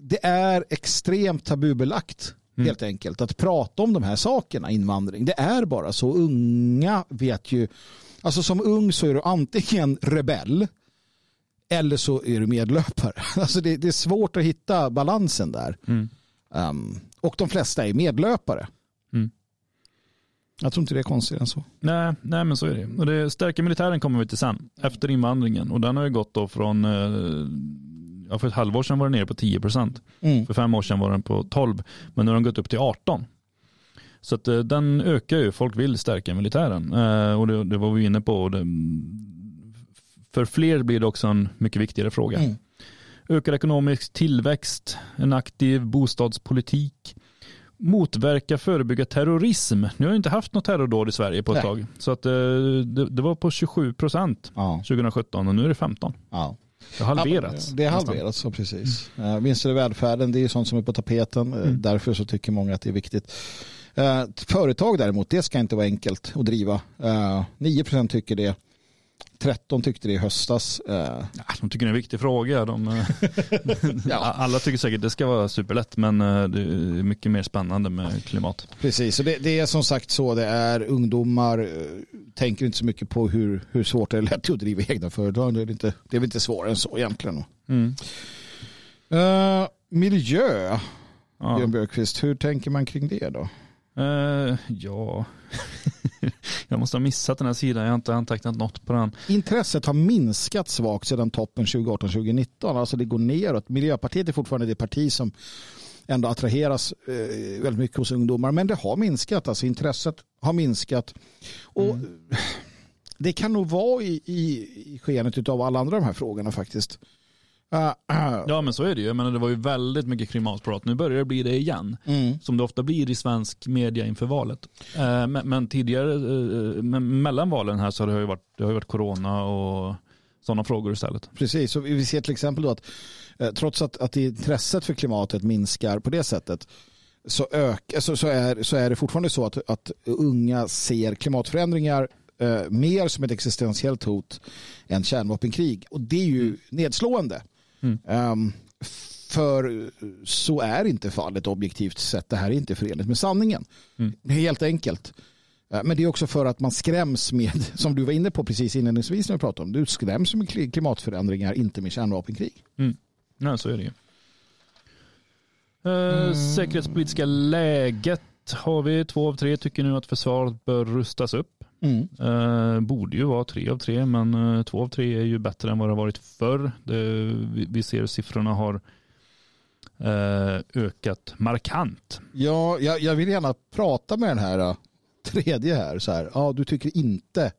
det är extremt tabubelagt mm. helt enkelt att prata om de här sakerna, invandring. Det är bara så, unga vet ju, alltså som ung så är du antingen rebell eller så är du medlöpare. Alltså det, det är svårt att hitta balansen där. Mm. Um, och de flesta är medlöpare. Mm. Jag tror inte det är konstigt än så. Nej, nej, men så är det. Och det stärker militären kommer vi till sen, efter invandringen. Och den har ju gått då från... Ja, för ett halvår sedan var den nere på tio procent. Mm. För fem år sedan var den på tolv. Men nu har den gått upp till arton. Så att den ökar ju. Folk vill stärka militären. Uh, och det, det var vi inne på. Och det, för fler blir det också en mycket viktigare fråga. Mm. Ökad ekonomisk tillväxt, en aktiv bostadspolitik, motverka, förebygga terrorism. Nu har jag inte haft något terrordåd i Sverige på ett Nej. tag. Så att, det, det var på tjugosju procent ja. tjugohundrasjutton och nu är det femton. Ja. Det har halverats. Ja, det är halverats, så precis. Mm. Vinster i välfärden, det är ju sånt som är på tapeten. Mm. Därför så tycker många att det är viktigt. Företag däremot, det ska inte vara enkelt att driva. nio procent tycker det. tretton tyckte det i höstas. Ja, de tycker det är en viktig fråga. De, ja. Alla tycker säkert det ska vara superlätt, men det är mycket mer spännande med klimat. Precis, och det, det är som sagt så. Det är ungdomar tänker inte så mycket på hur, hur svårt det är lätt att driva egna företag. Det är, inte, det är väl inte svårare än så egentligen. Mm. Uh, miljö. Ja. Björn Björkqvist, hur tänker man kring det då? Uh, ja... Jag måste ha missat den här sidan. Jag har inte antecknat något på den. Intresset har minskat svagt sedan toppen tjugoarton tjugonitton. Alltså det går neråt. Miljöpartiet är fortfarande det parti som ändå attraheras eh, väldigt mycket hos ungdomar. Men det har minskat. Alltså intresset har minskat. Och mm. det kan nog vara i, i, i skenet av alla andra de här frågorna faktiskt. Ja, men så är det ju. Jag menar, det var ju väldigt mycket klimatprat. Nu börjar det bli det igen. Mm. Som det ofta blir i svensk media inför valet. Men, men tidigare, men mellan valen här så har det ju varit, det har ju varit corona och sådana frågor istället. Precis, och vi ser till exempel då att trots att, att intresset för klimatet minskar på det sättet så, ökar, så, så, är, så är det fortfarande så att, att unga ser klimatförändringar mer som ett existentiellt hot än kärnvapenkrig. Och det är ju mm. nedslående. Mm. Um, för så är inte fallet objektivt sett. Det här är inte förenligt med sanningen. Mm. Helt enkelt. Uh, men det är också för att man skräms med, som du var inne på precis inledningsvis när vi pratade om, du skräms med klimatförändringar, inte med kärnvapenkrig. Mm. Nej, så är det ju. Uh, mm. Säkerhetspolitiska läget har vi. Två av tre tycker nu att försvaret bör rustas upp. Mm. Eh, borde ju vara tre av tre, men eh, två av tre är ju bättre än vad det har varit förr. Det, vi, vi ser att siffrorna har eh, ökat markant. Ja, jag, jag vill gärna prata med den här tredje här. Så här. Ja, du tycker inte.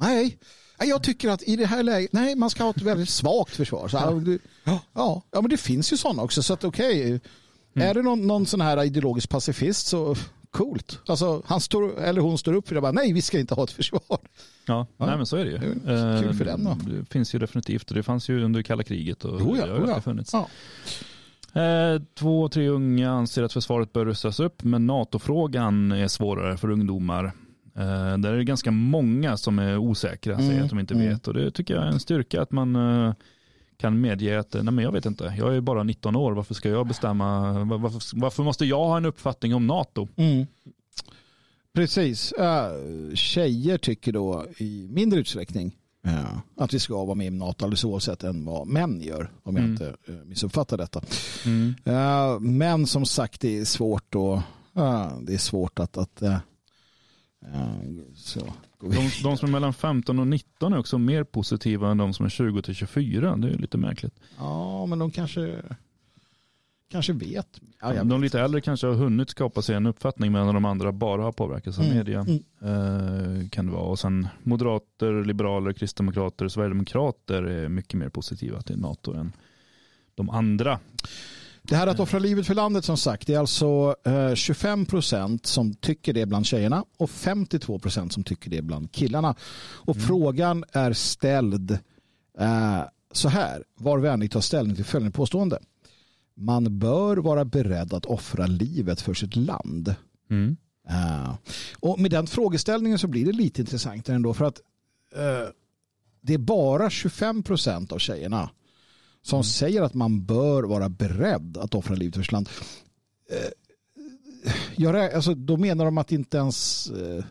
Nej, jag tycker att i det här läget, nej, man ska ha ett väldigt svagt försvar. Så här, ja. Ja, ja, men det finns ju sådana också. Så att okej, okay. mm. är det någon, någon sån här ideologisk pacifist så... Coolt. Alltså han står, eller hon står upp för det bara, nej vi ska inte ha ett försvar. Ja, ja. Nej men så är det ju. Det är kul för den då. Det finns ju definitivt, och det fanns ju under kalla kriget och jo, ja, det har ja. funnits. Ja. Två och tre unga anser att försvaret bör rustas upp, men NATO-frågan är svårare för ungdomar. Där är det ganska många som är osäkra, säger mm. att de inte mm. vet, och det tycker jag är en styrka att man kan medge att, nej men jag vet inte, jag är bara nitton år, varför ska jag bestämma, varför, varför måste jag ha en uppfattning om NATO? Mm. Precis. Uh, tjejer tycker då i mindre utsträckning ja. att vi ska vara med i NATO alldeles oavsett än vad män gör, om jag mm. inte uh, missuppfattar detta. Mm. Uh, men som sagt, det är svårt då, uh, det är svårt att, att uh, Så. De, de som är mellan femton och nitton är också mer positiva än de som är tjugo till tjugofyra. Det är lite märkligt. Ja, men de kanske kanske vet. Ja, de lite äldre kanske har hunnit skapa sig en uppfattning, medan de andra bara har påverkats av mm. media. Mm. Eh, kan det vara. Och sen moderater, liberaler, kristdemokrater, sverigedemokrater är mycket mer positiva till NATO än de andra. Det här att offra livet för landet, som sagt, det är alltså tjugofem procent som tycker det bland tjejerna och femtiotvå procent som tycker det bland killarna. Och mm. frågan är ställd eh, så här. Var vänlig tar ställning till följande påstående. Man bör vara beredd att offra livet för sitt land. Mm. Eh, och med den frågeställningen så blir det lite intressant ändå, för att eh, det är bara tjugofem procent av tjejerna som mm. säger att man bör vara beredd att offra livet för sitt land. Eh, alltså, då menar de att inte ens... Eh,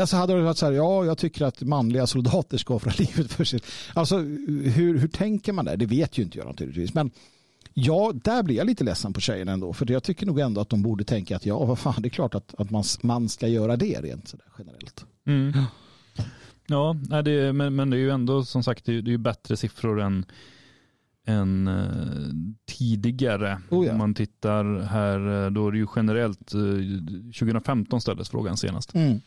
alltså hade det varit så här, ja, jag tycker att manliga soldater ska offra livet för sitt... Alltså, hur, hur tänker man där? Det vet ju inte jag naturligtvis. Men ja, där blir jag lite ledsen på tjejerna ändå. För jag tycker nog ändå att de borde tänka att ja, vad fan, det är klart att, att man, man ska göra det rent sådär generellt. Mm. Ja, nej, det, men, men det är ju ändå, som sagt, det är ju bättre siffror än, än tidigare. Oh ja. Om man tittar här, då är det ju generellt, tjugofemton ställdes frågan senast. Mm.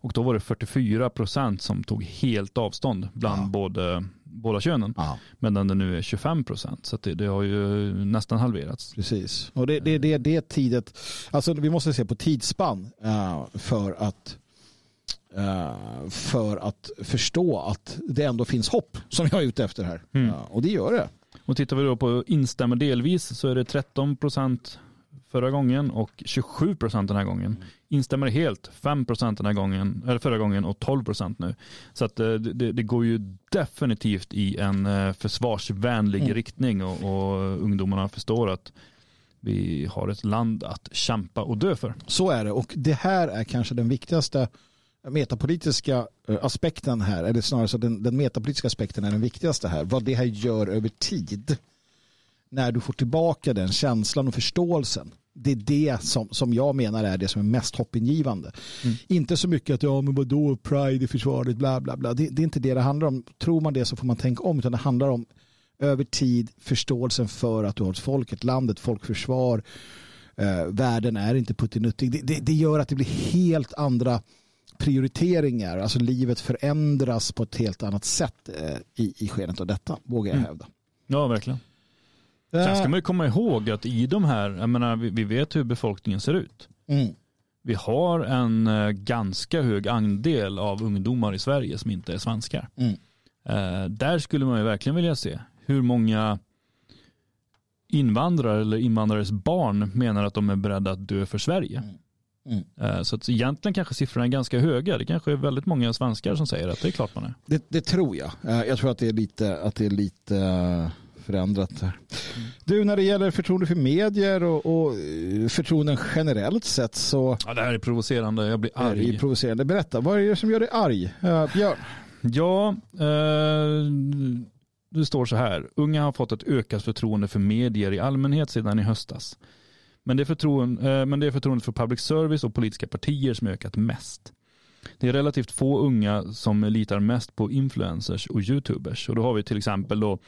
Och då var det fyrtiofyra procent som tog helt avstånd bland ja. både, båda könen. Ja. Medan det nu är tjugofem procent. Så det, det har ju nästan halverats. Precis. Och det är det, det, det tidet. Alltså vi måste se på tidsspann uh, för att Uh, för att förstå att det ändå finns hopp, som jag är ute efter här. Mm. Uh, och det gör det. Och tittar vi då på instämmer delvis, så är det tretton procent förra gången och tjugosju procent den här gången. Instämmer helt fem procent den här gången, eller förra gången, och tolv procent nu. Så att det, det, det går ju definitivt i en försvarsvänlig mm. riktning, och, och ungdomarna förstår att vi har ett land att kämpa och dö för. Så är det, och det här är kanske den viktigaste metapolitiska aspekten här, eller snarare så den, den metapolitiska aspekten är den viktigaste här, vad det här gör över tid när du får tillbaka den känslan och förståelsen. Det är det som, som jag menar är det som är mest hoppingivande. Mm. Inte så mycket att ja, men vadå, Pride är försvarligt, bla bla bla. Det, det är inte det det handlar om. Tror man det så får man tänka om, utan det handlar om över tid förståelsen för att du har ett folk, ett land, ett folkförsvar, eh, världen är inte puttinuttig. Det, det, det gör att det blir helt andra prioriteringar, alltså livet förändras på ett helt annat sätt eh, i, i skenet av detta, vågar jag mm. hävda. Ja, verkligen. Äh... Sen ska man ju komma ihåg att i de här, jag menar, vi, vi vet hur befolkningen ser ut. Mm. Vi har en eh, ganska hög andel av ungdomar i Sverige som inte är svenskar. Mm. Eh, där skulle man ju verkligen vilja se hur många invandrare eller invandrares barn menar att de är beredda att dö för Sverige. Mm. Mm. Så att egentligen kanske siffrorna är ganska höga. Det kanske är väldigt många svenskar som säger att det är klart man är. Det, det tror jag. Jag tror att det är lite, att det är lite förändrat här. Mm. Du, när det gäller förtroende för medier och, och förtroenden generellt sett så... Ja, det här är provocerande. Jag blir arg. Det är provocerande. Berätta, vad är det som gör dig arg, uh, Björn? Ja, uh, det står så här. Unga har fått ett ökat förtroende för medier i allmänhet sedan i höstas. Men det är förtroende, men det är förtroendet för public service och politiska partier som ökat mest. Det är relativt få unga som litar mest på influencers och youtubers. Och då har vi till exempel då,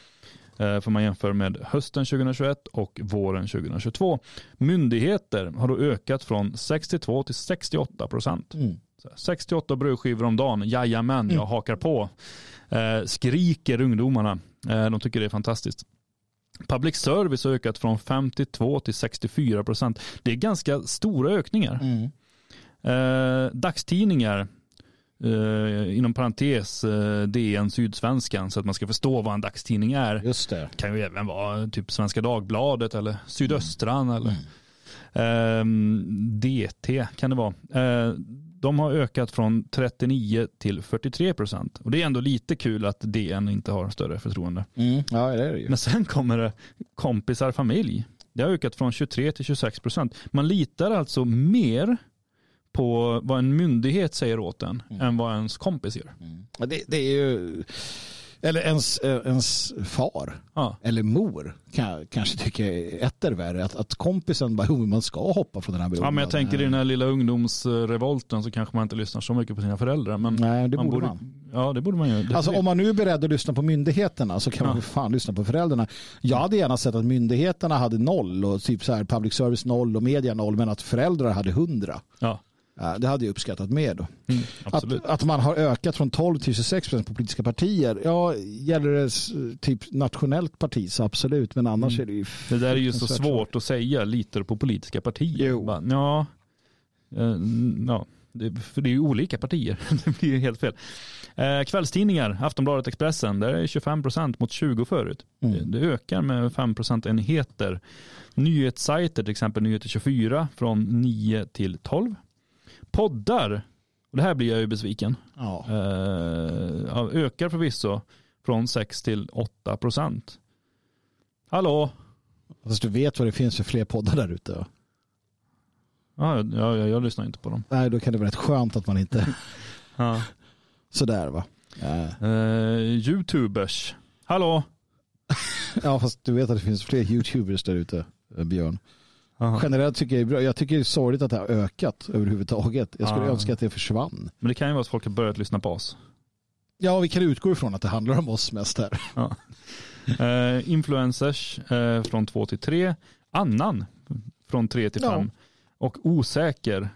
för man jämför med hösten tjugohundratjugoett och våren tjugohundratjugotvå. Myndigheter har då ökat från sextiotvå till sextioåtta procent. Mm. sextioåtta brödskivor om dagen, jajamän, jag hakar på. Skriker ungdomarna, de tycker det är fantastiskt. Public service har ökat från femtiotvå till sextiofyra procent. Det är ganska stora ökningar. Mm. Eh, dagstidningar, eh, inom parentes eh, D N, Sydsvenskan, så att man ska förstå vad en dagstidning är. Just det. Kan ju även vara typ Svenska Dagbladet eller Sydöstran mm. eller mm. eh, D T kan det vara. Eh, de har ökat från trettionio till fyrtiotre procent. Och det är ändå lite kul att D N inte har större förtroende. Mm. Ja, det är det ju. Men sen kommer det kompisar, familj. Det har ökat från tjugotre till tjugosex procent. Man litar alltså mer på vad en myndighet säger åt en mm. än vad ens kompis gör. Mm. Det, det är ju... Eller ens, ens far. Ja. Eller mor. Kan, kanske tycker ett är värre. Att, att kompisen bara, man ska hoppa från den här bron. Ja, men jag tänker i den här lilla ungdomsrevolten så kanske man inte lyssnar så mycket på sina föräldrar. Men nej, det man borde man. Ja, det borde man ju. Alltså om man nu är beredd att lyssna på myndigheterna så kan man ju fan lyssna på föräldrarna. Jag hade gärna sett att myndigheterna hade noll och typ så här public service noll och media noll, men att föräldrar hade hundra. Ja. Det hade jag uppskattat mer då. Mm, att, att man har ökat från tolv till tjugosex procent på politiska partier. Ja, gäller det typ nationellt parti så absolut, men annars mm. är det ju... Det där är ju så svårt svår. att säga, litar på politiska partier. Jo. Ja, ja. Det, för det är ju olika partier. Det blir ju helt fel. Eh, kvällstidningar, Aftonbladet, Expressen, där är tjugofem procent mot tjugo förut. Mm. Det, det ökar med fem procentenheter. Nyhetssajter, till exempel Nyheter tjugofyra, från nio till tolv. Poddar, och det här blir jag ju besviken, ja. eh, ökar förvisso från sex till åtta procent. Hallå? Fast du vet vad det finns för fler poddar där ute, va? Ja, jag, jag, jag lyssnar inte på dem. Nej, då kan det vara rätt skönt att man inte... ja. Sådär, va? Äh. Eh, YouTubers. Hallå? ja, fast du vet att det finns fler YouTubers där ute, Björn. Aha. Generellt tycker jag är bra. Jag tycker det är sorgligt att det har ökat överhuvudtaget. Jag skulle Aha. önska att det försvann. Men det kan ju vara att folk har börjat lyssna på oss. Ja, vi kan utgå ifrån att det handlar om oss mest här. Ja. Eh, influencers eh, från två till tre. Annan från tre till fem. Ja. Och osäker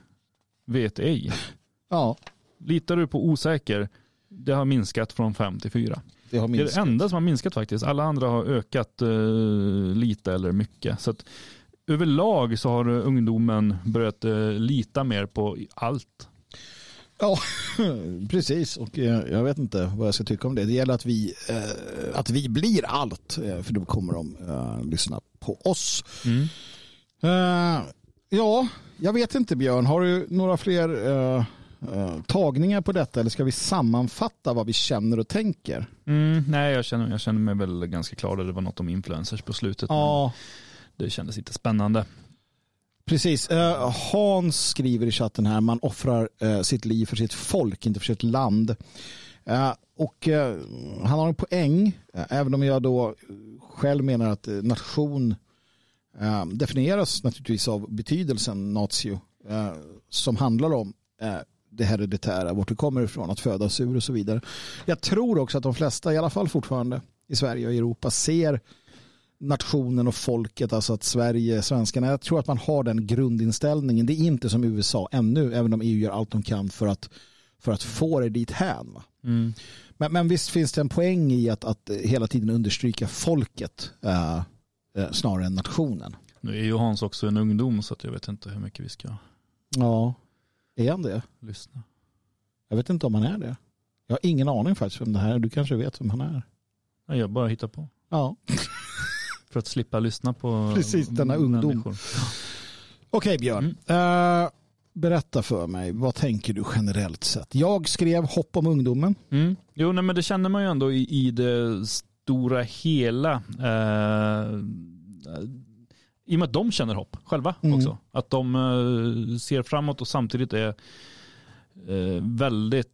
vet ej. Ja. Litar du på osäker? Det har minskat från fem till fyra. Det, har minskat. Det är det enda som har minskat faktiskt. Alla andra har ökat eh, lite eller mycket. Så att överlag så har ungdomen börjat eh, lita mer på allt. Ja, precis. Och eh, jag vet inte vad jag ska tycka om det. Det gäller att vi, eh, att vi blir allt. Eh, för då kommer de eh, lyssna på oss. Mm. Eh, ja, jag vet inte, Björn. Har du några fler eh, eh, tagningar på detta? Eller ska vi sammanfatta vad vi känner och tänker? Mm, nej, jag känner, jag känner mig väl ganska klar. Det var något om influencers på slutet. Ja. Det kändes inte spännande. Precis. Eh, Hans skriver i chatten här, man offrar eh, sitt liv för sitt folk, inte för sitt land. Eh, och eh, han har en poäng, eh, även om jag då själv menar att eh, nation eh, definieras naturligtvis av betydelsen natio, eh, som handlar om eh, det hereditära, vart du kommer ifrån, att födas ur och så vidare. Jag tror också att de flesta, i alla fall fortfarande i Sverige och Europa, ser nationen och folket, alltså att Sverige, svenskarna, jag tror att man har den grundinställningen. Det är inte som U S A ännu, även om E U gör allt de kan för att, för att få det dit hän. Mm. Men, men visst finns det en poäng i att, att hela tiden understryka folket eh, eh, snarare än nationen. Nu är ju Hans också en ungdom, så att jag vet inte hur mycket vi ska... Ja, är han det? Lyssna. Jag vet inte om han är det. Jag har ingen aning faktiskt om det här. Du kanske vet vem han är. Ja, jag bara hittar på. Ja. För att slippa lyssna på... Precis, denna ungdom. Okej, okay, Björn. Mm. Uh, berätta för mig, vad tänker du generellt sett? Jag skrev hopp om ungdomen. Mm. Jo, nej, men det känner man ju ändå i, i det stora hela. Uh, I och med att de känner hopp själva mm. också. Att de uh, ser framåt och samtidigt är uh, väldigt...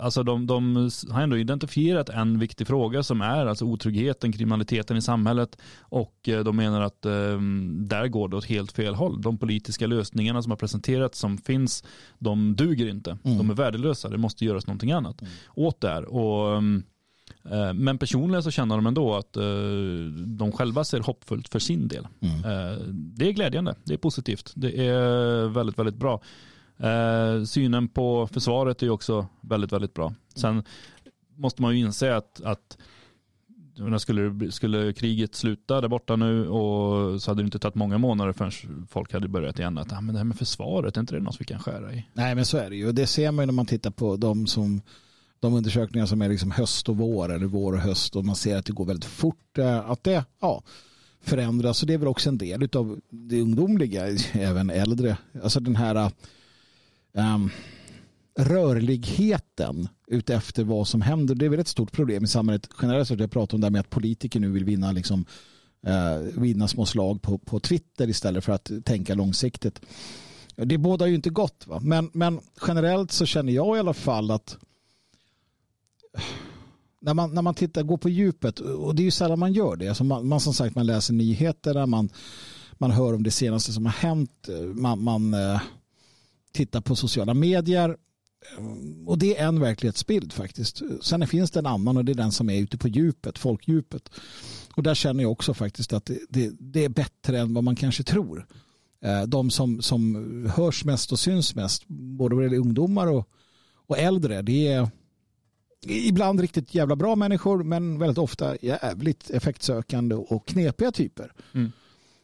Alltså de, de har ändå identifierat en viktig fråga som är alltså otryggheten, kriminaliteten i samhället, och de menar att eh, där går det åt helt fel håll. De politiska lösningarna som har presenterats, som finns, de duger inte. Mm. De är värdelösa, det måste göras någonting annat mm. åt där. Och, eh, men personligen så känner de ändå att eh, de själva ser hoppfullt för sin del. Mm. Eh, det är glädjande, det är positivt, det är väldigt, väldigt bra. Eh, synen på försvaret är ju också väldigt, väldigt bra. Sen måste man ju inse att, att skulle, skulle kriget sluta där borta nu, och så hade det inte tagit många månader förrän folk hade börjat igen att ah, men det här med försvaret, är inte det något vi kan skära i? Nej, men så är det ju. Det ser man ju när man tittar på de, som, de undersökningar som är liksom höst och vår, eller vår och höst, och man ser att det går väldigt fort, att det, ja, förändras. Så det är väl också en del av det ungdomliga, även äldre. Alltså den här Um, rörligheten utefter vad som händer. Det är väl ett stort problem i samhället generellt, så att jag pratar om det här med att politiker nu vill vinna, liksom, uh, vinna små slag på, på Twitter istället för att tänka långsiktigt. Det båda är ju inte gott, va? Men, men generellt så känner jag i alla fall att när man, när man tittar, går på djupet, och det är ju sällan man gör det. Alltså man, man, som sagt, man läser nyheterna, man, man hör om det senaste som har hänt, man, man eh, tittar på sociala medier, och det är en verklighetsbild faktiskt. Sen finns det en annan, och det är den som är ute på djupet, folkdjupet. Och där känner jag också faktiskt att det, det, det är bättre än vad man kanske tror. De som, som hörs mest och syns mest, både vad det är ungdomar och, och äldre, det är ibland riktigt jävla bra människor, men väldigt ofta jävligt effektsökande och knepiga typer. Mm.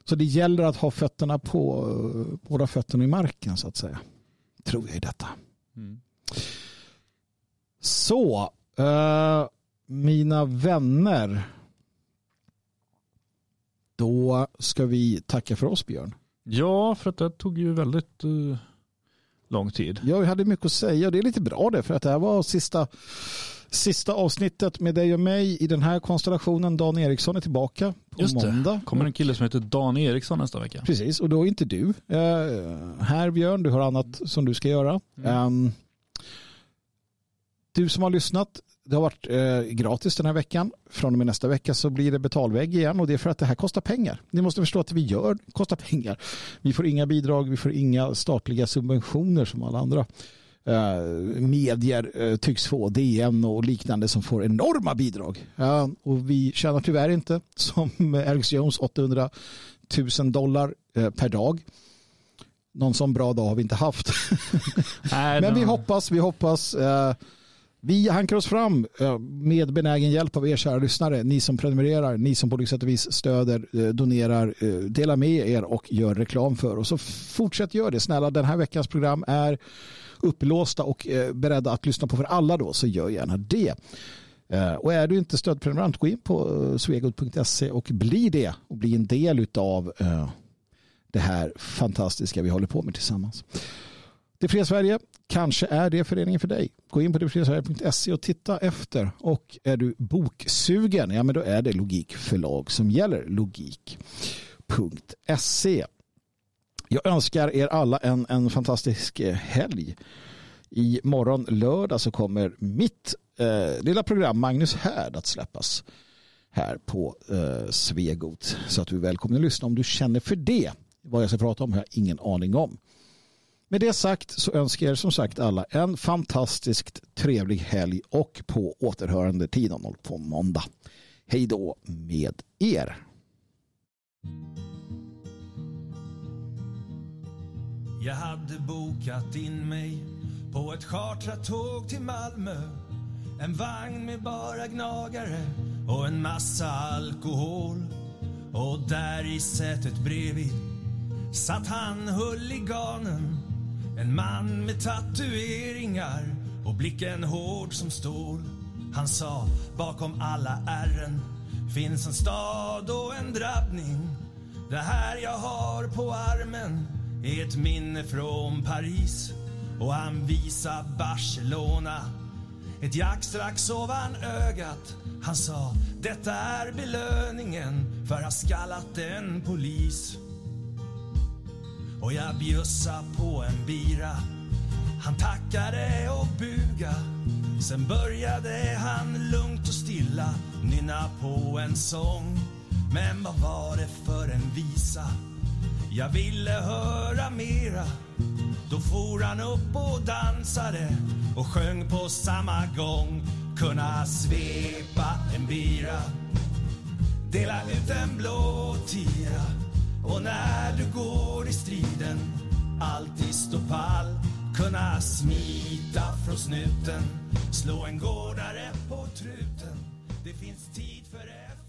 Så det gäller att ha fötterna på, båda fötterna i marken så att säga. Tror jag i detta. Mm. Så, eh, mina vänner, då ska vi tacka för oss, Björn. Ja, för att det tog ju väldigt uh, lång tid. Jag hade mycket att säga. Det är lite bra det, för att det här var sista, sista avsnittet med dig och mig i den här konstellationen. Dan Eriksson är tillbaka på Just måndag. Det. Kommer en kille som heter Dan Eriksson nästa vecka. Precis, och då är inte du uh, här, Björn. Du har annat som du ska göra. Mm. Um, du som har lyssnat, det har varit eh, gratis den här veckan. Från och med nästa vecka så blir det betalvägg igen, och det är för att det här kostar pengar. Ni måste förstå att vi gör kostar pengar. Vi får inga bidrag, vi får inga statliga subventioner som alla andra eh, medier eh, tycks få. D N och liknande som får enorma bidrag. Ja, och vi tjänar tyvärr inte som Alex Jones åttahundratusen dollar eh, per dag. Någon sån bra dag har vi inte haft. Nej, men vi hoppas, vi hoppas... Eh, Vi hankar oss fram med benägen hjälp av er kära lyssnare. Ni som prenumererar, ni som på något sätt och vis stöder, donerar, delar med er och gör reklam för. Och så fortsätt gör det. Snälla, den här veckans program är upplåsta och beredda att lyssna på för alla då, så gör gärna det. Och är du inte stödprenumerant, gå in på svegot punkt se och bli det. Och bli en del av det här fantastiska vi håller på med tillsammans. Det fria Sverige, kanske är det föreningen för dig. Gå in på det fria sverige punkt se och titta efter. Och är du boksugen, ja men då är det Logik förlag som gäller. Logik punkt se. Jag önskar er alla en, en fantastisk helg. I morgon lördag så kommer mitt eh, lilla program Magnus Härd att släppas här på eh, Svegot. Så att du är välkommen att lyssna om du känner för det. Vad jag ska prata om har jag ingen aning om. Med det sagt så önskar jag som sagt alla en fantastiskt trevlig helg, och på återhörande tio på måndag. Hej då med er! Jag hade bokat in mig på ett chartrat tåg till Malmö. En vagn med bara gnagare och en massa alkohol. Och där i sätet bredvid satt han, huliganen. En man med tatueringar och blicken hård som stål. Han sa, bakom alla ärren finns en stad och en drabbning. Det här jag har på armen är ett minne från Paris. Och han visar Barcelona, ett jackstrax ovan ögat. Han sa, detta är belöningen för att ha skallat en polis. Och jag bjussa på en bira. Han tackade och buga. Sen började han lugnt och stilla nynna på en sång. Men vad var det för en visa? Jag ville höra mera. Då for han upp och dansade och sjöng på samma gång. Kunna svepa en bira, dela ut en blå tira. Och när du går i striden alltid stå pall. Kunna smita från snuten, slå en gårdare på truten. Det finns tid för det.